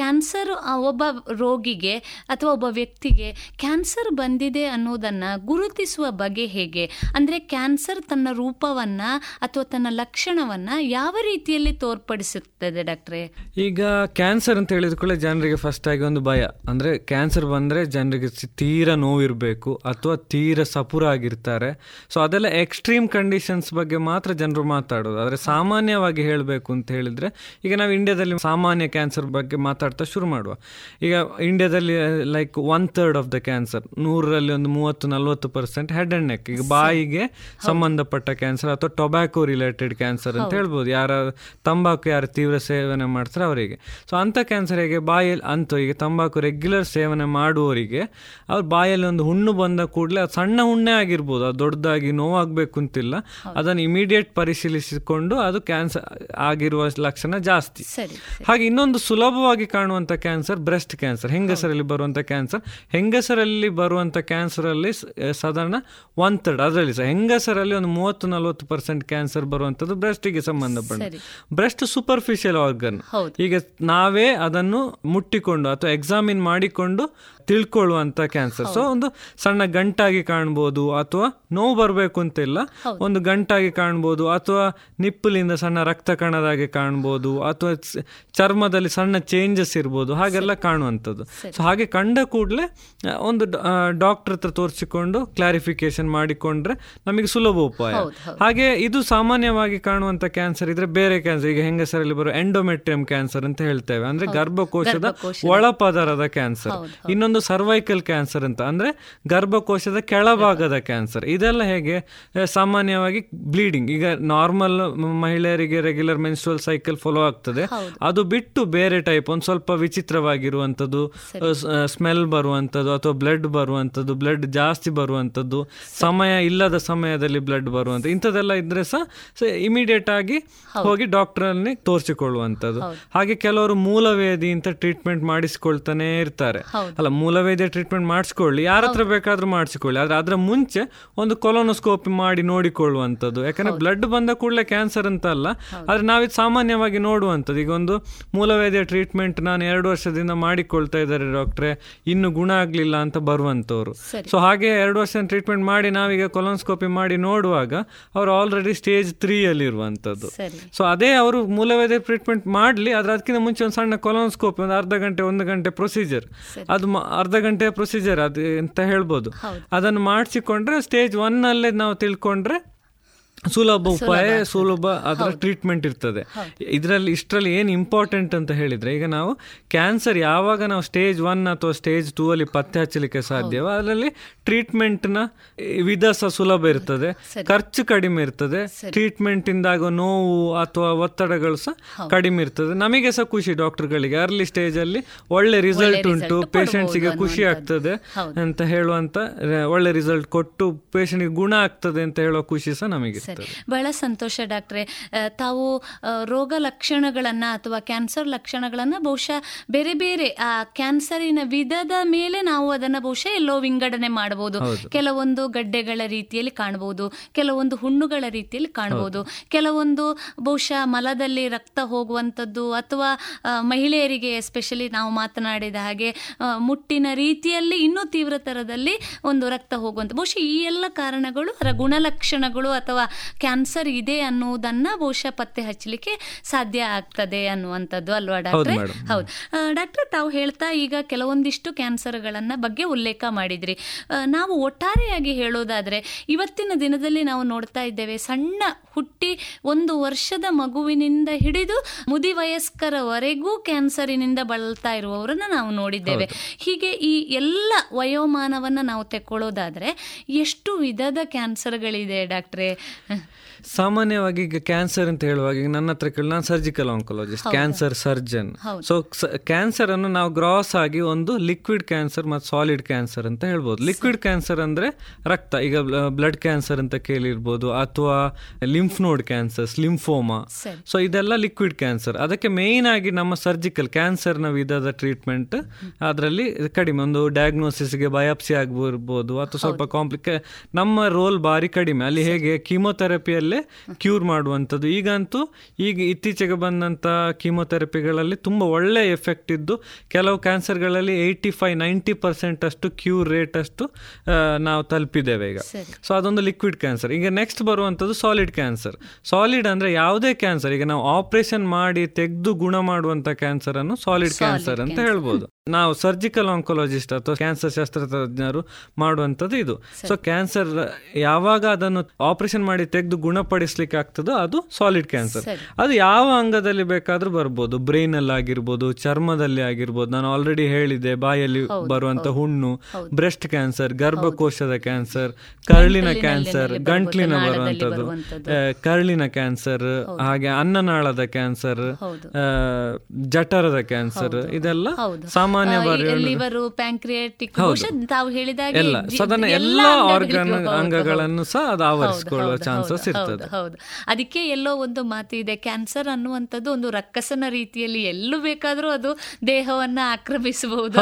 ಕ್ಯಾನ್ಸರ್ ಒಬ್ಬ ರೋಗಿಗೆ ಅಥವಾ ಒಬ್ಬ ವ್ಯಕ್ತಿಗೆ ಕ್ಯಾನ್ಸರ್ ಬಂದಿದೆ ಅನ್ನೋದನ್ನು ಗುರುತಿಸುವ ಬಗೆ ಹೇಗೆ? ಅಂದರೆ ಕ್ಯಾನ್ಸರ್ ತನ್ನ ರೂಪವನ್ನು ಅಥವಾ ತನ್ನ ಲಕ್ಷಣವನ್ನು ಯಾವ ರೀತಿಯಲ್ಲಿ ತೋರ್ಪಡಿಸುತ್ತದೆ ಡಾಕ್ಟ್ರೆ? ಈಗ ಕ್ಯಾನ್ಸರ್ ಅಂತ ಹೇಳಿದ ಕೂಡಲೇ ಜನರಿಗೆ ಫಸ್ಟ್ ಆಗಿ ಒಂದು ಭಯ, ಅಂದರೆ ಕ್ಯಾನ್ಸರ್ ಬಂದರೆ ಜನರಿಗೆ ತೀರಾ ನೋವಿರಬೇಕು ಅಥವಾ ತೀರಾ ಸಪುರ ಆಗಿರ್ತಾರೆ. ಸೊ ಅದೆಲ್ಲ ಎಕ್ಸ್ಟ್ರೀಮ್ ಕಂಡೀಷನ್ಸ್ ಬಗ್ಗೆ ಮಾತ್ರ ಜನರು ಮಾತಾಡೋದು. ಆದರೆ ಸಾಮಾನ್ಯವಾಗಿ ಹೇಳಬೇಕು ಅಂತ ಹೇಳಿದರೆ, ಈಗ ನಾವು ಇಂಡಿಯಾದಲ್ಲಿ ಸಾಮಾನ್ಯ ಕ್ಯಾನ್ಸರ್ ಬಗ್ಗೆ ಮಾತಾಡ್ತಾ ಶುರು ಮಾಡುವ. ಈಗ ಇಂಡಿಯಾದಲ್ಲಿ like one third of the cancer, ನೂರರಲ್ಲಿ ಒಂದು ಮೂವತ್ತು ನಲ್ವತ್ತು ಪರ್ಸೆಂಟ್ ಹೆಡ್ ಅಂಡ್ ನೆಕ್, ಈಗ ಬಾಯಿಗೆ ಸಂಬಂಧಪಟ್ಟ ಕ್ಯಾನ್ಸರ್ ಅಥವಾ ಟೊಬ್ಯಾಕೋ ರಿಲೇಟೆಡ್ ಕ್ಯಾನ್ಸರ್ ಅಂತ ಹೇಳ್ಬೋದು. ಯಾರ ತಂಬಾಕು ಯಾರು ತೀವ್ರ ಸೇವನೆ ಮಾಡ್ತಾರೆ ಅವರಿಗೆ. ಸೊ ಅಂಥ ಕ್ಯಾನ್ಸರ್ ಹೇಗೆ ಬಾಯಲ್ಲಿ ಅಂತೂ ಈಗ ತಂಬಾಕು ರೆಗ್ಯುಲರ್ ಸೇವನೆ ಮಾಡುವವರಿಗೆ ಅವ್ರ ಬಾಯಲ್ಲಿ ಒಂದು ಹುಣ್ಣು ಬಂದ ಕೂಡಲೇ ಅದು ಸಣ್ಣ ಹುಣ್ಣೆ ಆಗಿರ್ಬೋದು, ಅದು ದೊಡ್ಡದಾಗಿ ನೋವಾಗಬೇಕು ಅಂತಿಲ್ಲ, ಅದನ್ನು ಇಮಿಡಿಯೇಟ್ ಪರಿಶೀಲಿಸಿಕೊಂಡು ಅದು ಕ್ಯಾನ್ಸರ್ ಆಗಿರುವ ಲಕ್ಷಣ ಜಾಸ್ತಿ. ಹಾಗೆ ಇನ್ನೊಂದು ಸುಲಭವಾಗಿ ಕಾಣುವಂಥ ಕ್ಯಾನ್ಸರ್ ಬ್ರೆಸ್ಟ್ ಕ್ಯಾನ್ಸರ್, ಹೆಂಗಸರಲ್ಲಿ ಬರುವಂಥ ಕ್ಯಾನ್ಸರ್. ಹೆಂಗಸರಲ್ಲಿ ಬರುವಂಥ ಕ್ಯಾನ್ಸರಲ್ಲಿ ಸಾಧಾರಣ ಒನ್ ಥರ್ಡ್, ಅದರಲ್ಲಿ ಸಹ ಹೆಂಗಸರಲ್ಲಿ ಒಂದು ಮೂವತ್ತು ನಲ್ವತ್ತು ಪರ್ಸೆಂಟ್ ಕ್ಯಾನ್ಸರ್ ಬರುವಂಥದ್ದು ಬ್ರೆಸ್ಟಿಗೆ ಸಂಬಂಧಪಟ್ಟ. ಬ್ರೆಸ್ಟ್ ಸೂಪರ್ಫಿಷಿಯಲ್ ಆರ್ಗನ್, ಈಗ ನಾವೇ ಅದನ್ನು ಮುಟ್ಟಿಕೊಂಡು ಅಥವಾ ಎಕ್ಸಾಮಿನ್ ಮಾಡಿಕೊಂಡು ತಿಳ್ಕೊಳ್ಳುವಂಥ ಕ್ಯಾನ್ಸರ್. ಸೊ ಒಂದು ಸಣ್ಣ ಗಂಟಾಗಿ ಕಾಣ್ಬೋದು ಅಥವಾ ನೋವು ಬರಬೇಕು ಅಂತಿಲ್ಲ, ಒಂದು ಗಂಟಾಗಿ ಕಾಣ್ಬೋದು ಅಥವಾ ನಿಪ್ಪಲಿಂದ ಸಣ್ಣ ರಕ್ತ ಕಣದಾಗೆ ಕಾಣ್ಬೋದು ಅಥವಾ ಚರ್ಮದಲ್ಲಿ ಸಣ್ಣ ಚೇಂಜಸ್ ಇರ್ಬೋದು, ಹಾಗೆಲ್ಲ ಕಾಣುವಂಥದ್ದು. ಸೊ ಹಾಗೆ ಕಂಡ ಕೂಡಲೇ ಒಂದು ಡಾಕ್ಟರ್ ಹತ್ರ ತೋರಿಸಿಕೊಂಡು ಕ್ಲಾರಿಫಿಕೇಶನ್ ಮಾಡಿಕೊಂಡ್ರೆ ನಮಗೆ ಸುಲಭ ಉಪಾಯ. ಹಾಗೆ ಇದು ಸಾಮಾನ್ಯವಾಗಿ ಕಾಣುವಂಥ ಕ್ಯಾನ್ಸರ್ ಇದ್ರೆ ಬೇರೆ ಕ್ಯಾನ್ಸರ್, ಈಗ ಹೆಂಗಸರಲ್ಲಿ ಬರೋ ಎಂಡೋಮೆಟ್ರಿಯಂ ಕ್ಯಾನ್ಸರ್ ಅಂತ ಹೇಳ್ತೇವೆ, ಅಂದರೆ ಗರ್ಭಕೋಶದ ಒಳಪದರದ ಕ್ಯಾನ್ಸರ್. ಇನ್ನೊಂದು ಸರ್ವೈಕಲ್ ಕ್ಯಾನ್ಸರ್ ಅಂತ, ಅಂದರೆ ಗರ್ಭಕೋಶದ ಕೆಳಭಾಗದ ಕ್ಯಾನ್ಸರ್. ಇದೆಲ್ಲ ಹೇಗೆ ಸಾಮಾನ್ಯವಾಗಿ ಬ್ಲೀಡಿಂಗ್, ಈಗ ನಾರ್ಮಲ್ ಮಹಿಳೆಯರಿಗೆ ರೆಗ್ಯುಲರ್ ಮೆನ್ಸ್ಟ್ರುಯಲ್ ಸೈಕಲ್ ಫಾಲೋ ಆಗ್ತದೆ, ಅದು ಬಿಟ್ಟು ಬೇರೆ ಟೈಪ್ ಒಂದು ಸ್ವಲ್ಪ ವಿಚಿತ್ರವಾಗಿರುವಂಥದ್ದು, ಸ್ಮೆಲ್ ಬರುವಂಥದ್ದು ಅಥವಾ ಬ್ಲಡ್ ಬರುವಂಥದ್ದು, ಬ್ಲಡ್ ಜಾಸ್ತಿ ಬರುವಂಥದ್ದು, ಸಮಯ ಇಲ್ಲದ ಸಮಯದಲ್ಲಿ ಬ್ಲಡ್ ಬರುವಂಥದ್ದು, ಇಂಥದ್ದೆಲ್ಲ ಇದ್ರೆ ಸಹ ಇಮಿಡಿಯೇಟ್ ಆಗಿ ಹೋಗಿ ಡಾಕ್ಟರನ್ನೇ ತೋರಿಸಿಕೊಳ್ಳುವಂಥದ್ದು. ಹಾಗೆ ಕೆಲವರು ಮೂಲವೇದಿ ಅಂತ ಟ್ರೀಟ್ಮೆಂಟ್ ಮಾಡಿಸಿಕೊಳ್ತಾನೆ ಇರ್ತಾರೆ. ಅಲ್ಲ, ಮೂಲವೇದಿ ಟ್ರೀಟ್ಮೆಂಟ್ ಮಾಡಿಸ್ಕೊಳ್ಳಿ, ಯಾರ ಹತ್ರ ಬೇಕಾದ್ರೂ ಮಾಡಿಸಿಕೊಳ್ಳಿ, ಆದರೆ ಅದರ ಮುಂಚೆ ಒಂದು ಕೊಲೋನೋಸ್ಕೋಪಿ ಮಾಡಿ ನೋಡಿಕೊಳ್ಳುವಂಥದ್ದು. ಯಾಕಂದರೆ ಬ್ಲಡ್ ಬಂದ ಕೂಡಲೇ ಕ್ಯಾನ್ಸರ್ ಅಂತ ಅಲ್ಲ, ಆದರೆ ನಾವಿದು ಸಾಮಾನ್ಯವಾಗಿ ನೋಡುವಂಥದ್ದು. ಈಗ ಒಂದು ಮೂಲವೇದಿಯ ಟ್ರೀಟ್ಮೆಂಟ್ ನಾನು ಎರಡು ವರ್ಷದಿಂದ ಮಾಡಿಕೊಳ್ತಾ ಇದ್ದಾರೆ ಡಾಕ್ಟ್ರೆ, ಇನ್ನು ಗುಣ ಆಗಲಿಲ್ಲ ಅಂತ ಬರುವಂಥವ್ರು. ಸೊ ಹಾಗೆ ಎರಡು ವರ್ಷ ಟ್ರೀಟ್ಮೆಂಟ್ ಮಾಡಿ ನಾವೀಗ ಕೊಲೋನೋಸ್ಕೋಪಿ ಮಾಡಿ ನೋಡುವಾಗ ಅವರು ಆಲ್ರೆಡಿ ಸ್ಟೇಜ್ ತ್ರೀಯಲ್ಲಿ ಇರುವಂಥದ್ದು. ಸೊ ಅದೇ ಅವರು ಮೂಲವೇದಿ ಟ್ರೀಟ್ಮೆಂಟ್ ಮಾಡಲಿ, ಆದರೆ ಅದಕ್ಕಿಂತ ಮುಂಚೆ ಒಂದು ಸಣ್ಣ ಕೊಲೋನೋಸ್ಕೋಪಿ, ಒಂದು ಅರ್ಧ ಗಂಟೆ ಒಂದು ಗಂಟೆ ಪ್ರೊಸೀಜರ್, ಅದು ಅರ್ಧ ಗಂಟೆಯ ಪ್ರೊಸೀಜರ್ ಅದು ಅಂತ ಹೇಳ್ಬೋದು, ಅದನ್ನು ಮಾಡಿಸಿಕೊಂಡ್ರೆ ಸ್ಟೇಜ್ ಒನ್ ಅಲ್ಲೇ ನಾವು ತಿಳ್ಕೊಂಡ್ರೆ ಸುಲಭ ಉಪಾಯ, ಸುಲಭ ಅದರ ಟ್ರೀಟ್ಮೆಂಟ್ ಇರ್ತದೆ. ಇದರಲ್ಲಿ ಇಷ್ಟರಲ್ಲಿ ಏನು ಇಂಪಾರ್ಟೆಂಟ್ ಅಂತ ಹೇಳಿದರೆ, ಈಗ ನಾವು ಕ್ಯಾನ್ಸರ್ ಯಾವಾಗ ನಾವು ಸ್ಟೇಜ್ ಒನ್ ಅಥವಾ ಸ್ಟೇಜ್ ಟೂ ಅಲ್ಲಿ ಪತ್ತೆ ಹಚ್ಚಲಿಕ್ಕೆ ಸಾಧ್ಯವೋ ಅದರಲ್ಲಿ ಟ್ರೀಟ್ಮೆಂಟ್ನ ವಿಧ ಸಹ ಸುಲಭ ಇರ್ತದೆ, ಖರ್ಚು ಕಡಿಮೆ ಇರ್ತದೆ, ಟ್ರೀಟ್ಮೆಂಟಿಂದಾಗೋ ನೋವು ಅಥವಾ ಒತ್ತಡಗಳು ಸಹ ಕಡಿಮೆ ಇರ್ತದೆ. ನಮಗೆ ಸಹ ಖುಷಿ ಡಾಕ್ಟರ್ಗಳಿಗೆ, ಅರ್ಲಿ ಸ್ಟೇಜಲ್ಲಿ ಒಳ್ಳೆ ರಿಸಲ್ಟ್ ಉಂಟು, ಪೇಷಂಟ್ಸಿಗೆ ಖುಷಿ ಆಗ್ತದೆ ಅಂತ ಹೇಳುವಂಥ, ಒಳ್ಳೆ ರಿಸಲ್ಟ್ ಕೊಟ್ಟು ಪೇಷಂಟ್ಗೆ ಗುಣ ಆಗ್ತದೆ ಅಂತ ಹೇಳೋ ಖುಷಿ ಸಹ ನಮಗೆ. ಬಹಳ ಸಂತೋಷ ಡಾಕ್ಟ್ರೆ, ತಾವು ರೋಗ ಲಕ್ಷಣಗಳನ್ನು ಅಥವಾ ಕ್ಯಾನ್ಸರ್ ಲಕ್ಷಣಗಳನ್ನು ಬಹುಶಃ ಬೇರೆ ಬೇರೆ ಆ ಕ್ಯಾನ್ಸರಿನ ವಿಧದ ಮೇಲೆ ನಾವು ಅದನ್ನು ಬಹುಶಃ ಎಲ್ಲೋ ವಿಂಗಡಣೆ ಮಾಡಬಹುದು. ಕೆಲವೊಂದು ಗಡ್ಡೆಗಳ ರೀತಿಯಲ್ಲಿ ಕಾಣಬಹುದು, ಕೆಲವೊಂದು ಹುಣ್ಣುಗಳ ರೀತಿಯಲ್ಲಿ ಕಾಣಬಹುದು, ಕೆಲವೊಂದು ಬಹುಶಃ ಮಲದಲ್ಲಿ ರಕ್ತ ಹೋಗುವಂಥದ್ದು, ಅಥವಾ ಮಹಿಳೆಯರಿಗೆ ಎಸ್ಪೆಷಲಿ ನಾವು ಮಾತನಾಡಿದ ಹಾಗೆ ಮುಟ್ಟಿನ ರೀತಿಯಲ್ಲಿ ಇನ್ನೂ ತೀವ್ರತರದಲ್ಲಿ ಒಂದು ರಕ್ತ ಹೋಗುವಂಥ, ಬಹುಶಃ ಈ ಎಲ್ಲ ಕಾರಣಗಳು ಅದರ ಗುಣಲಕ್ಷಣಗಳು ಅಥವಾ ಕ್ಯಾನ್ಸರ್ ಇದೆ ಅನ್ನೋದನ್ನ ಬಹುಶಃ ಪತ್ತೆ ಹಚ್ಚಲಿಕ್ಕೆ ಸಾಧ್ಯ ಆಗ್ತದೆ ಅನ್ನುವಂಥದ್ದು ಅಲ್ವಾ ಡಾಕ್ಟ್ರೆ? ಹೌದು ಡಾಕ್ಟ್ರೆ, ತಾವು ಹೇಳ್ತಾ ಈಗ ಕೆಲವೊಂದಿಷ್ಟು ಕ್ಯಾನ್ಸರ್ಗಳನ್ನ ಬಗ್ಗೆ ಉಲ್ಲೇಖ ಮಾಡಿದ್ರಿ. ನಾವು ಒಟ್ಟಾರೆಯಾಗಿ ಹೇಳೋದಾದ್ರೆ ಇವತ್ತಿನ ದಿನದಲ್ಲಿ ನಾವು ನೋಡ್ತಾ ಇದ್ದೇವೆ, ಸಣ್ಣ ಹುಟ್ಟಿ ಒಂದು ವರ್ಷದ ಮಗುವಿನಿಂದ ಹಿಡಿದು ಮುದಿ ವಯಸ್ಕರವರೆಗೂ ಕ್ಯಾನ್ಸರಿನಿಂದ ಬಳಲ್ತಾ ಇರುವವರನ್ನ ನಾವು ನೋಡಿದ್ದೇವೆ. ಹೀಗೆ ಈ ಎಲ್ಲ ವಯೋಮಾನವನ್ನ ನಾವು ತೆಕ್ಕೊಳ್ಳೋದಾದ್ರೆ ಎಷ್ಟು ವಿಧದ ಕ್ಯಾನ್ಸರ್ಗಳಿದೆ ಡಾಕ್ಟ್ರೆ? ಸಾಮಾನ್ಯವಾಗಿ ಈಗ ಕ್ಯಾನ್ಸರ್ ಅಂತ ಹೇಳುವಾಗ ನನ್ನ ಹತ್ರ ಕೇಳಿ, ನಾನು surgical oncologist, cancer surgeon. So cancer ಅನ್ನು ನಾವು ಗ್ರಾಸ್ ಆಗಿ ಒಂದು ಲಿಕ್ವಿಡ್ ಕ್ಯಾನ್ಸರ್ ಮತ್ತು ಸಾಲಿಡ್ ಕ್ಯಾನ್ಸರ್ ಅಂತ ಹೇಳ್ಬೋದು. ಲಿಕ್ವಿಡ್ ಕ್ಯಾನ್ಸರ್ ಅಂದ್ರೆ ರಕ್ತ, ಈಗ ಬ್ಲಡ್ ಕ್ಯಾನ್ಸರ್ ಅಂತ ಕೇಳಿರ್ಬೋದು, ಅಥವಾ lymph node cancers, lymphoma. So ಇದೆಲ್ಲ ಲಿಕ್ವಿಡ್ ಕ್ಯಾನ್ಸರ್. ಅದಕ್ಕೆ ಮೇನ್ ಆಗಿ ನಮ್ಮ ಸರ್ಜಿಕಲ್ ಕ್ಯಾನ್ಸರ್ನ ವಿಧದ ಟ್ರೀಟ್ಮೆಂಟ್ ಅದರಲ್ಲಿ ಕಡಿಮೆ, ಒಂದು ಡಯಾಗ್ನೋಸಿಸ್ಗೆ ಬಯಾಪ್ಸಿ ಆಗಿರ್ಬೋದು ಅಥವಾ ಸ್ವಲ್ಪ ಕಾಂಪ್ಲಿಕೇ, ನಮ್ಮ ರೋಲ್ ಭಾರಿ ಕಡಿಮೆ. ಅಲ್ಲಿ ಹೇಗೆ ಕೀಮೋಥೆರಪಿಯಲ್ಲಿ ಕ್ಯೂರ್ ಮಾಡುವಂಥದ್ದು. ಈಗಂತೂ ಈಗ ಇತ್ತೀಚೆಗೆ ಬಂದಂಥ ಕೀಮೋಥೆರಪಿಗಳಲ್ಲಿ ತುಂಬ ಒಳ್ಳೆ ಎಫೆಕ್ಟ್ ಇದ್ದು, ಕೆಲವು ಕ್ಯಾನ್ಸರ್ಗಳಲ್ಲಿ ಏಯ್ಟಿ ಫೈವ್ ನೈಂಟಿ ಪರ್ಸೆಂಟ್ ಅಷ್ಟು ಕ್ಯೂರ್ ರೇಟ್ ಅಷ್ಟು ನಾವು ತಲುಪಿದ್ದೇವೆ ಈಗ. ಸೊ ಅದೊಂದು ಲಿಕ್ವಿಡ್ ಕ್ಯಾನ್ಸರ್. ಈಗ ನೆಕ್ಸ್ಟ್ ಬರುವಂಥದ್ದು ಸಾಲಿಡ್ ಕ್ಯಾನ್ಸರ್. ಸಾಲಿಡ್ ಅಂದರೆ ಯಾವುದೇ ಕ್ಯಾನ್ಸರ್, ಈಗ ನಾವು ಆಪರೇಷನ್ ಮಾಡಿ ತೆಗೆದು ಗುಣ ಮಾಡುವಂಥ ಕ್ಯಾನ್ಸರನ್ನು ಸಾಲಿಡ್ ಕ್ಯಾನ್ಸರ್ ಅಂತ ಹೇಳ್ಬೋದು. ನಾವು ಸರ್ಜಿಕಲ್ ಆಂಕೊಲಜಿಸ್ಟ್ ಅಥವಾ ಕ್ಯಾನ್ಸರ್ ಶಸ್ತ್ರತಜ್ಞರು ಮಾಡುವಂಥದ್ದು ಇದು. ಸೊ ಕ್ಯಾನ್ಸರ್ ಯಾವಾಗ ಅದನ್ನು ಆಪರೇಷನ್ ಮಾಡಿ ತೆಗೆದು ಗುಣಪಡಿಸ್ಲಿಕ್ಕೆ ಆಗ್ತದೋ ಅದು ಸಾಲಿಡ್ ಕ್ಯಾನ್ಸರ್. ಅದು ಯಾವ ಅಂಗದಲ್ಲಿ ಬೇಕಾದರೂ ಬರ್ಬೋದು, ಬ್ರೈನಲ್ಲಿ ಆಗಿರ್ಬೋದು, ಚರ್ಮದಲ್ಲಿ ಆಗಿರ್ಬೋದು, ನಾನು ಆಲ್ರೆಡಿ ಹೇಳಿದೆ, ಬಾಯಲ್ಲಿ ಬರುವಂಥ ಹುಣ್ಣು, ಬ್ರೆಸ್ಟ್ ಕ್ಯಾನ್ಸರ್, ಗರ್ಭಕೋಶದ ಕ್ಯಾನ್ಸರ್, ಕರುಳಿನ ಕ್ಯಾನ್ಸರ್, ಗಂಟ್ಲಿನ ಬರುವಂಥದ್ದು ಕರುಳಿನ ಕ್ಯಾನ್ಸರ್, ಹಾಗೆ ಅನ್ನನಾಳದ ಕ್ಯಾನ್ಸರ್, ಜಠರದ ಕ್ಯಾನ್ಸರ್, ಇದೆಲ್ಲ ಸಾಮಾನ್ಯ ಲಿವರು, ಪ್ಯಾಂಕ್ರಿಯಾಟಿಕ್, ತಾವು ಹೇಳಿದಾಗ ಎಲ್ಲ ಆರ್ಗನ್ ಅಂಗಗಳನ್ನು ಸಹ ಅದು ಆವರಿಸಿಕೊಳ್ಳುವ ಚಾನ್ಸಸ್ ಇರ್ತದೆ. ಹೌದು, ಅದಕ್ಕೆ ಎಲ್ಲೋ ಒಂದು ಮಾತು ಇದೆ, ಕ್ಯಾನ್ಸರ್ ಅನ್ನುವಂಥದ್ದು ಒಂದು ರಕ್ಕಸನ ರೀತಿಯಲ್ಲಿ ಎಲ್ಲೂ ಬೇಕಾದರೂ ಅದು ದೇಹವನ್ನು ಆಕ್ರಮಿಸಬಹುದು.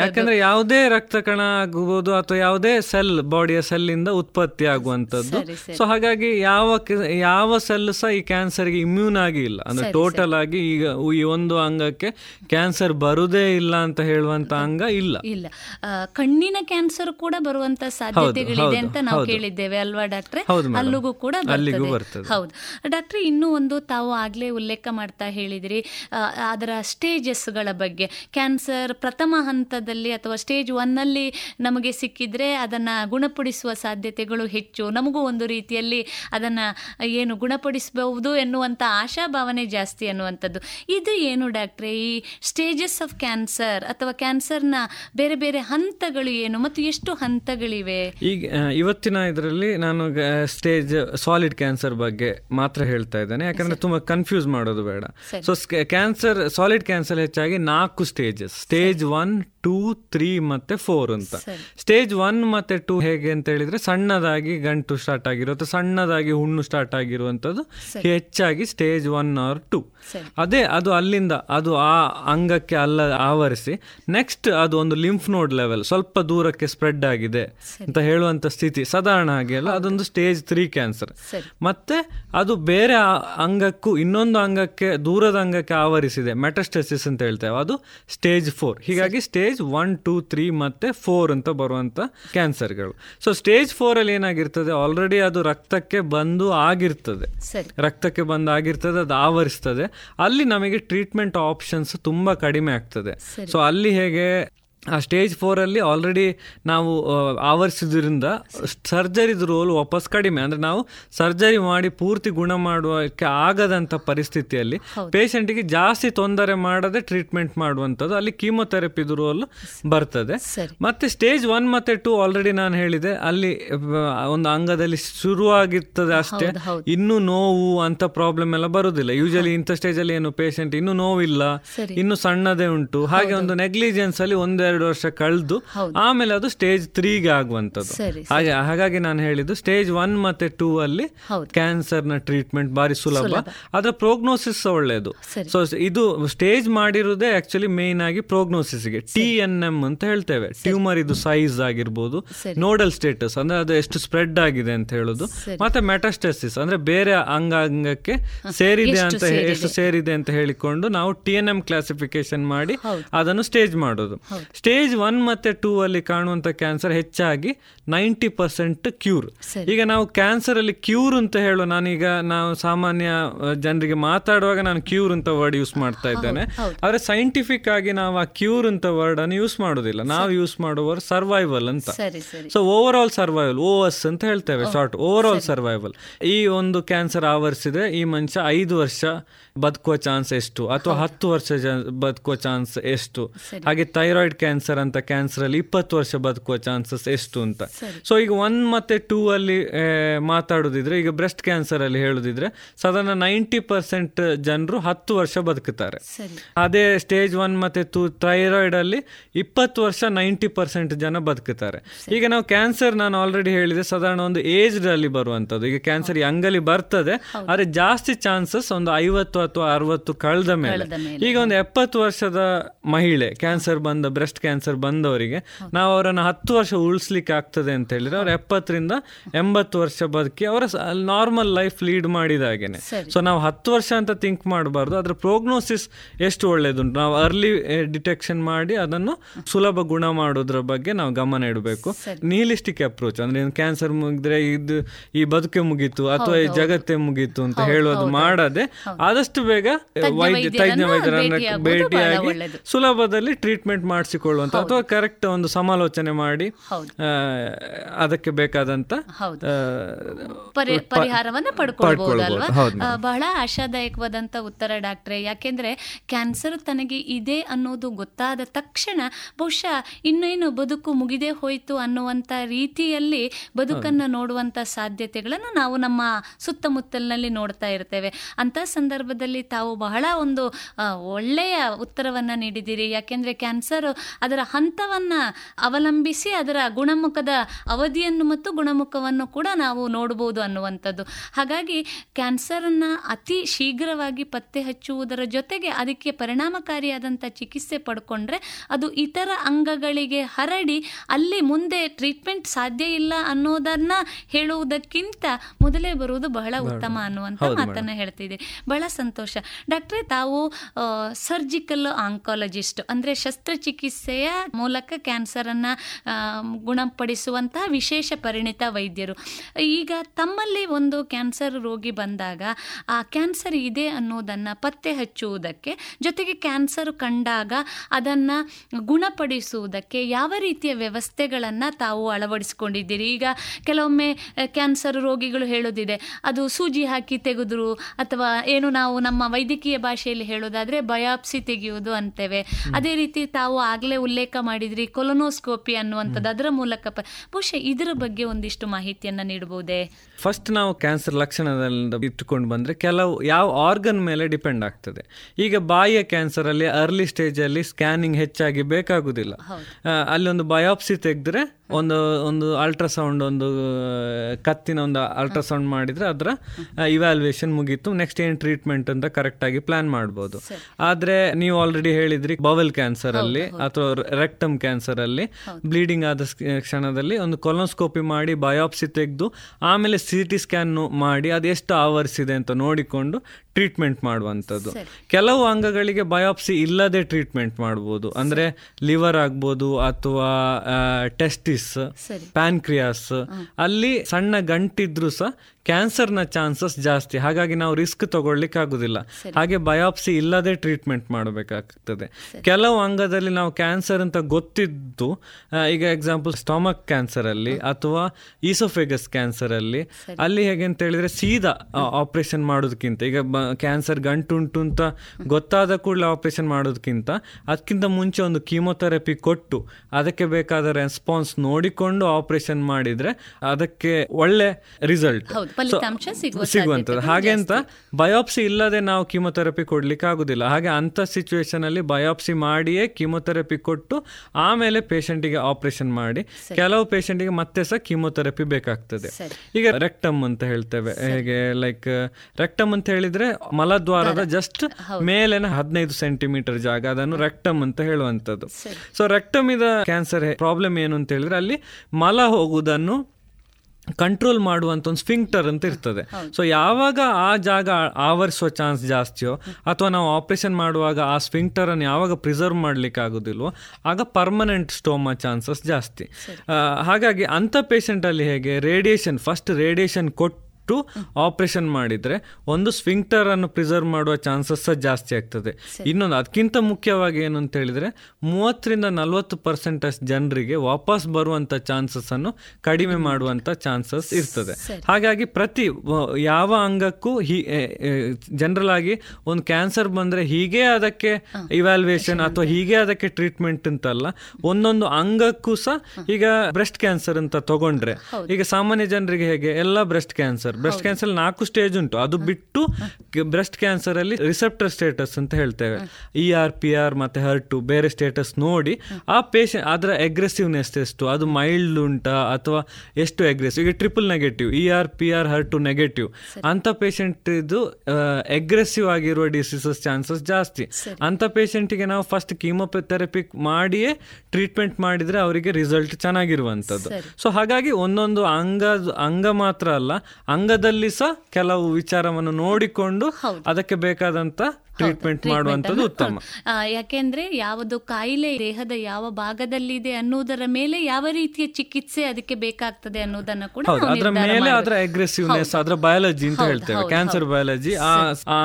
ಯಾಕಂದ್ರೆ ಯಾವುದೇ ರಕ್ತ ಕಣ ಆಗಬಹುದು ಅಥವಾ ಯಾವುದೇ ಸೆಲ್, ಬಾಡಿಯ ಸೆಲ್ ಇಂದ ಉತ್ಪತ್ತಿ ಆಗುವಂಥದ್ದು. ಸೊ ಹಾಗಾಗಿ ಯಾವ ಯಾವ ಸೆಲ್ ಸಹ ಈ ಕ್ಯಾನ್ಸರ್ಗೆ ಇಮ್ಯೂನ್ ಆಗಿ ಇಲ್ಲ, ಅಂದ್ರೆ ಟೋಟಲ್ ಆಗಿ ಈಗ ಈ ಒಂದು ಅಂಗಕ್ಕೆ ಕ್ಯಾನ್ಸರ್ ಬರುದೇ ಇಲ್ಲ ಅಂತ ಹೇಳುವಂತ ಅಂಗ ಇಲ್ಲ ಇಲ್ಲ. ಕಣ್ಣಿನ ಕ್ಯಾನ್ಸರ್ ಕೂಡ ಬರುವಂತ ಸಾಧ್ಯತೆಗಳಿದೆ ಅಂತ ನಾವು ಕೇಳಿದ್ದೇವೆ ಅಲ್ವಾ ಡಾಕ್ಟ್ರೆ? ಅಲ್ಲಿಗೂ ಕೂಡ ಬರ್ತದೆ. ಹೌದು ಡಾಕ್ಟ್ರೆ, ಇನ್ನೂ ಒಂದು ತಾವು ಆಗ್ಲೇ ಉಲ್ಲೇಖ ಮಾಡ್ತಾ ಹೇಳಿದ್ರಿ ಅದರ ಸ್ಟೇಜಸ್ಗಳ ಬಗ್ಗೆ. ಕ್ಯಾನ್ಸರ್ ಪ್ರಥಮ ಹಂತದಲ್ಲಿ ಅಥವಾ ಸ್ಟೇಜ್ ಒನ್ ಅಲ್ಲಿ ನಮಗೆ ಸಿಕ್ಕಿದ್ರೆ ಅದನ್ನ ಗುಣಪಡಿಸುವ ಸಾಧ್ಯತೆಗಳು ಹೆಚ್ಚು, ನಮಗೂ ಒಂದು ರೀತಿಯಲ್ಲಿ ಅದನ್ನ ಏನು ಗುಣಪಡಿಸಬಹುದು ಎನ್ನುವಂತ ಆಶಾಭಾವನೆ ಜಾಸ್ತಿ ಅನ್ನುವಂಥದ್ದು. ಇದು ಏನು ಡಾಕ್ಟ್ರೆ, ಈ ಸ್ಟೇಜಸ್ ಆಫ್ ಕ್ಯಾನ್ಸರ್ ಅಥವಾ ಕ್ಯಾನ್ಸರ್ನ ಬೇರೆ ಬೇರೆ ಹಂತಗಳು ಏನು ಮತ್ತು ಎಷ್ಟು ಹಂತಗಳಿವೆ? ಈಗ ಇವತ್ತಿನ ಇದರಲ್ಲಿ ನಾನು ಸ್ಟೇಜ್ ಸಾಲಿಡ್ ಕ್ಯಾನ್ಸರ್ ಬಗ್ಗೆ ಮಾತ್ರ ಹೇಳ್ತಾ ಇದ್ದೇನೆ, ಯಾಕಂದ್ರೆ ತುಂಬಾ ಕನ್ಫ್ಯೂಸ್ ಮಾಡೋದು ಬೇಡ. ಸೊ ಕ್ಯಾನ್ಸರ್, ಸಾಲಿಡ್ ಕ್ಯಾನ್ಸರ್ ಹೆಚ್ಚಾಗಿ ನಾಲ್ಕು stages, stage one, two, three ಮತ್ತೆ ಫೋರ್ ಅಂತ. ಸ್ಟೇಜ್ ಒನ್ ಮತ್ತೆ ಟೂ ಹೇಗೆ ಅಂತ ಹೇಳಿದ್ರೆ, ಸಣ್ಣದಾಗಿ ಗಂಟು ಸ್ಟಾರ್ಟ್ ಆಗಿರೋ ಅಥವಾ ಸಣ್ಣದಾಗಿ ಹುಣ್ಣು ಸ್ಟಾರ್ಟ್ ಆಗಿರುವಂಥದ್ದು ಹೆಚ್ಚಾಗಿ ಸ್ಟೇಜ್ ಒನ್ ಆರ್ ಟೂ. ಅದೇ ಅದು ಅಲ್ಲಿಂದ ಅದು ಆ ಅಂಗಕ್ಕೆ ಅಲ್ಲ ಆವರಿಸಿ ನೆಕ್ಸ್ಟ್ ಅದು ಒಂದು ಲಿಂಫ್ ನೋಡ್ ಲೆವೆಲ್ ಸ್ವಲ್ಪ ದೂರಕ್ಕೆ ಸ್ಪ್ರೆಡ್ ಆಗಿದೆ ಅಂತ ಹೇಳುವಂಥ ಸ್ಥಿತಿ ಸಾಧಾರಣ ಆಗಿ ಅಲ್ಲ, ಅದೊಂದು ಸ್ಟೇಜ್ ತ್ರೀ ಕ್ಯಾನ್ಸರ್. ಮತ್ತೆ ಅದು ಬೇರೆ ಅಂಗಕ್ಕೂ ಇನ್ನೊಂದು ಅಂಗಕ್ಕೆ ದೂರದ ಅಂಗಕ್ಕೆ ಆವರಿಸಿದೆ, ಮೆಟಾಸ್ಟಸಿಸ್ ಅಂತ ಹೇಳ್ತೇವೆ, ಅದು ಸ್ಟೇಜ್ ಫೋರ್. ಹೀಗಾಗಿ ಸ್ಟೇಜ್ ಒನ್, ಟೂ, ತ್ರೀ ಮತ್ತೆ ಫೋರ್ ಅಂತ ಬರುವಂತ ಕ್ಯಾನ್ಸರ್ಗಳು. ಸೊ ಸ್ಟೇಜ್ ಫೋರ್ ಅಲ್ಲಿ ಏನಾಗಿರ್ತದೆ, ಆಲ್ರೆಡಿ ಅದು ರಕ್ತಕ್ಕೆ ಬಂದು ಆಗಿರ್ತದೆ, ರಕ್ತಕ್ಕೆ ಬಂದು ಆಗಿರ್ತದೆ, ಅದು ಆವರಿಸ್ತದೆ. ಅಲ್ಲಿ ನಮಗೆ ಟ್ರೀಟ್ಮೆಂಟ್ ಆಪ್ಷನ್ಸ್ ತುಂಬಾ ಕಡಿಮೆ ಆಗ್ತದೆ. ಸೊ ಅಲ್ಲಿ ಹೇಗೆ ಆ ಸ್ಟೇಜ್ ಫೋರಲ್ಲಿ ಆಲ್ರೆಡಿ ನಾವು ಆವರಿಸಿದ್ರಿಂದ ಸರ್ಜರಿದು ರೋಲ್ ವಾಪಸ್ ಕಡಿಮೆ. ಅಂದರೆ ನಾವು ಸರ್ಜರಿ ಮಾಡಿ ಪೂರ್ತಿ ಗುಣ ಮಾಡೋಕ್ಕೆ ಆಗದಂಥ ಪರಿಸ್ಥಿತಿಯಲ್ಲಿ ಪೇಷಂಟಿಗೆ ಜಾಸ್ತಿ ತೊಂದರೆ ಮಾಡದೆ ಟ್ರೀಟ್ಮೆಂಟ್ ಮಾಡುವಂಥದ್ದು, ಅಲ್ಲಿ ಕೀಮೊಥೆರಪಿದು ರೋಲ್ ಬರ್ತದೆ. ಮತ್ತು ಸ್ಟೇಜ್ ಒನ್ ಮತ್ತು ಟೂ ಆಲ್ರೆಡಿ ನಾನು ಹೇಳಿದೆ, ಅಲ್ಲಿ ಒಂದು ಅಂಗದಲ್ಲಿ ಶುರುವಾಗಿರ್ತದೆ ಅಷ್ಟೇ, ಇನ್ನೂ ನೋವು ಅಂತ ಪ್ರಾಬ್ಲಮ್ ಎಲ್ಲ ಬರುವುದಿಲ್ಲ. ಯೂಶಲಿ ಇಂಥ ಸ್ಟೇಜಲ್ಲಿ ಏನು ಪೇಷಂಟ್ ಇನ್ನೂ ನೋವಿಲ್ಲ, ಇನ್ನೂ ಸಣ್ಣದೇ ಉಂಟು, ಹಾಗೆ ಒಂದು ನೆಗ್ಲಿಜೆನ್ಸ್ ಅಲ್ಲಿ ಒಂದು ಎರಡು ವರ್ಷ ಕಳೆದು ಆಮೇಲೆ ಅದು ಸ್ಟೇಜ್ ತ್ರೀಗೆ ಆಗುವಂಥದ್ದು. ಹಾಗೆ ಹಾಗಾಗಿ ನಾನು ಹೇಳಿದ್ದು ಸ್ಟೇಜ್ ಒನ್ ಮತ್ತೆ ಟೂ ಅಲ್ಲಿ ಕ್ಯಾನ್ಸರ್ನ ಟ್ರೀಟ್ಮೆಂಟ್ ಬಾರಿ ಸುಲಭ, ಅದರ ಪ್ರೋಗ್ನೋಸಿಸ್ ಒಳ್ಳೆಯದು. ಸೊ ಇದು ಸ್ಟೇಜ್ ಮಾಡಿರೋದೇ ಆಕ್ಚುಲಿ ಮೇನ್ ಆಗಿ ಪ್ರೋಗ್ನೋಸಿಸ್ಗೆ ಟಿ ಎನ್ ಎಂ ಅಂತ ಹೇಳ್ತೇವೆ. ಟ್ಯೂಮರ್ ಇದು ಸೈಜ್ ಆಗಿರ್ಬೋದು, ನೋಡಲ್ ಸ್ಟೇಟಸ್ ಅಂದ್ರೆ ಅದು ಎಷ್ಟು ಸ್ಪ್ರೆಡ್ ಆಗಿದೆ ಅಂತ ಹೇಳೋದು, ಮತ್ತೆ ಮೆಟಾಸ್ಟಸಿಸ್ ಅಂದ್ರೆ ಬೇರೆ ಅಂಗಾಂಗಕ್ಕೆ ಸೇರಿದೆ ಅಂತ ಎಷ್ಟು ಸೇರಿದೆ ಅಂತ ಹೇಳಿಕೊಂಡು ನಾವು ಟಿ ಎನ್ ಎಂ ಕ್ಲಾಸಿಫಿಕೇಶನ್ ಮಾಡಿ ಅದನ್ನು ಸ್ಟೇಜ್ ಮಾಡೋದು. ಸ್ಟೇಜ್ ಒನ್ ಮತ್ತು ಟೂ ಅಲ್ಲಿ ಕಾಣುವಂಥ ಕ್ಯಾನ್ಸರ್ ಹೆಚ್ಚಾಗಿ ನೈಂಟಿ ಪರ್ಸೆಂಟ್ ಕ್ಯೂರ್. ಈಗ ನಾವು ಕ್ಯಾನ್ಸರಲ್ಲಿ ಕ್ಯೂರ್ ಅಂತ ಹೇಳೋ, ನಾನೀಗ ನಾವು ಸಾಮಾನ್ಯ ಜನರಿಗೆ ಮಾತಾಡುವಾಗ ನಾನು ಕ್ಯೂರ್ ಅಂತ ವರ್ಡ್ ಯೂಸ್ ಮಾಡ್ತಾ ಇದ್ದೇನೆ, ಆದರೆ ಸೈಂಟಿಫಿಕ್ ಆಗಿ ನಾವು ಆ ಕ್ಯೂರ್ ಅಂತ ವರ್ಡನ್ನು ಯೂಸ್ ಮಾಡೋದಿಲ್ಲ. ನಾವು ಯೂಸ್ ಮಾಡುವವರು ಸರ್ವೈವಲ್ ಅಂತ. So over all survival, O S ಅಂತ ಹೇಳ್ತೇವೆ ಶಾರ್ಟ್, ಓವರ್ ಆಲ್ ಸರ್ವೈವಲ್. ಈ ಒಂದು ಕ್ಯಾನ್ಸರ್ ಆವರಿಸಿದೆ, ಈ ಮನುಷ್ಯ ಐದು ವರ್ಷ ಬದುಕುವ ಚಾನ್ಸ್ ಎಷ್ಟು ಅಥವಾ ಹತ್ತು ವರ್ಷ ಬದುಕುವ ಚಾನ್ಸ್ ಎಷ್ಟು. ಹಾಗೆ ಥೈರಾಯ್ಡ್ ಕ್ಯಾನ್ಸರ್ ಅಂತ ಕ್ಯಾನ್ಸರ್ ಅಲ್ಲಿ ಇಪ್ಪತ್ತು ವರ್ಷ ಬದುಕುವ ಚಾನ್ಸಸ್ ಎಷ್ಟು ಅಂತ. ಸೊ ಈಗ ಒನ್ ಮತ್ತೆ ಟೂ ಅಲ್ಲಿ ಮಾತಾಡೋದಿದ್ರೆ, ಈಗ ಬ್ರೆಸ್ಟ್ ಕ್ಯಾನ್ಸರ್ ಅಲ್ಲಿ ಹೇಳೋದಿದ್ರೆ ಸಾಧಾರಣ ನೈಂಟಿ ಪರ್ಸೆಂಟ್ ಜನರು ಹತ್ತು ವರ್ಷ ಬದುಕುತ್ತಾರೆ. ಅದೇ ಸ್ಟೇಜ್ ಒನ್ ಮತ್ತೆ ಟೂ ಥೈರಾಯ್ಡ್ ಅಲ್ಲಿ ಇಪ್ಪತ್ತು ವರ್ಷ ನೈಂಟಿ ಪರ್ಸೆಂಟ್ ಜನ ಬದುಕುತ್ತಾರೆ. ಈಗ ನಾವು ಕ್ಯಾನ್ಸರ್, ನಾನು ಆಲ್ರೆಡಿ ಹೇಳಿದೆ, ಸಾಧಾರಣ ಒಂದು ಏಜ್ ಅಲ್ಲಿ ಬರುವಂತದ್ದು. ಈಗ ಕ್ಯಾನ್ಸರ್ ಯಂಗ್ ಅಲ್ಲಿ ಬರ್ತದೆ, ಆದ್ರೆ ಜಾಸ್ತಿ ಚಾನ್ಸಸ್ ಒಂದು ಐವತ್ತು ಅಥವಾ ಅರವತ್ತು ಕಳೆದ ಮೇಲೆ. ಈಗ ಒಂದು ಎಪ್ಪತ್ತು ವರ್ಷದ ಮಹಿಳೆ ಕ್ಯಾನ್ಸರ್ ಬಂದ, ಬ್ರೆಸ್ಟ್ ಕ್ಯಾನ್ಸರ್ ಬಂದವರಿಗೆ ನಾವು ಅವರನ್ನು ಹತ್ತು ವರ್ಷ ಉಳಿಸ್ಲಿಕ್ಕೆ ಆಗ್ತದೆ ಅಂತ ಹೇಳಿದ್ರೆ, ಅವ್ರು ಎಪ್ಪತ್ತರಿಂದ ಎಂಬತ್ತು ವರ್ಷ ಬದುಕಿ ಅವರ ನಾರ್ಮಲ್ ಲೈಫ್ ಲೀಡ್ ಮಾಡಿದಾಗೇನೆ. ಸೊ ನಾವು ಹತ್ತು ವರ್ಷ ಅಂತ ಥಿಂಕ್ ಮಾಡಬಾರ್ದು, ಅದ್ರ ಪ್ರೋಗ್ನೋಸಿಸ್ ಎಷ್ಟು ಒಳ್ಳೇದುಂಟು, ನಾವು ಅರ್ಲಿ ಡಿಟೆಕ್ಷನ್ ಮಾಡಿ ಅದನ್ನು ಸುಲಭ ಗುಣ ಮಾಡೋದ್ರ ಬಗ್ಗೆ ನಾವು ಗಮನ ಇಡಬೇಕು. ನಿಹಿಲಿಸ್ಟಿಕ್ ಅಪ್ರೋಚ್ ಅಂದ್ರೆ ಕ್ಯಾನ್ಸರ್ ಮುಗಿದ್ರೆ ಇದು ಈ ಬದುಕೆ ಮುಗೀತು ಅಥವಾ ಈ ಜಗತ್ತೇ ಮುಗೀತು ಅಂತ ಹೇಳೋದು ಮಾಡದೆ, ಆದಷ್ಟು ಬೇಗ ವೈದ್ಯ ತಜ್ಞ ವೈದ್ಯರನ್ನ ಭೇಟಿಯಾಗಿ ಸುಲಭದಲ್ಲಿ ಟ್ರೀಟ್ಮೆಂಟ್ ಮಾಡಿಸಿಕೊಳ್ಳುವಂತ ಅಥವಾ ಕರೆಕ್ಟ್ ಒಂದು ಸಮಾಲೋಚನೆ ಮಾಡಿ ಅದಕ್ಕೆ ಬೇಕಾದಂತ ಪರಿಹಾರವನ್ನು ಪಡ್ಕೊಳ್ಬಹುದಲ್ವಾ. ಬಹಳ ಆಶಾದಾಯಕವಾದಂತ ಉತ್ತರ ಡಾಕ್ಟ್ರೆ. ಯಾಕೆಂದ್ರೆ ಕ್ಯಾನ್ಸರ್ ತನಗೆ ಇದೆ ಅನ್ನೋದು ಗೊತ್ತಾದ ತಕ್ಷಣ ಬಹುಶಃ ಇನ್ನೇನು ಬದುಕು ಮುಗಿದೇ ಹೋಯ್ತು ಅನ್ನುವಂತ ರೀತಿಯಲ್ಲಿ ಬದುಕನ್ನು ನೋಡುವಂತ ಸಾಧ್ಯತೆಗಳನ್ನು ನಾವು ನಮ್ಮ ಸುತ್ತಮುತ್ತಲಿನಲ್ಲಿ ನೋಡ್ತಾ ಇರ್ತೇವೆ. ಅಂತ ಸಂದರ್ಭದಲ್ಲಿ ತಾವು ಬಹಳ ಒಂದು ಒಳ್ಳೆಯ ಉತ್ತರವನ್ನು ನೀಡಿದ್ದೀರಿ. ಯಾಕೆಂದರೆ ಕ್ಯಾನ್ಸರ್ ಅದರ ಹಂತವನ್ನು ಅವಲಂಬಿಸಿ ಅದರ ಗುಣಮುಖದ ಅವಧಿಯನ್ನು ಮತ್ತು ಗುಣಮುಖವನ್ನು ಕೂಡ ನಾವು ನೋಡ್ಬೋದು ಅನ್ನುವಂಥದ್ದು. ಹಾಗಾಗಿ ಕ್ಯಾನ್ಸರನ್ನು ಅತಿ ಶೀಘ್ರವಾಗಿ ಪತ್ತೆ ಹಚ್ಚುವುದರ ಜೊತೆಗೆ ಅದಕ್ಕೆ ಪರಿಣಾಮಕಾರಿಯಾದಂಥ ಚಿಕಿತ್ಸೆ ಪಡ್ಕೊಂಡ್ರೆ ಅದು ಇತರ ಅಂಗಗಳಿಗೆ ಹರಡಿ ಅಲ್ಲಿ ಮುಂದೆ ಟ್ರೀಟ್ಮೆಂಟ್ ಸಾಧ್ಯ ಇಲ್ಲ ಅನ್ನೋದನ್ನು ಹೇಳುವುದಕ್ಕಿಂತ ಮೊದಲೇ ಬರುವುದು ಬಹಳ ಉತ್ತಮ ಅನ್ನುವಂಥ ಮಾತನ್ನು ಹೇಳ್ತಿದೆ. ಬಹಳ ಸಂತೋಷ ಡಾಕ್ಟ್ರೆ. ತಾವು ಸರ್ಜಿಕಲ್ ಆಂಕಾಲಜಿಸ್ಟ್, ಅಂದರೆ ಶಸ್ತ್ರಚಿಕಿತ್ಸೆಯ ಮೂಲಕ ಕ್ಯಾನ್ಸರನ್ನು ಗುಣಪಡಿಸುವಂತಹ ವಿಶೇಷ ಪರಿಣಿತ ವೈದ್ಯರು. ಈಗ ತಮ್ಮಲ್ಲಿ ಒಂದು ಕ್ಯಾನ್ಸರ್ ರೋಗಿ ಬಂದಾಗ ಆ ಕ್ಯಾನ್ಸರ್ ಇದೆ ಅನ್ನೋದನ್ನು ಪತ್ತೆ ಹಚ್ಚುವುದಕ್ಕೆ ಜೊತೆಗೆ ಕ್ಯಾನ್ಸರ್ ಕಂಡಾಗ ಅದನ್ನು ಗುಣಪಡಿಸುವುದಕ್ಕೆ ಯಾವ ರೀತಿಯ ವ್ಯವಸ್ಥೆಗಳನ್ನು ತಾವು ಅಳವಡಿಸಿಕೊಂಡಿದ್ದೀರಿ? ಈಗ ಕೆಲವೊಮ್ಮೆ ಕ್ಯಾನ್ಸರ್ ರೋಗಿಗಳು ಹೇಳೋದಿದೆ, ಅದು ಸೂಜಿ ಹಾಕಿ ತೆಗೆದ್ರು ಅಥವಾ ಏನು ನಾವು ನಮ್ಮ ವೈದ್ಯಕೀಯ ಭಾಷೆಯಲ್ಲಿ ಹೇಳೋದಾದರೆ ಬಯಾಪ್ಸಿ ತೆಗೆಯುವುದು ಅಂತೇವೆ. ಅದೇ ರೀತಿ ತಾವು ಆಗಲೇ ಉಲ್ಲೇಖ ಮಾಡಿದ್ರಿ ಕೊಲೊನೋಸ್ಕೋಪಿ ಅನ್ನುವಂಥದ್ದು, ಅದರ ಮೂಲಕ ಬಹುಶಃ ಇದರ ಬಗ್ಗೆ ಒಂದಿಷ್ಟು ಮಾಹಿತಿಯನ್ನು ನೀಡಬಹುದೇ? ಫಸ್ಟ್ ನಾವು ಕ್ಯಾನ್ಸರ್ ಲಕ್ಷಣದಿಂದ ಇಟ್ಟುಕೊಂಡು ಬಂದರೆ ಕೆಲವು ಯಾವ ಆರ್ಗನ್ ಮೇಲೆ ಡಿಪೆಂಡ್ ಆಗ್ತದೆ. ಈಗ ಬಾಯಿಯ ಕ್ಯಾನ್ಸರಲ್ಲಿ ಅರ್ಲಿ ಸ್ಟೇಜಲ್ಲಿ ಸ್ಕ್ಯಾನಿಂಗ್ ಹೆಚ್ಚಾಗಿ ಬೇಕಾಗುವುದಿಲ್ಲ. ಅಲ್ಲಿ ಒಂದು ಬಯಾಪ್ಸಿ ತೆಗೆದ್ರೆ, ಒಂದು ಒಂದು ಅಲ್ಟ್ರಾಸೌಂಡ್, ಒಂದು ಕತ್ತಿನ ಒಂದು ಅಲ್ಟ್ರಾಸೌಂಡ್ ಮಾಡಿದರೆ ಅದರ ಇವ್ಯಾಲ್ಯುಯೇಷನ್ ಮುಗೀತು, ನೆಕ್ಸ್ಟ್ ಏನು ಟ್ರೀಟ್ಮೆಂಟ್ ಅಂತ ಕರೆಕ್ಟಾಗಿ ಪ್ಲಾನ್ ಮಾಡ್ಬೋದು. ಆದರೆ ನೀವು ಆಲ್ರೆಡಿ ಹೇಳಿದ್ರಿ ಬವೆಲ್ ಕ್ಯಾನ್ಸರಲ್ಲಿ ಅಥವಾ ರೆಕ್ಟಮ್ ಕ್ಯಾನ್ಸರಲ್ಲಿ ಬ್ಲೀಡಿಂಗ್ ಆದ ಕ್ಷಣದಲ್ಲಿ ಒಂದು ಕೊಲೊನೋಸ್ಕೋಪಿ ಮಾಡಿ ಬಯಾಪ್ಸಿ ತೆಗೆದು ಆಮೇಲೆ ಸಿ ಟಿ ಸ್ಕ್ಯಾನ್ ಮಾಡಿ ಅದು ಎಷ್ಟು ಆವರಿಸಿದೆ ಅಂತ ನೋಡಿಕೊಂಡು ಟ್ರೀಟ್ಮೆಂಟ್ ಮಾಡುವಂಥದ್ದು. ಕೆಲವು ಅಂಗಗಳಿಗೆ ಬಯಾಪ್ಸಿ ಇಲ್ಲದೆ ಟ್ರೀಟ್ಮೆಂಟ್ ಮಾಡ್ಬೋದು, ಅಂದರೆ ಲಿವರ್ ಆಗ್ಬೋದು ಅಥವಾ ಟೆಸ್ಟಿಸ್, ಪ್ಯಾನ್ಕ್ರಿಯಾಸ್, ಅಲ್ಲಿ ಸಣ್ಣ ಗಂಟಿದ್ರೂ ಸಹ ಕ್ಯಾನ್ಸರ್ನ ಚಾನ್ಸಸ್ ಜಾಸ್ತಿ. ಹಾಗಾಗಿ ನಾವು ರಿಸ್ಕ್ ತಗೊಳ್ಲಿಕ್ಕೆ ಆಗುದಿಲ್ಲ, ಹಾಗೆ ಬಯಾಪ್ಸಿ ಇಲ್ಲದೆ ಟ್ರೀಟ್ಮೆಂಟ್ ಮಾಡಬೇಕಾಗ್ತದೆ. ಕೆಲವು ಅಂಗದಲ್ಲಿ ನಾವು ಕ್ಯಾನ್ಸರ್ ಅಂತ ಗೊತ್ತಿದ್ದು, ಈಗ ಎಕ್ಸಾಂಪಲ್ ಸ್ಟಮಕ್ ಕ್ಯಾನ್ಸರಲ್ಲಿ ಅಥವಾ ಈಸೋಫೆಗಸ್ ಕ್ಯಾನ್ಸರಲ್ಲಿ, ಅಲ್ಲಿ ಹೇಗೆ ಅಂತ ಹೇಳಿದ್ರೆ ಸೀದಾ ಆಪರೇಷನ್ ಮಾಡೋದಕ್ಕಿಂತ, ಈಗ ಕ್ಯಾನ್ಸರ್ ಗಂಟುಂಟು ಅಂತ ಗೊತ್ತಾದ ಕೂಡಲೇ ಆಪರೇಷನ್ ಮಾಡೋದಕ್ಕಿಂತ ಅದಕ್ಕಿಂತ ಮುಂಚೆ ಒಂದು ಕೀಮೊಥೆರಪಿ ಕೊಟ್ಟು ಅದಕ್ಕೆ ಬೇಕಾದ ರೆಸ್ಪಾನ್ಸ್ ನೋಡಿಕೊಂಡು ಆಪರೇಷನ್ ಮಾಡಿದ್ರೆ ಅದಕ್ಕೆ ಒಳ್ಳೆ ರಿಸಲ್ಟ್ ಸಿಗುವಂಥದ್ದು. ಹಾಗೆ ಅಂತ ಬಯಾಪ್ಸಿ ಇಲ್ಲದೆ ನಾವು ಕೀಮೊಥೆರಪಿ ಕೊಡ್ಲಿಕ್ಕೆ ಆಗುದಿಲ್ಲ. ಹಾಗೆ ಅಂತ ಸಿಚುವೇಶನ್ ಅಲ್ಲಿ ಬಯಾಪ್ಸಿ ಮಾಡಿಯೇ ಕೀಮೊಥೆರಪಿ ಕೊಟ್ಟು ಆಮೇಲೆ ಪೇಷಂಟಿಗೆ ಆಪರೇಷನ್ ಮಾಡಿ, ಕೆಲವು ಪೇಷಂಟಿಗೆ ಮತ್ತೆ ಸಹ ಕೀಮೊಥೆರಪಿ ಬೇಕಾಗ್ತದೆ. ಈಗ ರೆಕ್ಟಮ್ ಅಂತ ಹೇಳ್ತೇವೆ, ಹೇಗೆ ಲೈಕ್ ರೆಕ್ಟಮ್ ಅಂತ ಹೇಳಿದ್ರೆ ಮಲದ್ವಾರದ ಜಸ್ಟ್ ಮೇಲೆ ಹದಿನೈದು ಸೆಂಟಿಮೀಟರ್ ಜಾಗ, ಅದನ್ನು ರೆಕ್ಟಮ್ ಅಂತ ಹೇಳುವಂಥದ್ದು. ಸೊ ರೆಕ್ಟಮ್ ಇದ ಕ್ಯಾನ್ಸರ್ ಪ್ರಾಬ್ಲಮ್ ಏನು ಅಂತ ಹೇಳಿದ್ರೆ ಅಲ್ಲಿ ಮಲ ಹೋಗುವುದನ್ನು ಕಂಟ್ರೋಲ್ ಮಾಡುವಂಥ ಒಂದು ಸ್ಫಿಂಕ್ಟರ್ ಅಂತ ಇರ್ತದೆ. ಸೊ ಯಾವಾಗ ಆ ಜಾಗ ಆವರಿಸುವ ಚಾನ್ಸ್ ಜಾಸ್ತಿಯೋ ಅಥವಾ ನಾವು ಆಪರೇಷನ್ ಮಾಡುವಾಗ ಆ ಸ್ಫಿಂಕ್ಟರನ್ನು ಯಾವಾಗ ಪ್ರಿಸರ್ವ್ ಮಾಡಲಿಕ್ಕೆ ಆಗೋದಿಲ್ವೋ ಆಗ ಪರ್ಮನೆಂಟ್ ಸ್ಟೋಮಾ ಚಾನ್ಸಸ್ ಜಾಸ್ತಿ. ಹಾಗಾಗಿ ಅಂಥ ಪೇಷೆಂಟಲ್ಲಿ ಹೇಗೆ ರೇಡಿಯೇಷನ್ ಫಸ್ಟ್ ರೇಡಿಯೇಷನ್ ಕೊಟ್ಟು ಆಪರೇಷನ್ ಮಾಡಿದ್ರೆ ಒಂದು ಸ್ಫಿಂಕ್ಟರ್ ಅನ್ನು ಪ್ರಿಸರ್ವ್ ಮಾಡುವ ಚಾನ್ಸಸ್ ಜಾಸ್ತಿ ಆಗ್ತದೆ. ಇನ್ನೊಂದು ಅದಕ್ಕಿಂತ ಮುಖ್ಯವಾಗಿ ಏನು ಅಂತ ಹೇಳಿದ್ರೆ ಮೂವತ್ತರಿಂದ ನಲವತ್ತು ಪರ್ಸೆಂಟ್ ಜನರಿಗೆ ವಾಪಸ್ ಬರುವಂತ ಚಾನ್ಸಸ್ ಅನ್ನು ಕಡಿಮೆ ಮಾಡುವಂತ ಚಾನ್ಸಸ್ ಇರ್ತದೆ. ಹಾಗಾಗಿ ಪ್ರತಿ ಯಾವ ಅಂಗಕ್ಕೂ ಜನರಲ್ ಆಗಿ ಒಂದು ಕ್ಯಾನ್ಸರ್ ಬಂದ್ರೆ ಹೀಗೆ ಅದಕ್ಕೆ ಇವ್ಯಾಲ್ಯುಯೇಷನ್ ಅಥವಾ ಹೀಗೆ ಅದಕ್ಕೆ ಟ್ರೀಟ್ಮೆಂಟ್ ಅಂತಲ್ಲ, ಒಂದೊಂದು ಅಂಗಕ್ಕೂ ಸಹ. ಈಗ ಬ್ರೆಸ್ಟ್ ಕ್ಯಾನ್ಸರ್ ಅಂತ ತಗೊಂಡ್ರೆ ಈಗ ಸಾಮಾನ್ಯ ಜನರಿಗೆ ಹೇಗೆ ಎಲ್ಲ ಬ್ರೆಸ್ಟ್ ಕ್ಯಾನ್ಸರ್ ಬ್ರೆಸ್ಟ್ ಕ್ಯಾನ್ಸರ್ ನಾಲ್ಕು ಸ್ಟೇಜ್ ಉಂಟು. ಅದು ಬಿಟ್ಟು ಬ್ರೆಸ್ಟ್ ಕ್ಯಾನ್ಸರ್ ಅಲ್ಲಿ ರಿಸೆಪ್ಟರ್ ಸ್ಟೇಟಸ್ ಅಂತ ಹೇಳ್ತೇವೆ, ಇ ಆರ್ ಪಿ ಆರ್ ಮತ್ತೆ ಹರ್ಟು ಬೇರೆ ಸ್ಟೇಟಸ್ ನೋಡಿ ಆ ಪೇಷಂಟ್ ಅದರ ಅಗ್ರೆಸಿವ್ನೆಸ್ ಎಷ್ಟು, ಅದು ಮೈಲ್ಡ್ ಉಂಟಾ ಅಥವಾ ಎಷ್ಟು ಅಗ್ರೆಸಿವ್. ಈಗ triple negative E R P R her two negative ಅಂತ ಪೇಷಂಟ್ ಇದು ಅಗ್ರೆಸಿವ್ ಆಗಿರುವ ಡಿಸೀಸಸ್ ಚಾನ್ಸಸ್ ಜಾಸ್ತಿ. ಅಂತ ಪೇಷಂಟಿಗೆ ನಾವು ಫಸ್ಟ್ ಕೀಮೋಥೆರಪಿ ಮಾಡಿಯೇ ಟ್ರೀಟ್ಮೆಂಟ್ ಮಾಡಿದ್ರೆ ಅವರಿಗೆ ರಿಸಲ್ಟ್ ಚೆನ್ನಾಗಿರುವಂಥದ್ದು. ಸೊ ಹಾಗಾಗಿ ಒಂದೊಂದು ಅಂಗ ಅಂಗ ಮಾತ್ರ ಅಲ್ಲ, ಅಂಗದಲ್ಲಿ ಸಹ ಕೆಲವು ವಿಚಾರವನ್ನು ನೋಡಿಕೊಂಡು ಅದಕ್ಕೆ ಬೇಕಾದಂತ ಟ್ರೀಟ್ಮೆಂಟ್ ಮಾಡುವಂಥದ್ದು ಉತ್ತಮ. ಯಾಕೆಂದ್ರೆ ಯಾವುದು ಕಾಯಿಲೆ ದೇಹದ ಯಾವ ಭಾಗದಲ್ಲಿ ಇದೆ ಅನ್ನೋದರ ಮೇಲೆ ಯಾವ ರೀತಿಯ ಚಿಕಿತ್ಸೆ ಅದಕ್ಕೆ ಬೇಕಾಗ್ತದೆ ಅನ್ನೋದನ್ನ ಕೂಡ ಅದರ ಮೇಲೆ ಅದರ ಅಗ್ರೆಸಿವ್ನೆಸ್ ಅದರ ಬಯಾಲಜಿ ಅಂತ ಹೇಳ್ತೇವೆ, ಕ್ಯಾನ್ಸರ್ ಬಯಾಲಜಿ ಆ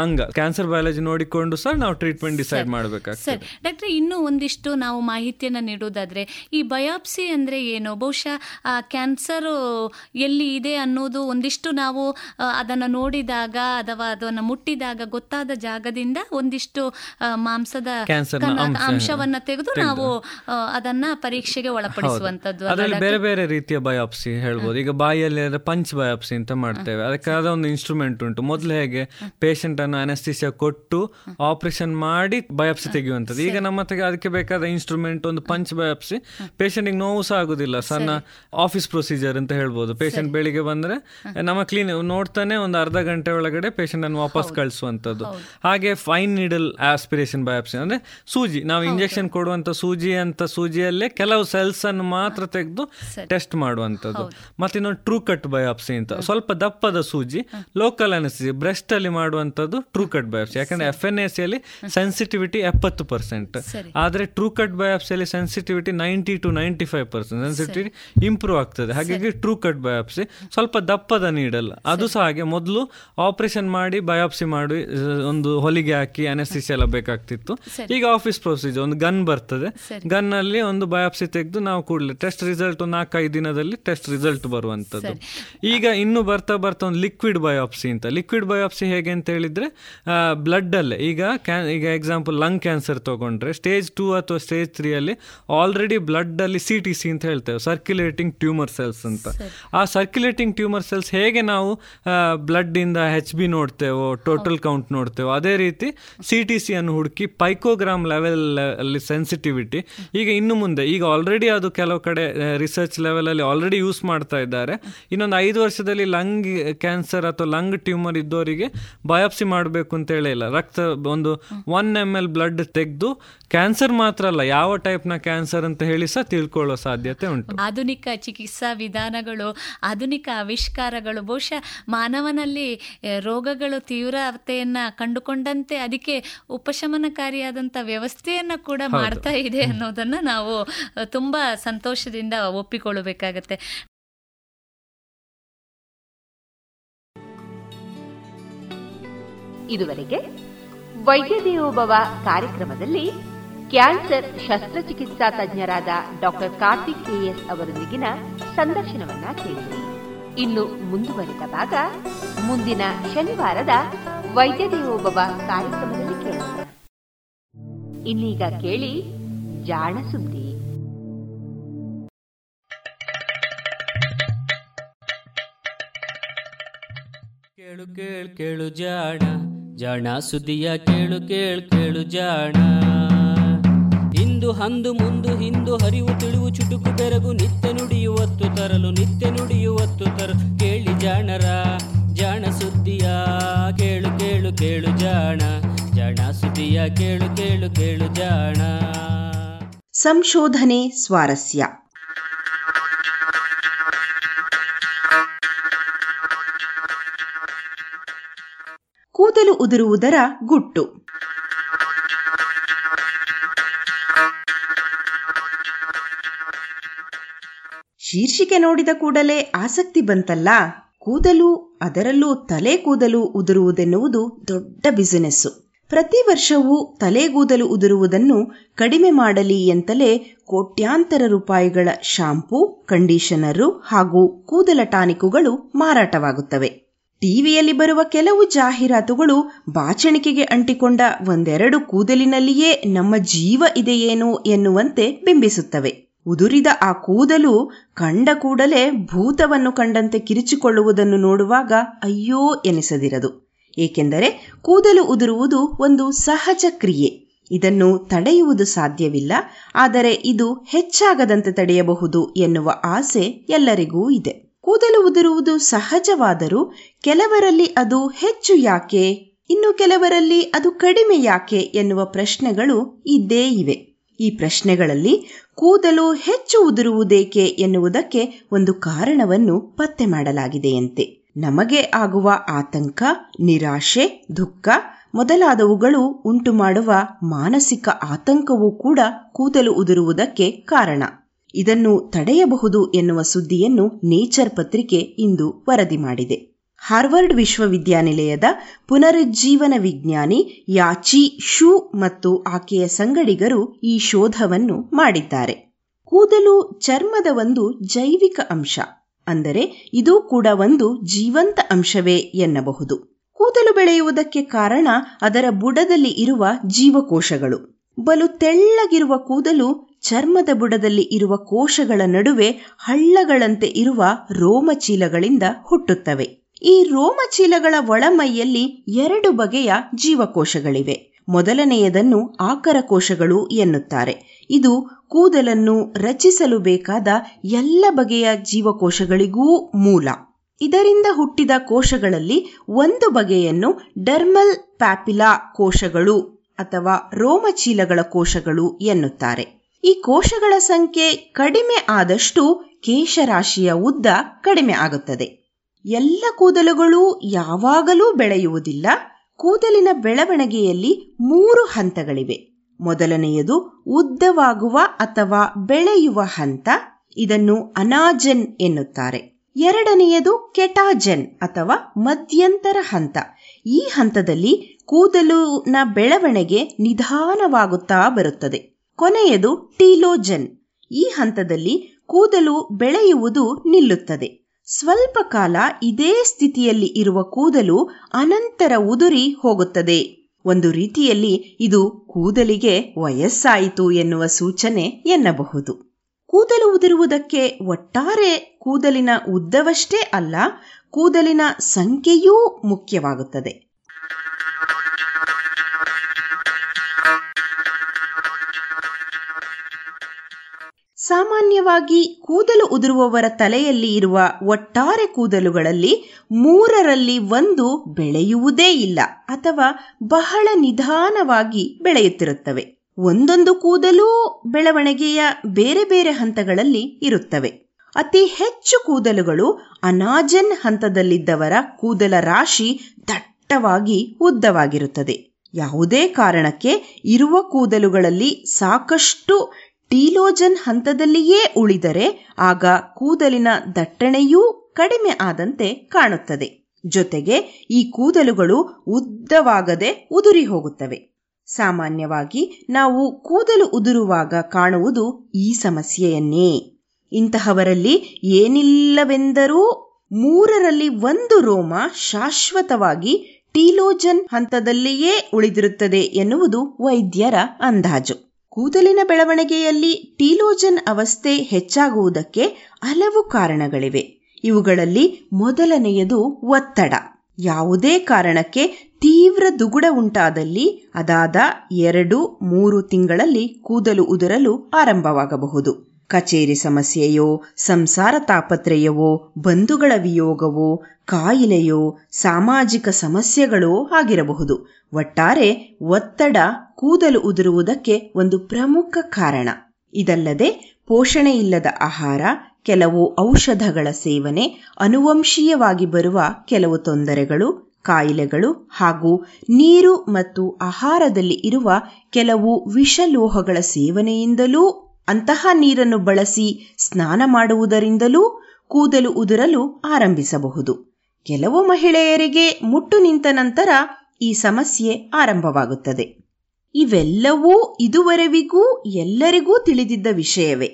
ಅಂಗ ಕ್ಯಾನ್ಸರ್ ಬಯಾಲಜಿ ನೋಡಿಕೊಂಡು ಸಹ ನಾವು ಟ್ರೀಟ್ಮೆಂಟ್ ಡಿಸೈಡ್ ಮಾಡಬೇಕಾಗ್ತದೆ. ಸರ್ ಡಾಕ್ಟರ್, ಇನ್ನೂ ಒಂದಿಷ್ಟು ನಾವು ಮಾಹಿತಿಯನ್ನ ನೀಡೋದಾದ್ರೆ ಈ ಬಯಾಪ್ಸಿ ಅಂದ್ರೆ ಏನು, ಬಹುಶಃ ಕ್ಯಾನ್ಸರ್ ಎಲ್ಲಿ ಇದೆ ಅನ್ನೋದು ಒಂದಿಷ್ಟು ನಾವು ಅದನ್ನ ನೋಡಿದಾಗ ಅಥವಾ ಅದನ್ನ ಮುಟ್ಟಿದಾಗ ಗೊತ್ತಾದ ಜಾಗದಿಂದ ಒಂದಿಷ್ಟು ಮಾಂಸದ ಅಂಶವನ್ನ ತೆಗೆದು ನಾವು ಅದನ್ನ ಪರೀಕ್ಷೆಗೆ ಒಳಪಡಿಸುವಂತದ್ದು. ಅದರಲ್ಲಿ ಬೇರೆ ಬೇರೆ ರೀತಿಯ ಬಯಾಪ್ಸಿ ಹೇಳ್ಬೋದು. ಈಗ ಬಾಯಲ್ಲಿ ಪಂಚ್ ಬಯಾಪ್ಸಿ ಅಂತ ಮಾಡ್ತೇವೆ, ಅದಕ್ಕೆ ಆದ ಒಂದು ಇನ್ಸ್ಟ್ರೂಮೆಂಟ್ ಉಂಟು. ಮೊದಲು ಹೇಗೆ ಪೇಷಂಟ್ ಅನ್ನು ಅನಸ್ತೀಶಿಯಾ ಕೊಟ್ಟು ಆಪರೇಷನ್ ಮಾಡಿ ಬಯಾಪ್ಸಿ ತೆಗೆಯುವಂಥದ್ದು, ಈಗ ನಮ್ಮ ಹತ್ರ ಅದಕ್ಕೆ ಬೇಕಾದ ಇನ್ಸ್ಟ್ರೂಮೆಂಟ್ ಒಂದು ಪಂಚ್ ಬಯಾಪ್ಸಿ. ಪೇಷಂಟಿಗೆ ನೋವು ಸಹ ಆಗುದಿಲ್ಲ, ಸಣ್ಣ ಆಫೀಸ್ ಪ್ರೊಸೀಜರ್ ಅಂತ ಹೇಳ್ಬೋದು. ಪೇಷಂಟ್ ಬೆಳಿಗ್ಗೆ ಬಂದ್ರೆ ನಮ್ಮ ಕ್ಲೀನ್ ನೋಡ್ತಾನೆ ಒಂದು ಅರ್ಧ ಗಂಟೆ ಒಳಗಡೆ ಪೇಷಂಟ್ ಅನ್ನು ವಾಪಸ್ ಕಳಿಸುವಂಥದ್ದು. ಹಾಗೆ ಫೈನ್ ನೀಡಲ್ ಆಸ್ಪಿರೇಷನ್ ಬಯಾಪ್ಸಿ ಅಂದ್ರೆ ಸೂಜಿ, ನಾವು ಇಂಜೆಕ್ಷನ್ ಕೊಡುವಂತ ಸೂಜಿ ಅಂತ ಸೂಜಿಯಲ್ಲೇ ಕೆಲವು ಸೆಲ್ಸ್ ಅನ್ನು ಮಾತ್ರ ತೆಗೆದು ಟೆಸ್ಟ್ ಮಾಡುವಂಥದ್ದು. ಮತ್ತೆ ಇನ್ನೊಂದು ಟ್ರೂ ಕಟ್ ಬಯಾಪ್ಸಿ ಅಂತ, ಸ್ವಲ್ಪ ದಪ್ಪದ ಸೂಜಿ ಲೋಕಲ್ ಅನಿಸ್ತೀವಿ ಬ್ರೆಸ್ಟ್ ಅಲ್ಲಿ ಮಾಡುವಂಥದ್ದು ಟ್ರೂ ಕಟ್ ಬಯಾಪ್ಸಿ. ಯಾಕಂದ್ರೆ ಎಫ್ ಎನ್ ಎ ಸಿಯಲ್ಲಿ ಸೆನ್ಸಿಟಿವಿಟಿ ಎಪ್ಪತ್ತು ಪರ್ಸೆಂಟ್ ಆದ್ರೆ ಟ್ರೂ ಕಟ್ ಬಯಾಪ್ಸಿಯಲ್ಲಿ sensitivity ninety to ninety five percent sensitivity improve ಆಗ್ತದೆ. ಹಾಗಾಗಿ ಟ್ರೂ ಕಟ್ ಬಯಾಪ್ಸಿ ಸ್ವಲ್ಪ ದಪ್ಪದ ನೀಡಲ್, ಅದು ಸಹ ಹಾಗೆ ಮೊದಲು ಆಪರೇಷನ್ ಮಾಡಿ ಬಯಾಪ್ಸಿ ಮಾಡಿ ಒಂದು ಹೊಲಿಗೆ ಹಾಕಿ ಅನಸ್ತೀಶಿಯಾ ಎಲ್ಲ ಬೇಕಾಗ್ತಿತ್ತು. ಈಗ ಆಫೀಸ್ ಪ್ರೊಸೀಜರ್ ಒಂದು ಗನ್ ಬರ್ತದೆ, ಗನ್ ಅಲ್ಲಿ ಒಂದು ಬಯಾಪ್ಸಿ ತೆಗೆದು ನಾವು ಕೂಡಲೇ ಟೆಸ್ಟ್ ರಿಸಲ್ಟ್ ನಾಲ್ಕೈದು ದಿನದಲ್ಲಿ ಟೆಸ್ಟ್ ರಿಸಲ್ಟ್ ಬರುವಂತದ್ದು. ಈಗ ಇನ್ನು ಬರ್ತಾ ಬರ್ತಾ ಒಂದು ಲಿಕ್ವಿಡ್ ಬಯಾಪ್ಸಿ ಅಂತ, ಲಿಕ್ವಿಡ್ ಬಯಾಪ್ಸಿ ಹೇಗೆ ಅಂತ ಹೇಳಿದ್ರೆ ಬ್ಲಡ್ ಅಲ್ಲೇ ಈಗ ಈಗ ಎಕ್ಸಾಂಪಲ್ ಲಂಗ್ ಕ್ಯಾನ್ಸರ್ ತಗೊಂಡ್ರೆ ಸ್ಟೇಜ್ ಟೂ ಅಥವಾ ಸ್ಟೇಜ್ ತ್ರೀ ಅಲ್ಲಿ ಆಲ್ರೆಡಿ ಬ್ಲಡ್ ಅಲ್ಲಿ ಸಿ ಟಿ ಸಿ ಅಂತ ಹೇಳ್ತೇವೆ, ಸರ್ಕ್ಯುಲೇಟಿಂಗ್ ಟ್ಯೂಮರ್ ಸೆಲ್ಸ್ ಅಂತ. ಆ ಸರ್ಕ್ಯುಲೇಟಿಂಗ್ ಟ್ಯೂಮರ್ ಸೆಲ್ಸ್ ಹೇಗೆ ನಾವು ಬ್ಲಡ್ ಇಂದ ಹೆಚ್ ಬಿ ನೋಡ್ತೇವೋ ಟೋಟಲ್ ಕೌಂಟ್ ನೋಡ್ತೇವೋ ಅದೇ ರೀತಿ ಸಿ ಟಿ ಸಿ ಅನ್ನು ಹುಡುಕಿ ಪೈಕೋಗ್ರಾಮ್ ಲೆವೆಲ್ ಅಲ್ಲಿ ಸೆನ್ಸಿಟಿವಿಟಿ ಈಗ ಇನ್ನು ಮುಂದೆ ಈಗ ಆಲ್ರೆಡಿ ಅದು ಕೆಲವು ಕಡೆ ರಿಸರ್ಚ್ ಲೆವೆಲ್ ಅಲ್ಲಿ ಆಲ್ರೆಡಿ ಯೂಸ್ ಮಾಡ್ತಾ ಇದ್ದಾರೆ. ಇನ್ನೊಂದು ಐದು ವರ್ಷದಲ್ಲಿ ಲಂಗ್ ಕ್ಯಾನ್ಸರ್ ಅಥವಾ ಲಂಗ್ ಟ್ಯೂಮರ್ ಇದ್ದವರಿಗೆ ಬಯಾಪ್ಸಿ ಮಾಡಬೇಕು ಅಂತ ಹೇಳಿಲ್ಲ, ರಕ್ತ ಒಂದು ಒನ್ ಎಮ್ ಎಲ್ ಬ್ಲಡ್ ತೆಗೆದು ಕ್ಯಾನ್ಸರ್ ಮಾತ್ರ ಅಲ್ಲ ಯಾವ ಟೈಪ್ ನ ಕ್ಯಾನ್ಸರ್ ಅಂತ ಹೇಳಿ ಸಹ ತಿಳ್ಕೊಳ್ಳೋ ಸಾಧ್ಯತೆ ಉಂಟು. ಆಧುನಿಕ ಚಿಕಿತ್ಸಾ ವಿಧಾನಗಳು, ಆಧುನಿಕ ಆವಿಷ್ಕಾರಗಳು ಬಹುಶಃ ಮಾನವನಲ್ಲಿ ರೋಗಗಳು ತೀವ್ರತೆಯನ್ನ ಕಂಡುಕೊಂಡಂತೆ ಅದಕ್ಕೆ ಉಪಶಮನಕಾರಿಯಾದಂತಹ ವ್ಯವಸ್ಥೆಯನ್ನ ಕೂಡ ಮಾಡ್ತಾ ಇದೆ ಅನ್ನೋದನ್ನ ನಾವು ತುಂಬಾ ಸಂತೋಷದಿಂದ ಒಪ್ಪಿಕೊಳ್ಳಬೇಕಾಗತ್ತೆ. ಇದುವರೆಗೆ ವೈದ್ಯದೇವೋಭವ ಕಾರ್ಯಕ್ರಮದಲ್ಲಿ ಕ್ಯಾನ್ಸರ್ ಶಸ್ತ್ರಚಿಕಿತ್ಸಾ ತಜ್ಞರಾದ ಡಾಕ್ಟರ್ ಕಾರ್ತಿಕ್ ಕೆ ಎಸ್ ಅವರೊಂದಿಗಿನ ಸಂದರ್ಶನವನ್ನ ಕೇಳಿದರು. ಇನ್ನು ಮುಂದುವರೆದ ಭಾಗ ಮುಂದಿನ ಶನಿವಾರದ ವೈದ್ಯದೇವೋಭವ ಕಾರ್ಯಕ್ರಮದಲ್ಲಿ ಕೇಳೋಣ. ಇನ್ನೀಗ ಕೇಳಿ ಜಾಣಸುದ್ದಿ. ಕೇಳು ಕೇಳು ಕೇಳು ಜಾಣ ಜಾಣ ಸುದ್ದಿಯ ಕೇಳು ಕೇಳು ಕೇಳು ಜಾಣ. ಇಂದು ಅಂದು ಮುಂದು ಹಿಂದು ಹರಿವು ತಿಳಿವು ಚುಟುಕು ಬೆರಗು ನಿತ್ಯ ನುಡಿಯುವತ್ತು ತರಲು ನಿತ್ಯ ನುಡಿಯುವತ್ತು ತರಲು ಕೇಳಿ ಜಾಣರ ಜಾಣ ಸುದ್ದಿಯ ಕೇಳು ಕೇಳು ಕೇಳು ಜಾಣ ಜಾಣ ಸುದ್ದಿಯ ಕೇಳು ಕೇಳು ಕೇಳು ಜಾಣ. ಸಂಶೋಧನೆ ಸ್ವಾರಸ್ಯ ಕೂದಲು ಉದುರುವುದರ ಗುಟ್ಟು. ಶೀರ್ಷಿಕೆ ನೋಡಿದ ಕೂಡಲೇ ಆಸಕ್ತಿ ಬಂತಲ್ಲ. ಕೂದಲು, ಅದರಲ್ಲೂ ತಲೆ ಕೂದಲು ಉದುರುವುದೆನ್ನುವುದು ದೊಡ್ಡ ಬಿಸಿನೆಸ್ಸು. ಪ್ರತಿ ವರ್ಷವೂ ತಲೆಗೂದಲು ಉದುರುವುದನ್ನು ಕಡಿಮೆ ಮಾಡಲಿ ಎಂತಲೇ ಕೋಟ್ಯಾಂತರ ರೂಪಾಯಿಗಳ ಶಾಂಪೂ, ಕಂಡೀಷನರು ಹಾಗೂ ಕೂದಲ ಟಾನಿಕುಗಳು ಮಾರಾಟವಾಗುತ್ತವೆ. ಟಿವಿಯಲ್ಲಿ ಬರುವ ಕೆಲವು ಜಾಹೀರಾತುಗಳು ಬಾಚಣಿಕೆಗೆ ಅಂಟಿಕೊಂಡ ಒಂದೆರಡು ಕೂದಲಿನಲ್ಲಿಯೇ ನಮ್ಮ ಜೀವ ಇದೆಯೇನೋ ಎನ್ನುವಂತೆ ಬಿಂಬಿಸುತ್ತವೆ. ಉದುರಿದ ಆ ಕೂದಲು ಕಂಡ ಕೂಡಲೇ ಭೂತವನ್ನು ಕಂಡಂತೆ ಕಿರಿಚಿಕೊಳ್ಳುವುದನ್ನು ನೋಡುವಾಗ ಅಯ್ಯೋ ಎನಿಸದಿರದು. ಏಕೆಂದರೆ ಕೂದಲು ಉದುರುವುದು ಒಂದು ಸಹಜ ಕ್ರಿಯೆ. ಇದನ್ನು ತಡೆಯುವುದು ಸಾಧ್ಯವಿಲ್ಲ, ಆದರೆ ಇದು ಹೆಚ್ಚಾಗದಂತೆ ತಡೆಯಬಹುದು ಎನ್ನುವ ಆಸೆ ಎಲ್ಲರಿಗೂ ಇದೆ. ಕೂದಲು ಉದುರುವುದು ಸಹಜವಾದರೂ ಕೆಲವರಲ್ಲಿ ಅದು ಹೆಚ್ಚು ಯಾಕೆ, ಇನ್ನು ಕೆಲವರಲ್ಲಿ ಅದು ಕಡಿಮೆ ಯಾಕೆ ಎನ್ನುವ ಪ್ರಶ್ನೆಗಳು ಇದ್ದೇ ಇವೆ. ಈ ಪ್ರಶ್ನೆಗಳಲ್ಲಿ ಕೂದಲು ಹೆಚ್ಚು ಉದುರುವುದೇಕೆ ಎನ್ನುವುದಕ್ಕೆ ಒಂದು ಕಾರಣವನ್ನು ಪತ್ತೆ ಮಾಡಲಾಗಿದೆಯಂತೆ. ನಮಗೆ ಆಗುವ ಆತಂಕ, ನಿರಾಶೆ, ದುಃಖ ಮೊದಲಾದವುಗಳು ಉಂಟು ಮಾಡುವ ಮಾನಸಿಕ ಆತಂಕವೂ ಕೂಡ ಕೂದಲು ಉದುರುವುದಕ್ಕೆ ಕಾರಣ. ಇದನ್ನು ತಡೆಯಬಹುದು ಎನ್ನುವ ಸುದ್ದಿಯನ್ನು ನೇಚರ್ ಪತ್ರಿಕೆ ಇಂದು ವರದಿ ಮಾಡಿದೆ. ಹಾರ್ವರ್ಡ್ ವಿಶ್ವವಿದ್ಯಾನಿಲಯದ ಪುನರುಜ್ಜೀವನ ವಿಜ್ಞಾನಿ ಯಾಚಿ ಶೂ ಮತ್ತು ಆಕೆಯ ಸಂಗಡಿಗರು ಈ ಶೋಧವನ್ನು ಮಾಡಿದ್ದಾರೆ. ಕೂದಲು ಚರ್ಮದ ಒಂದು ಜೈವಿಕ ಅಂಶ, ಅಂದರೆ ಇದು ಕೂಡ ಒಂದು ಜೀವಂತ ಅಂಶವೇ ಎನ್ನಬಹುದು. ಕೂದಲು ಬೆಳೆಯುವುದಕ್ಕೆ ಕಾರಣ ಅದರ ಬುಡದಲ್ಲಿ ಇರುವ ಜೀವಕೋಶಗಳು. ಬಲು ತೆಳ್ಳಗಿರುವ ಕೂದಲು ಚರ್ಮದ ಬುಡದಲ್ಲಿ ಇರುವ ಕೋಶಗಳ ನಡುವೆ ಹಳ್ಳಗಳಂತೆ ಇರುವ ರೋಮಚೀಲಗಳಿಂದ ಹುಟ್ಟುತ್ತವೆ. ಈ ರೋಮಚೀಲಗಳ ಒಳಮೈಯಲ್ಲಿ ಎರಡು ಬಗೆಯ ಜೀವಕೋಶಗಳಿವೆ. ಮೊದಲನೆಯದನ್ನು ಆಕರ ಕೋಶಗಳು ಎನ್ನುತ್ತಾರೆ. ಇದು ಕೂದಲನ್ನು ರಚಿಸಲು ಬೇಕಾದ ಎಲ್ಲ ಬಗೆಯ ಜೀವಕೋಶಗಳಿಗೂ ಮೂಲ. ಇದರಿಂದ ಹುಟ್ಟಿದ ಕೋಶಗಳಲ್ಲಿ ಒಂದು ಬಗೆಯನ್ನು ಡರ್ಮಲ್ ಪ್ಯಾಪಿಲಾ ಕೋಶಗಳು ಅಥವಾ ರೋಮಚೀಲಗಳ ಕೋಶಗಳು ಎನ್ನುತ್ತಾರೆ. ಈ ಕೋಶಗಳ ಸಂಖ್ಯೆ ಕಡಿಮೆ ಆದಷ್ಟು ಕೇಶರಾಶಿಯ ಉದ್ದ ಕಡಿಮೆ ಆಗುತ್ತದೆ. ಎಲ್ಲ ಕೂದಲುಗಳು ಯಾವಾಗಲೂ ಬೆಳೆಯುವುದಿಲ್ಲ. ಕೂದಲಿನ ಬೆಳವಣಿಗೆಯಲ್ಲಿ ಮೂರು ಹಂತಗಳಿವೆ. ಮೊದಲನೆಯದು ಉದ್ದವಾಗುವ ಅಥವಾ ಬೆಳೆಯುವ ಹಂತ, ಇದನ್ನು ಅನಾಜೆನ್ ಎನ್ನುತ್ತಾರೆ. ಎರಡನೆಯದು ಕೆಟಾಜೆನ್ ಅಥವಾ ಮಧ್ಯಂತರ ಹಂತ. ಈ ಹಂತದಲ್ಲಿ ಕೂದಲಿನ ಬೆಳವಣಿಗೆ ನಿಧಾನವಾಗುತ್ತಾ ಬರುತ್ತದೆ. ಕೊನೆಯದು ಟೀಲೋಜೆನ್. ಈ ಹಂತದಲ್ಲಿ ಕೂದಲು ಬೆಳೆಯುವುದು ನಿಲ್ಲುತ್ತದೆ. ಸ್ವಲ್ಪ ಕಾಲ ಇದೇ ಸ್ಥಿತಿಯಲ್ಲಿ ಇರುವ ಕೂದಲು ಅನಂತರ ಉದುರಿ ಹೋಗುತ್ತದೆ. ಒಂದು ರೀತಿಯಲ್ಲಿ ಇದು ಕೂದಲಿಗೆ ವಯಸ್ಸಾಯಿತು ಎನ್ನುವ ಸೂಚನೆ ಎನ್ನಬಹುದು. ಕೂದಲು ಉದುರುವುದಕ್ಕೆ ಒಟ್ಟಾರೆ ಕೂದಲಿನ ಉದ್ದವಷ್ಟೇ ಅಲ್ಲ, ಕೂದಲಿನ ಸಂಖ್ಯೆಯೂ ಮುಖ್ಯವಾಗುತ್ತದೆ. ಸಾಮಾನ್ಯವಾಗಿ ಕೂದಲು ಉದುರುವವರ ತಲೆಯಲ್ಲಿ ಇರುವ ಒಟ್ಟಾರೆ ಕೂದಲುಗಳಲ್ಲಿ ಮೂರರಲ್ಲಿ ಒಂದು ಬೆಳೆಯುವುದೇ ಇಲ್ಲ ಅಥವಾ ಬಹಳ ನಿಧಾನವಾಗಿ ಬೆಳೆಯುತ್ತಿರುತ್ತವೆ. ಒಂದೊಂದು ಕೂದಲೂ ಬೆಳವಣಿಗೆಯ ಬೇರೆ ಬೇರೆ ಹಂತಗಳಲ್ಲಿ ಇರುತ್ತವೆ. ಅತಿ ಹೆಚ್ಚು ಕೂದಲುಗಳು ಅನಾಜನ್ ಹಂತದಲ್ಲಿದ್ದವರ ಕೂದಲ ರಾಶಿ ದಟ್ಟವಾಗಿ ಉದ್ದವಾಗಿರುತ್ತದೆ. ಯಾವುದೇ ಕಾರಣಕ್ಕೆ ಇರುವ ಕೂದಲುಗಳಲ್ಲಿ ಸಾಕಷ್ಟು ಟೀಲೋಜನ್ ಹಂತದಲ್ಲಿಯೇ ಉಳಿದರೆ ಆಗ ಕೂದಲಿನ ದಟ್ಟಣೆಯೂ ಕಡಿಮೆ ಆದಂತೆ ಕಾಣುತ್ತದೆ. ಜೊತೆಗೆ ಈ ಕೂದಲುಗಳು ಉದ್ದವಾಗದೆ ಉದುರಿ ಹೋಗುತ್ತವೆ. ಸಾಮಾನ್ಯವಾಗಿ ನಾವು ಕೂದಲು ಉದುರುವಾಗ ಕಾಣುವುದು ಈ ಸಮಸ್ಯೆಯನ್ನೇ. ಇಂತಹವರಲ್ಲಿ ಏನಿಲ್ಲವೆಂದರೂ ಮೂರರಲ್ಲಿ ಒಂದು ರೋಮ ಶಾಶ್ವತವಾಗಿ ಟೀಲೋಜನ್ ಹಂತದಲ್ಲಿಯೇ ಉಳಿದಿರುತ್ತದೆ ಎನ್ನುವುದು ವೈದ್ಯರ ಅಂದಾಜು. ಕೂದಲಿನ ಬೆಳವಣಿಗೆಯಲ್ಲಿ ಟೀಲೋಜನ್ ಅವಸ್ಥೆ ಹೆಚ್ಚಾಗುವುದಕ್ಕೆ ಹಲವು ಕಾರಣಗಳಿವೆ. ಇವುಗಳಲ್ಲಿ ಮೊದಲನೆಯದು ಒತ್ತಡ. ಯಾವುದೇ ಕಾರಣಕ್ಕೆ ತೀವ್ರ ದುಗುಡ ಉಂಟಾದಲ್ಲಿ ಅದಾದ ಎರಡು ಮೂರು ತಿಂಗಳಲ್ಲಿ ಕೂದಲು ಉದುರಲು ಆರಂಭವಾಗಬಹುದು. ಕಚೇರಿ ಸಮಸ್ಯೆಯೋ, ಸಂಸಾರ ತಾಪತ್ರಯವೋ, ಬಂಧುಗಳ ವಿಯೋಗವೋ, ಕಾಯಿಲೆಯೋ, ಸಾಮಾಜಿಕ ಸಮಸ್ಯೆಗಳೋ ಆಗಿರಬಹುದು. ಒಟ್ಟಾರೆ ಒತ್ತಡ ಕೂದಲು ಉದುರುವುದಕ್ಕೆ ಒಂದು ಪ್ರಮುಖ ಕಾರಣ. ಇದಲ್ಲದೆ ಪೋಷಣೆ ಇಲ್ಲದ ಆಹಾರ, ಕೆಲವು ಔಷಧಗಳ ಸೇವನೆ, ಅನುವಂಶೀಯವಾಗಿ ಬರುವ ಕೆಲವು ತೊಂದರೆಗಳು, ಕಾಯಿಲೆಗಳು ಹಾಗೂ ನೀರು ಮತ್ತು ಆಹಾರದಲ್ಲಿ ಇರುವ ಕೆಲವು ವಿಷಲೋಹಗಳ ಸೇವನೆಯಿಂದಲೂ, ಅಂತಹ ನೀರನ್ನು ಬಳಸಿ ಸ್ನಾನ ಮಾಡುವುದರಿಂದಲೂ ಕೂದಲು ಉದುರಲು ಆರಂಭಿಸಬಹುದು. ಕೆಲವು ಮಹಿಳೆಯರಿಗೆ ಮುಟ್ಟು ನಿಂತ ನಂತರ ಈ ಸಮಸ್ಯೆ ಆರಂಭವಾಗುತ್ತದೆ. ಇವೆಲ್ಲವೂ ಇದುವರೆವಿಗೂ ಎಲ್ಲರಿಗೂ ತಿಳಿದಿದ್ದ ವಿಷಯವೇ.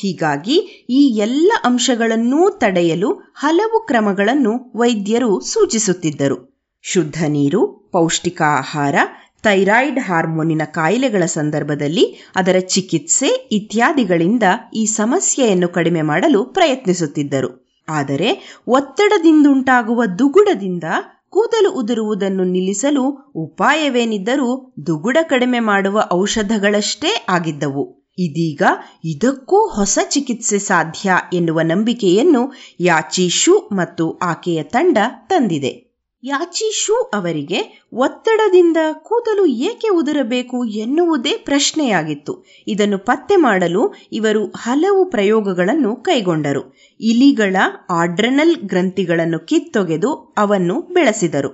ಹೀಗಾಗಿ ಈ ಎಲ್ಲ ಅಂಶಗಳನ್ನೂ ತಡೆಯಲು ಹಲವು ಕ್ರಮಗಳನ್ನು ವೈದ್ಯರು ಸೂಚಿಸುತ್ತಿದ್ದರು. ಶುದ್ಧ ನೀರು, ಪೌಷ್ಟಿಕ ಆಹಾರ, ಥೈರಾಯ್ಡ್ ಹಾರ್ಮೋನಿನ ಕಾಯಿಲೆಗಳ ಸಂದರ್ಭದಲ್ಲಿ ಅದರ ಚಿಕಿತ್ಸೆ ಇತ್ಯಾದಿಗಳಿಂದ ಈ ಸಮಸ್ಯೆಯನ್ನು ಕಡಿಮೆ ಮಾಡಲು ಪ್ರಯತ್ನಿಸುತ್ತಿದ್ದರು. ಆದರೆ ಒತ್ತಡದಿಂದುಂಟಾಗುವ ದುಗುಡದಿಂದ ಕೂದಲು ಉದುರುವುದನ್ನು ನಿಲ್ಲಿಸಲು ಉಪಾಯವೇನಿದ್ದರೂ ದುಗುಡ ಕಡಿಮೆ ಮಾಡುವ ಔಷಧಗಳಷ್ಟೇ ಆಗಿದ್ದವು. ಇದೀಗ ಇದಕ್ಕೂ ಹೊಸ ಚಿಕಿತ್ಸೆ ಸಾಧ್ಯ ಎನ್ನುವ ನಂಬಿಕೆಯನ್ನು ಯಾಚಿ ಶೂ ಮತ್ತು ಆಕೆಯ ತಂಡ ತಂದಿದೆ. ಯಾಚಿ ಶೂ ಅವರಿಗೆ ಒತ್ತಡದಿಂದ ಕೂದಲು ಏಕೆ ಉದುರಬೇಕು ಎನ್ನುವುದೇ ಪ್ರಶ್ನೆಯಾಗಿತ್ತು. ಇದನ್ನು ಪತ್ತೆ ಮಾಡಲು ಇವರು ಹಲವು ಪ್ರಯೋಗಗಳನ್ನು ಕೈಗೊಂಡರು. ಇಲಿಗಳ ಆಡ್ರೆನಲ್ ಗ್ರಂಥಿಗಳನ್ನು ಕಿತ್ತೊಗೆದು ಅವನ್ನು ಬೆಳೆಸಿದರು.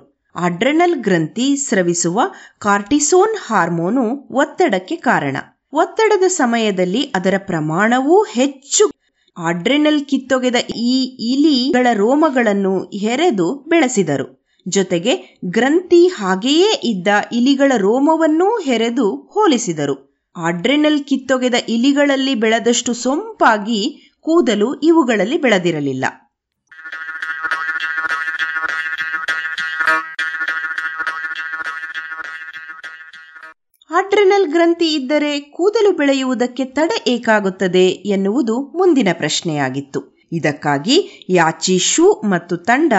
ಆಡ್ರೆನಲ್ ಗ್ರಂಥಿ ಸ್ರವಿಸುವ ಕಾರ್ಟಿಸೋನ್ ಹಾರ್ಮೋನು ಒತ್ತಡಕ್ಕೆ ಕಾರಣ. ಒತ್ತಡದ ಸಮಯದಲ್ಲಿ ಅದರ ಪ್ರಮಾಣವೂ ಹೆಚ್ಚು. ಆಡ್ರೆನಲ್ ಕಿತ್ತೊಗೆದ ಈ ಇಲಿಗಳ ರೋಮಗಳನ್ನು ಹೆರೆದು ಬೆಳೆಸಿದರು. ಜೊತೆಗೆ ಗ್ರಂಥಿ ಹಾಗೆಯೇ ಇದ್ದ ಇಲಿಗಳ ರೋಮವನ್ನೂ ಹೆರೆದು ಹೋಲಿಸಿದರು. ಆಡ್ರೆನಲ್ ಕಿತ್ತೊಗೆದ ಇಲಿಗಳಲ್ಲಿ ಬೆಳೆದಷ್ಟು ಸೊಂಪಾಗಿ ಕೂದಲು ಇವುಗಳಲ್ಲಿ ಬೆಳೆದಿರಲಿಲ್ಲ. ಆಡ್ರೆನಲ್ ಗ್ರಂಥಿ ಇದ್ದರೆ ಕೂದಲು ಬೆಳೆಯುವುದಕ್ಕೆ ತಡೆ ಏಕಾಗುತ್ತದೆ ಎನ್ನುವುದು ಮುಂದಿನ ಪ್ರಶ್ನೆಯಾಗಿತ್ತು. ಇದಕ್ಕಾಗಿ ಯಾಚಿ ಶೂ ಮತ್ತು ತಂಡ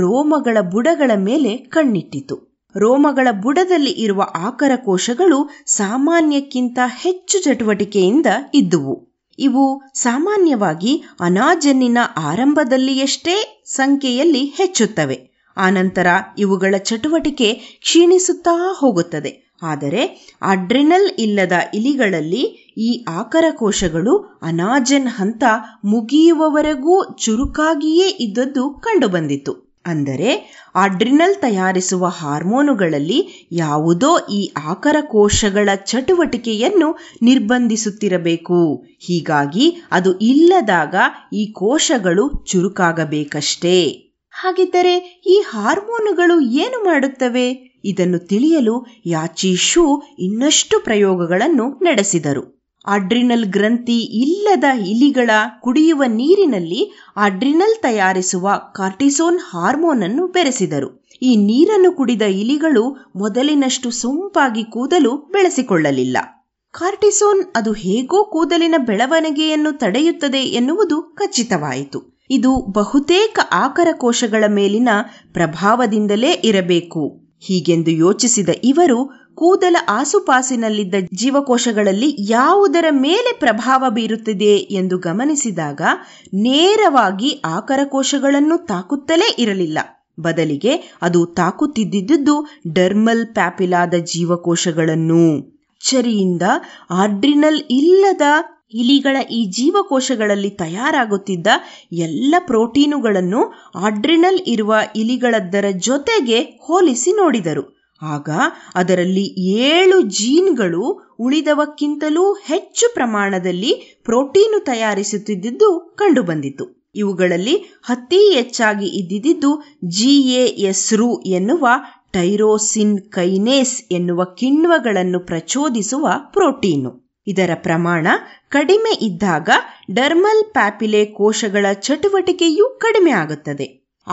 ರೋಮಗಳ ಬುಡಗಳ ಮೇಲೆ ಕಣ್ಣಿಟ್ಟಿತು. ರೋಮಗಳ ಬುಡದಲ್ಲಿ ಇರುವ ಆಕರ ಕೋಶಗಳು ಸಾಮಾನ್ಯಕ್ಕಿಂತ ಹೆಚ್ಚು ಚಟುವಟಿಕೆಯಿಂದ ಇದ್ದುವು. ಇವು ಸಾಮಾನ್ಯವಾಗಿ ಅನಾಜನ್ನಿನ ಆರಂಭದಲ್ಲಿಯಷ್ಟೇ ಸಂಖ್ಯೆಯಲ್ಲಿ ಹೆಚ್ಚುತ್ತವೆ. ಆನಂತರ ಇವುಗಳ ಚಟುವಟಿಕೆ ಕ್ಷೀಣಿಸುತ್ತಾ ಹೋಗುತ್ತದೆ. ಆದರೆ ಅಡ್ರಿನಲ್ ಇಲ್ಲದ ಇಲಿಗಳಲ್ಲಿ ಈ ಆಕರ ಕೋಶಗಳು ಅನಾಜನ್ ಹಂತ ಮುಗಿಯುವವರೆಗೂ ಚುರುಕಾಗಿಯೇ ಇದ್ದದ್ದು ಕಂಡುಬಂದಿತು. ಅಂದರೆ ಅಡ್ರಿನಲ್ ತಯಾರಿಸುವ ಹಾರ್ಮೋನುಗಳಲ್ಲಿ ಯಾವುದೋ ಈ ಆಕರ ಕೋಶಗಳ ಚಟುವಟಿಕೆಯನ್ನು ನಿರ್ಬಂಧಿಸುತ್ತಿರಬೇಕು. ಹೀಗಾಗಿ ಅದು ಇಲ್ಲದಾಗ ಈ ಕೋಶಗಳು ಚುರುಕಾಗಬೇಕಷ್ಟೇ. ಹಾಗಿದ್ದರೆ ಈ ಹಾರ್ಮೋನುಗಳು ಏನು ಮಾಡುತ್ತವೆ? ಇದನ್ನು ತಿಳಿಯಲು ಯಾಚಿ ಶೂ ಇನ್ನಷ್ಟು ಪ್ರಯೋಗಗಳನ್ನು ನಡೆಸಿದರು. ಆಡ್ರಿನಲ್ ಗ್ರಂಥಿ ಇಲ್ಲದ ಇಲಿಗಳ ಕುಡಿಯುವ ನೀರಿನಲ್ಲಿ ಆಡ್ರಿನಲ್ ತಯಾರಿಸುವ ಕಾರ್ಟಿಸೋನ್ ಹಾರ್ಮೋನ್ ಅನ್ನು ಬೆರೆಸಿದರು. ಈ ನೀರನ್ನು ಕುಡಿದ ಇಲಿಗಳು ಮೊದಲಿನಷ್ಟು ಸೊಂಪಾಗಿ ಕೂದಲು ಬೆಳೆಸಿಕೊಳ್ಳಲಿಲ್ಲ. ಕಾರ್ಟಿಸೋನ್ ಅದು ಹೇಗೋ ಕೂದಲಿನ ಬೆಳವಣಿಗೆಯನ್ನು ತಡೆಯುತ್ತದೆ ಎನ್ನುವುದು ಖಚಿತವಾಯಿತು. ಇದು ಬಹುತೇಕ ಆಕರ ಕೋಶಗಳ ಮೇಲಿನ ಪ್ರಭಾವದಿಂದಲೇ ಇರಬೇಕು. ಹೀಗೆಂದು ಯೋಚಿಸಿದ ಇವರು ಕೂದಲ ಆಸುಪಾಸಿನಲ್ಲಿದ್ದ ಜೀವಕೋಶಗಳಲ್ಲಿ ಯಾವುದರ ಮೇಲೆ ಪ್ರಭಾವ ಬೀರುತ್ತಿದೆ ಎಂದು ಗಮನಿಸಿದಾಗ ನೇರವಾಗಿ ಆಕರ ಕೋಶಗಳನ್ನು ತಾಕುತ್ತಲೇ ಇರಲಿಲ್ಲ. ಬದಲಿಗೆ ಅದು ತಾಕುತ್ತಿದ್ದುದು ಡರ್ಮಲ್ ಪ್ಯಾಪಿಲಾದ ಜೀವಕೋಶಗಳನ್ನು. ಅಚ್ಚರಿಯಿಂದ ಆಡ್ರಿನಲ್ ಇಲ್ಲದ ಇಲಿಗಳ ಈ ಜೀವಕೋಶಗಳಲ್ಲಿ ತಯಾರಾಗುತ್ತಿದ್ದ ಎಲ್ಲ ಪ್ರೋಟೀನುಗಳನ್ನು ಆಡ್ರಿನಲ್ ಇರುವ ಇಲಿಗಳದ್ದರ ಜೊತೆಗೆ ಹೋಲಿಸಿ ನೋಡಿದರು. ಆಗ ಅದರಲ್ಲಿ ಏಳು ಜೀನ್ಗಳು ಉಳಿದವಕ್ಕಿಂತಲೂ ಹೆಚ್ಚು ಪ್ರಮಾಣದಲ್ಲಿ ಪ್ರೋಟೀನು ತಯಾರಿಸುತ್ತಿದ್ದುದು ಕಂಡುಬಂದಿತು. ಇವುಗಳಲ್ಲಿ ಅತಿ ಹೆಚ್ಚಾಗಿ ಇದ್ದಿದ್ದು ಜಿ ಎ ಎಸ್ ರು ಎನ್ನುವ ಟೈರೋಸಿನ್ ಕೈನೇಸ್ ಎನ್ನುವ ಕಿಣ್ವಗಳನ್ನು ಪ್ರಚೋದಿಸುವ ಪ್ರೋಟೀನು. ಇದರ ಪ್ರಮಾಣ ಕಡಿಮೆ ಇದ್ದಾಗ ಡರ್ಮಲ್ ಪ್ಯಾಪಿಲೆ ಕೋಶಗಳ ಚಟುವಟಿಕೆಯೂ ಕಡಿಮೆ ಆಗುತ್ತದೆ.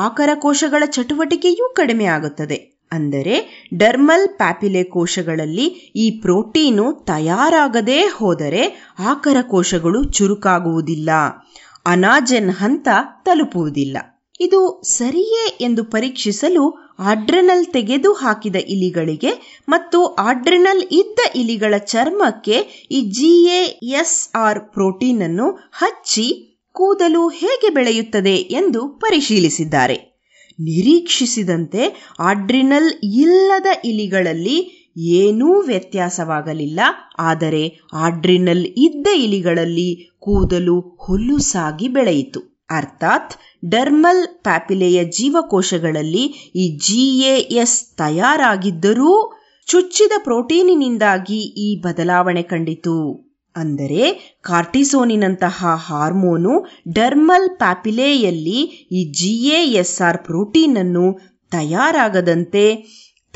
ಆಕರ ಕೋಶಗಳ ಚಟುವಟಿಕೆಯೂ ಕಡಿಮೆ ಆಗುತ್ತದೆ. ಅಂದರೆ ಡರ್ಮಲ್ ಪ್ಯಾಪಿಲೆ ಕೋಶಗಳಲ್ಲಿ ಈ ಪ್ರೋಟೀನು ತಯಾರಾಗದೇ ಹೋದರೆ ಆಕರ ಕೋಶಗಳು ಚುರುಕಾಗುವುದಿಲ್ಲ, ಅನಾಜನ್ ಹಂತ ತಲುಪುವುದಿಲ್ಲ. ಇದು ಸರಿಯೇ ಎಂದು ಪರೀಕ್ಷಿಸಲು ಆಡ್ರೆನಲ್ ತೆಗೆದು ಹಾಕಿದ ಇಲಿಗಳಿಗೆ ಮತ್ತು ಆಡ್ರೆನಲ್ ಇದ್ದ ಇಲಿಗಳ ಚರ್ಮಕ್ಕೆ ಈ G A S R protein ಅನ್ನು ಹಚ್ಚಿ ಕೂದಲು ಹೇಗೆ ಬೆಳೆಯುತ್ತದೆ ಎಂದು ಪರಿಶೀಲಿಸಿದ್ದಾರೆ. ನಿರೀಕ್ಷಿಸಿದಂತೆ ಆಡ್ರೆನಲ್ ಇಲ್ಲದ ಇಲಿಗಳಲ್ಲಿ ಏನೂ ವ್ಯತ್ಯಾಸವಾಗಲಿಲ್ಲ. ಆದರೆ ಆಡ್ರೆನಲ್ ಇದ್ದ ಇಲಿಗಳಲ್ಲಿ ಕೂದಲು ಹುಲ್ಲುಸಾಗಿ ಬೆಳೆಯಿತು. ಅರ್ಥಾತ್ ಡರ್ಮಲ್ ಪ್ಯಾಪಿಲೆಯ ಜೀವಕೋಶಗಳಲ್ಲಿ ಈ ಜಿ ಎ ಎಸ್ ತಯಾರಾಗಿದ್ದರೂ ಚುಚ್ಚಿದ ಪ್ರೋಟೀನಿನಿಂದಾಗಿ ಈ ಬದಲಾವಣೆ ಕಂಡಿತು. ಅಂದರೆ ಕಾರ್ಟಿಸೋನಿನಂತಹ ಹಾರ್ಮೋನು ಡರ್ಮಲ್ ಪ್ಯಾಪಿಲೆಯಲ್ಲಿ ಈ ಜಿ ಎ ಎಸ್ ಆರ್ ಪ್ರೋಟೀನನ್ನು ತಯಾರಾಗದಂತೆ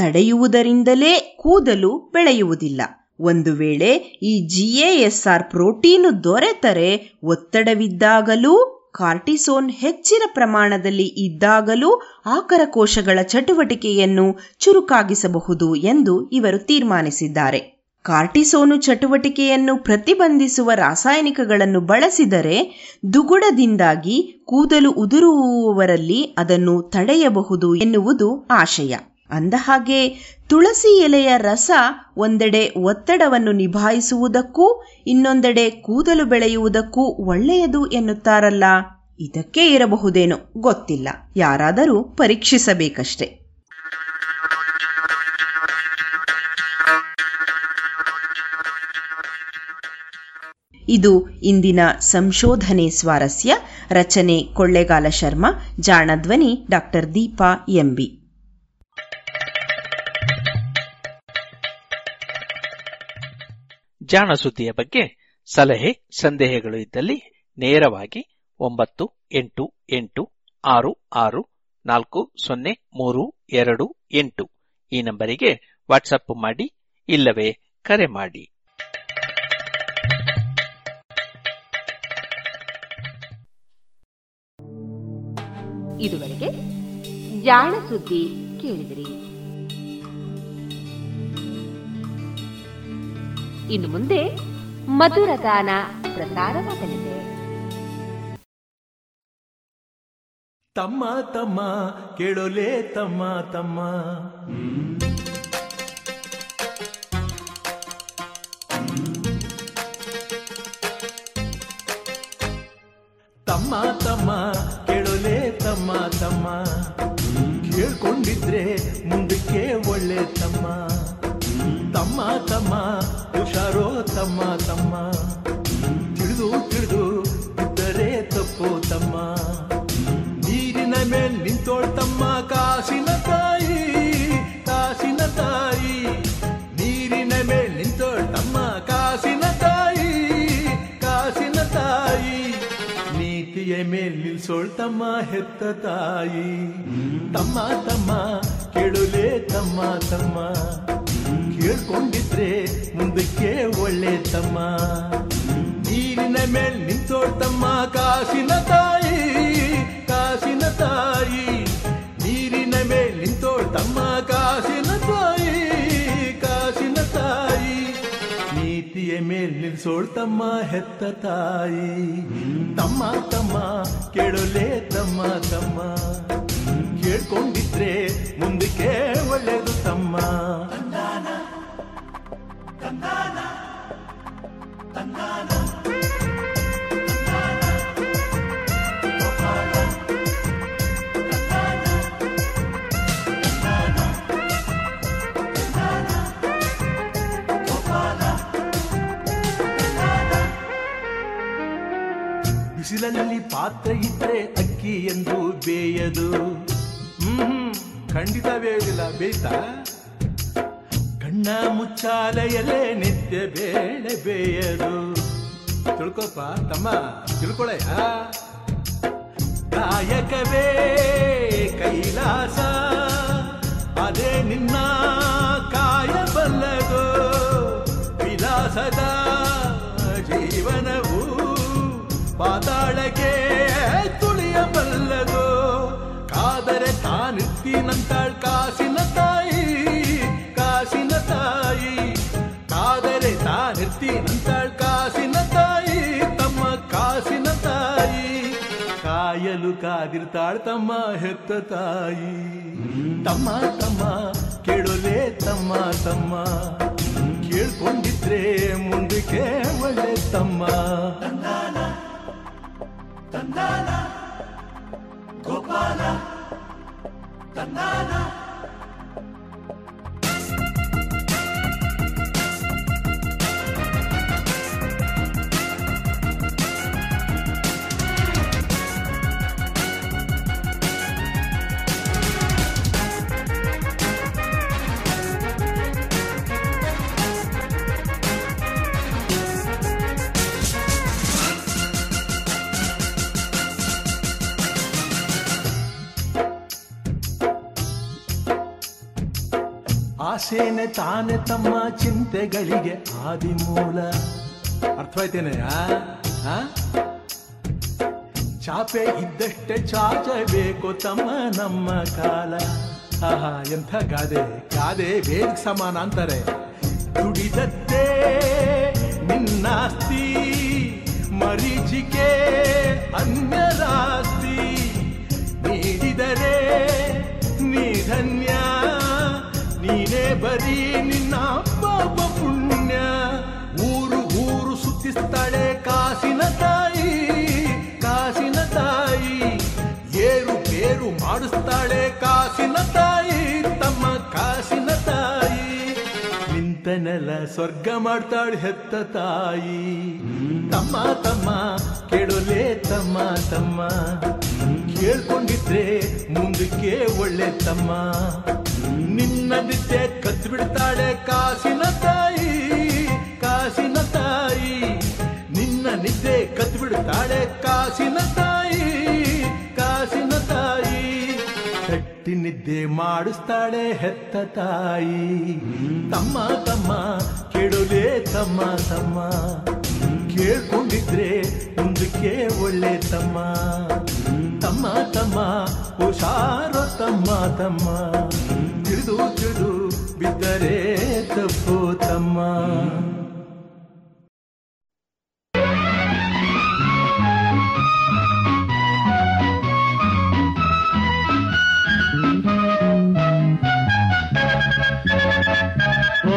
ತಡೆಯುವುದರಿಂದಲೇ ಕೂದಲು ಬೆಳೆಯುವುದಿಲ್ಲ. ಒಂದು ವೇಳೆ ಈ G A S R protein ದೊರೆತರೆ ಒತ್ತಡವಿದ್ದಾಗಲೂ ಕಾರ್ಟಿಸೋನ್ ಹೆಚ್ಚಿನ ಪ್ರಮಾಣದಲ್ಲಿ ಇದ್ದಾಗಲೂ ಆಕರ ಕೋಶಗಳ ಚಟುವಟಿಕೆಯನ್ನು ಚುರುಕಾಗಿಸಬಹುದು ಎಂದು ಇವರು ತೀರ್ಮಾನಿಸಿದ್ದಾರೆ. ಕಾರ್ಟಿಸೋನು ಚಟುವಟಿಕೆಯನ್ನು ಪ್ರತಿಬಂಧಿಸುವ ರಾಸಾಯನಿಕಗಳನ್ನು ಬಳಸಿದರೆ ದುಗುಡದಿಂದಾಗಿ ಕೂದಲು ಉದುರುವವರಲ್ಲಿ ಅದನ್ನು ತಡೆಯಬಹುದು ಎನ್ನುವುದು ಆಶಯ. ಅಂದಹಾಗೆ ತುಳಸಿ ಎಲೆಯ ರಸ ಒಂದೆಡೆ ಒತ್ತಡವನ್ನು ನಿಭಾಯಿಸುವುದಕ್ಕೂ ಇನ್ನೊಂದೆಡೆ ಕೂದಲು ಬೆಳೆಯುವುದಕ್ಕೂ ಒಳ್ಳೆಯದು ಎನ್ನುತ್ತಾರಲ್ಲ, ಇದಕ್ಕೆ ಇರಬಹುದೇನೋ, ಗೊತ್ತಿಲ್ಲ. ಯಾರಾದರೂ ಪರೀಕ್ಷಿಸಬೇಕಷ್ಟೆ. ಇದು ಇಂದಿನ ಸಂಶೋಧನೆ ಸ್ವಾರಸ್ಯ. ರಚನೆ ಕೊಳ್ಳೇಗಾಲ ಶರ್ಮಾ, ಜಾಣಧ್ವನಿ ಡಾಕ್ಟರ್ ದೀಪಾ ಎಂಬಿ. ಜಾಣ ಸುದ್ದಿಯ ಬಗ್ಗೆ ಸಲಹೆ ಸಂದೇಹಗಳು ಇದ್ದಲ್ಲಿ ನೇರವಾಗಿ ಒಂಬತ್ತು ಎಂಟು ಎಂಟು ಆರು ಆರು ನಾಲ್ಕು ಸೊನ್ನೆ ಮೂರು ಎರಡು ಎಂಟು ಈ ನಂಬರಿಗೆ ವಾಟ್ಸಪ್ ಮಾಡಿ, ಇಲ್ಲವೇ ಕರೆ ಮಾಡಿ. ಇದುವರೆಗೆ ಜಾಣ ಸುದ್ದಿ ಕೇಳಿದಿರಿ. ಇನ್ನು ಮುಂದೆ ಮಧುರಗಾನ ಪ್ರಸಾರವಾಗಲಿದೆ. ತಮ್ಮ ತಮ್ಮ ಕೇಳೋಲೆ ತಮ್ಮ ತಮ್ಮ ತಮ್ಮ ತಮ್ಮ ಕೇಳೋಲೆ ತಮ್ಮ ತಮ್ಮ ಕೇಳ್ಕೊಂಡಿದ್ರೆ ಮುಂದಕ್ಕೆ ಒಳ್ಳೆ ತಮ್ಮ ತಮ್ಮ ತಮ್ಮ ಹುಷಾರೋ ತಮ್ಮ ತಮ್ಮ ತಿಳಿದು ತಿಳಿದು ಇದ್ದರೆ ತಪ್ಪೋ ತಮ್ಮ ನೀರಿನ ಮೇಲೆ ನಿಂತೋಳ್ ತಮ್ಮ ಕಾಸಿನ ತಾಯಿ ಕಾಸಿನ ತಾಯಿ ನೀರಿನ ಮೇಲೆ ನಿಂತೋಳ್ ತಮ್ಮ ಕಾಸಿನ ತಾಯಿ ಕಾಸಿನ ತಾಯಿ ನೀತಿಯ ಮೇಲೆ ನಿಲ್ಸೋಳ್ ತಮ್ಮ ಹೆತ್ತ ತಾಯಿ ತಮ್ಮ ತಮ್ಮ ಕೆಡುಲೆ ತಮ್ಮ ತಮ್ಮ ಹೇಳ್ಕೊಂಡಿದ್ರೆ ಮುಂದಕ್ಕೆ ಒಳ್ಳೆ ತಮ್ಮ ನೀರಿನ ಮೇಲೆ ನಿಂತೋಳ್ ತಮ್ಮ ಕಾಸಿನ ತಾಯಿ ಕಾಸಿನ ತಾಯಿ ನೀರಿನ ಮೇಲೆ ನಿಂತೋಳ್ ತಮ್ಮ ಕಾಸಿನ ತಾಯಿ ಕಾಸಿನ ತಾಯಿ ನೀತಿಯ ಮೇಲೆ ನಿಲ್ಸೋಳ್ ತಮ್ಮ ಹೆತ್ತ ತಾಯಿ ತಮ್ಮ ತಮ್ಮ ಕೇಳೋಲೆ ತಮ್ಮ ತಮ್ಮ ಹೇಳ್ಕೊಂಡಿದ್ರೆ ಮುಂದಕ್ಕೆ ಒಳ್ಳೆದು ತಮ್ಮ ತಂದಾನ ತಂದಾನ ಬಿಸಿಲಲ್ಲಿ ಪಾತ್ರ ಇದ್ರೆ ಅಕ್ಕಿ ಎಂದು ಬೇಯದು ಹ್ಮ್ ಖಂಡಿತ ಬೇಯುವುದಿಲ್ಲ, ಬೇಯ್ತಾ? ಕಣ್ಣ ಮುಚ್ಚಾಲೆಯಲ್ಲೇ ನಿತ್ಯ ಬೇಳೆ ಬೇಯದು ತಿಳ್ಕೊಪ್ಪ ತಮ್ಮ ತಿಳ್ಕೊಳಯ್ಯ. ಕಾಯಕವೇ ಕೈಲಾಸ ಅದೇ ನಿನ್ನ ಕಾಯಬಲ್ಲದು ವಿಲಾಸದ ಜೀವನವು ಪಾತಾಳಕ್ಕೆ ತುಳಿಯಬಲ್ಲದು ಕಾದರೆ ತಾನಿರ್ತೀನಂತ ಕಾಸಿನ ತಾಯಿ ಕಾಸಿನ ತಾಯಿ ಕಾದರೆ ತಾನಿರ್ತೀನಂತ ಕಾಸಿನ ತಾಯಿ ತಮ್ಮ ಕಾಸಿನ ತಾಯಿ ಕಾಯಲು ಕಾದಿರ್ತಾಳ್ ತಮ್ಮ ಹೆತ್ತ ತಾಯಿ ತಮ್ಮ ತಮ್ಮ ಕೇಳೋಲೆ ತಮ್ಮ ತಮ್ಮ ಕೇಳ್ಕೊಂಡಿದ್ರೆ ಮುಂದಕ್ಕೆ ಒಳ್ಳೆ ತಮ್ಮ ತಂದಾನ ತಂದಾನ ಗೋಪಾಲ ತಂದಾನ ಆಸೆನೆ ತಾನೆ ತಮ್ಮ ಚಿಂತೆಗಳಿಗೆ ಆದಿಮೂಲ. ಅರ್ಥವಾಯ್ತೇನೆಯ? ಚಾಪೆ ಇದ್ದಷ್ಟೇ ಚಾಚಬೇಕು ತಮ್ಮ ನಮ್ಮ ಕಾಲ. ಆಹಾ, ಎಂಥ ಗಾದೆ, ಗಾದೆ ವೇದಕ್ಕೆ ಸಮಾನ ಅಂತಾರೆ. ದುಡಿದದ್ದೇ ನಿನ್ನಾಸ್ತಿ, ಮರೀಚಿಕೆ ಅನ್ಯರಾಸ್ತಿ, ನೀಡಿದರೆ ನೀ ಧನ್ಯ, ನೀನೇ ಬರೀ ನಿನ್ನ ಪಾಪ ಪುಣ್ಯ. ಊರು ಊರು ಸುತ್ತಿಸ್ತಾಳೆ ಕಾಸಿನ ತಾಯಿ, ಕಾಸಿನ ತಾಯಿ, ಏರು ಬೇರು ಮಾಡಿಸ್ತಾಳೆ ಕಾಸಿನ ತಾಯಿ, ತಮ್ಮ ಕಾಸಿನ ತಾಯಿ. ನಿಂತನೆಲ್ಲ ಸ್ವರ್ಗ ಮಾಡ್ತಾಳೆ ಹೆತ್ತ ತಾಯಿ. ತಮ್ಮ ತಮ್ಮ ಕೇಳೋಲೆ ತಮ್ಮ ತಮ್ಮ, ಕೇಳ್ಕೊಂಡಿದ್ರೆ ಮುಂದಕ್ಕೆ ಒಳ್ಳೆ ತಮ್ಮ, ನಿನ್ನದಿದ್ದೆ ಕತ್ ಬಿಡ್ತಾಳೆ ಕಾಸಿನ ತಾಯಿ, ಕಾಸಿನ ತಾಯಿ, ನಿನ್ನ ನಿದ್ದೆ ಕತ್ ಬಿಡ್ತಾಳೆ ಕಾಸಿನ ತಾಯಿ, ಕಾಸಿನ ತಾಯಿ. ತಟ್ಟಿ ನಿದ್ದೆ ಮಾಡಿಸ್ತಾಳೆ ಹೆತ್ತ ತಾಯಿ. ತಮ್ಮ ತಮ್ಮ ಕೆಡೋಲೆ ತಮ್ಮ ತಮ್ಮ, ಕೇಳ್ಕೊಂಡಿದ್ರೆ ಮುಂದಕ್ಕೆ ಒಳ್ಳೆ ತಮ್ಮ, ತಮ್ಮ ತಮ್ಮ ಹುಷಾರು ತಮ್ಮ ತಮ್ಮ, ತಿಳಿದು ತಿಳಿದು ಬಿದ್ದರೆ ತಪ್ಪು ತಮ್ಮ.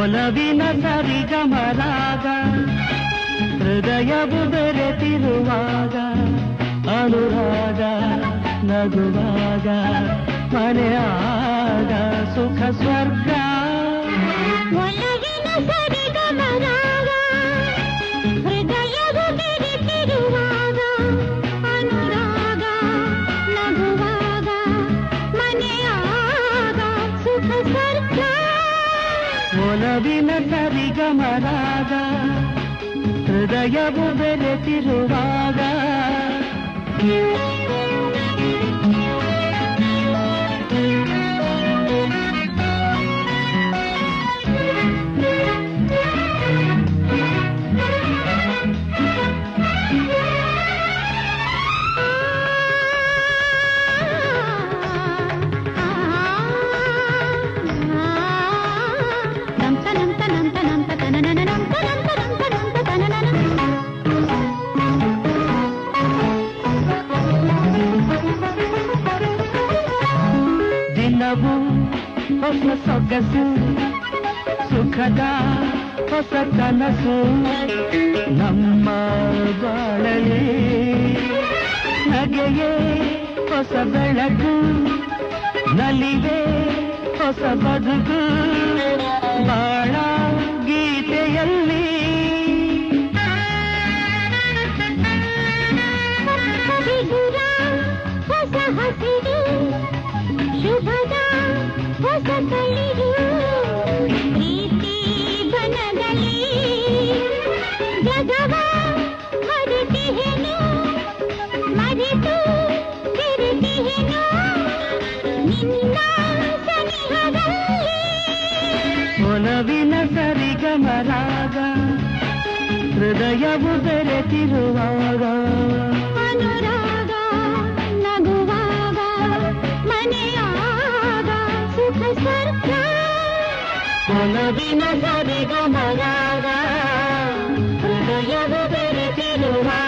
ಒಲವಿನ ಸರಿಗಮರಾಗ ಹೃದಯವು ಬೆರೆತಿರುವಾಗ, ಅನುರಾಗ ನಗುವಾಗ, ಮನೆಯಾಗ ಸುಖ ಸ್ವರ್ಗ. ಒಲವಿನ ಸರಿಗಮರಾಗ ಹೃದಯವು ಬೆರೆತಿರುವಾಗ, ಅನುರಾಗ ನಗುವಾಗ, ಮನೆಯಾಗ ಸುಖ ಸ್ವರ್ಗ. ಒಲವಿನ ಸರಿಗಮರಾಗ ಹೃದಯವು ಬೆರೆತಿರುವಾಗ. ಹೊಸ ಸೊಗಸು, ಸುಖದ ಹೊಸ ಕನಸು ನಮ್ಮ ಬಾಳಲಿ, ನಗೆಯೇ ಹೊಸ ಬೆಳಕು, ನಲಿವೆ ಹೊಸ ಬದುಕು, ಬಾಳ ಗೀತೆಯಲ್ಲಿ. ಒಲವಿನ ಸರಿಗಮರಾಗ ಹೃದಯವು ಬೆರೆತಿರುವಾಗ, ಅನುರಾಗ ನಗುವಾಗ, ಮನೆಯಾಗ ಸುಖ ಸ್ವರ್ಗ. ಒಲವಿನ ಸರಿಗಮರಾಗ ಹೃದಯವು ಬೆರೆತಿರುವಾಗ.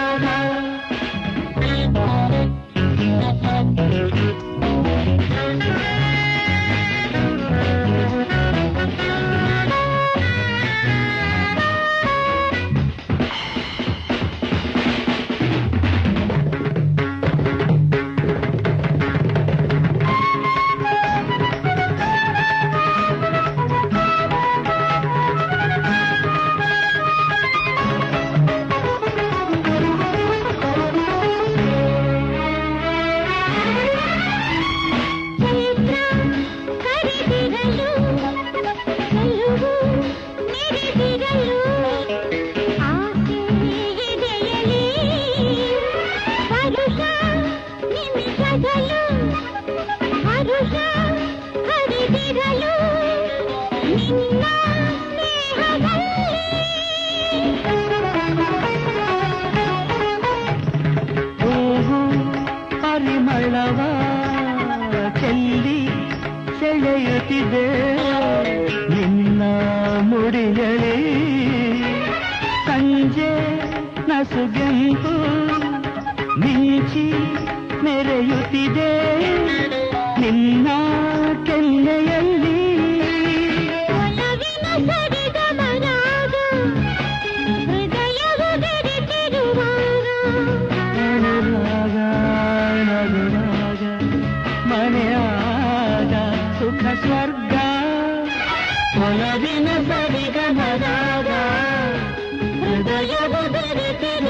ನುಡಿಗಳೇ ಸಂಜೆ ನಸುಗೆಂಪು ಮಿಂಚಿ ಮೆರೆಯುತ್ತಿದೆ ನಿನ್ನ ಕೆನ್ನೆಯಲ್ಲಿ ಸ್ವರ್ಗ ಹೊಲವಿನ ಸರಿಗಮನಾದ ಹೃದಯ ಬದಲಿತಿರುವ.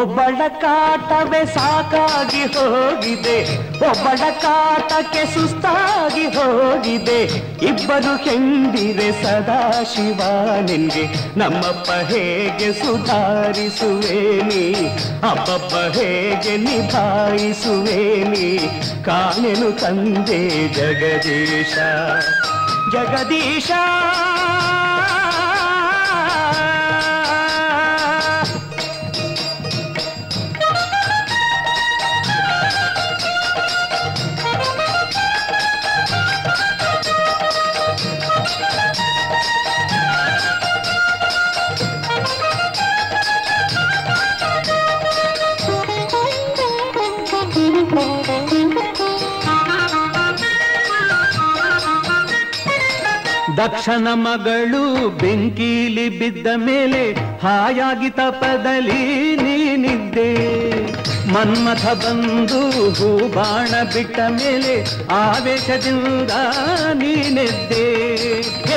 ಒಬ್ಬಳ ಕಾಟವೇ ಸಾಕಾಗಿ ಹೋಗಿದೆ, ಒಬ್ಬಳ ಕಾಟಕ್ಕೆ ಸುಸ್ತಾಗಿ ಹೋಗಿದೆ. ಇಬ್ಬರು ಹೆಂಡಿರೆ ಸದಾ ಶಿವನಿಗೆ, ನಮ್ಮಪ್ಪ ಹೇಗೆ ಸುಧಾರಿಸುವೇನಿ, ಅಪ್ಪಪ್ಪ ಹೇಗೆ ನಿಭಾಯಿಸುವೇನಿ. ಕಾಣೆನು ತಂದೆ ಜಗದೀಶ ಜಗದೀಶ ದಕ್ಷನ ಮಗಳು ಬೆಂಕೀಲಿ ಬಿದ್ದ ಮೇಲೆ ಹಾಯಾಗಿ ತಪದಲ್ಲಿ ನೀನಿದ್ದೆ. ಮನ್ಮಥ ಬಂದು ಹೂ ಬಾಣ ಬಿಟ್ಟ ಮೇಲೆ ಆವೇಶದಿಂದ ನೀನೆದ್ದೆ.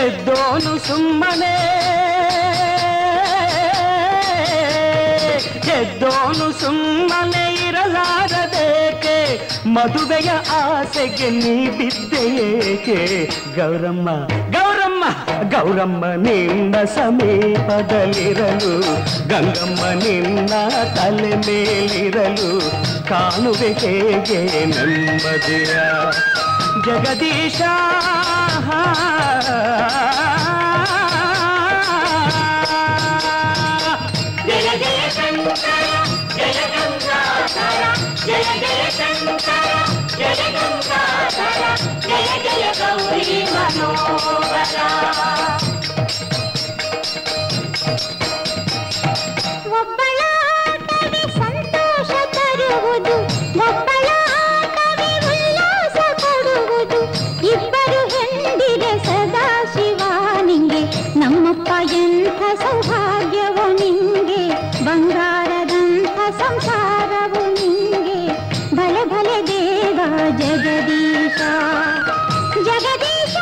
ಎದ್ದೋನು ಸುಮ್ಮನೆ ಎದ್ದೋನು ಸುಮ್ಮನೆ ಇರಲಾರದೇಕೆ, ಮದುವೆಯ ಆಸೆಗೆ ನೀ ಬಿದ್ದೆಯೇಕೆ. ಗೌರಮ್ಮ ಗೌರಮ್ಮ ನಿನ್ನ ಸಮೀಪದಲ್ಲಿರಲು, ಗಂಗಮ್ಮ ನಿನ್ನ ತಲೆ ಮೇಲಿರಲು. ಕಾಣುವೆ ಹೇಗೆ ನಮ್ಮದೆಯ ಜಗದೀಶ ಒಬ್ಬಳಾಟವೇ ಸಂತೋಷ ತರುವುದು, ಒಬ್ಬಳಾಟವೇ ಉಲ್ಲಾಸ ಕೊಡುವುದು. ಇಬ್ಬರು ಹೆಂಡಿರೆ ಸದಾ ಶಿವನಿಗೆ, ನಮ್ಮಪ್ಪ ಎಂಥ ಸೌಭಾಗ್ಯವು ನಿಂಗೆ, ಬಂಗಾರದಂಥ ಸಂಸಾರವು ನಿಂಗೆ. ಭಲೆ ಭಲೆ ದೇವ ಜಗದೀಶ ಜಗದೀಶ.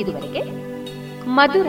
ಇದುವರೆಗೆ ಮಧುರ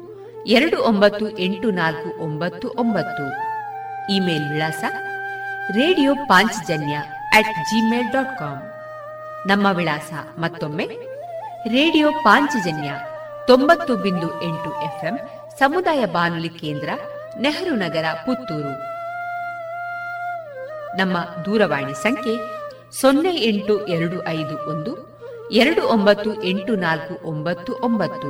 ಎರಡು ಒಂಬತ್ತು ಎಂಟು ನಾಲ್ಕು ಒಂಬತ್ತು ಒಂಬತ್ತು. ಇಮೇಲ್ ವಿಳಾಸ radio ಪಾಂಚಜನ್ಯ at Gmail dot com. ನಮ್ಮ ವಿಳಾಸ ಮತ್ತೊಮ್ಮೆ ರೇಡಿಯೋ ಪಾಂಚಜನ್ಯ ತೊಂಬತ್ತು ಬಿಂದು ಎಂಟು ಎಫ್ಎಂ ಸಮುದಾಯ ಬಾನುಲಿ ಕೇಂದ್ರ, ನೆಹರು ನಗರ, ಪುತ್ತೂರು. ನಮ್ಮ ದೂರವಾಣಿ ಸಂಖ್ಯೆ ಸೊನ್ನೆ ಎಂಟು ಎರಡು ಐದು ಒಂದು ಎರಡು ಒಂಬತ್ತು ಎಂಟು ನಾಲ್ಕು ಒಂಬತ್ತು ಒಂಬತ್ತು.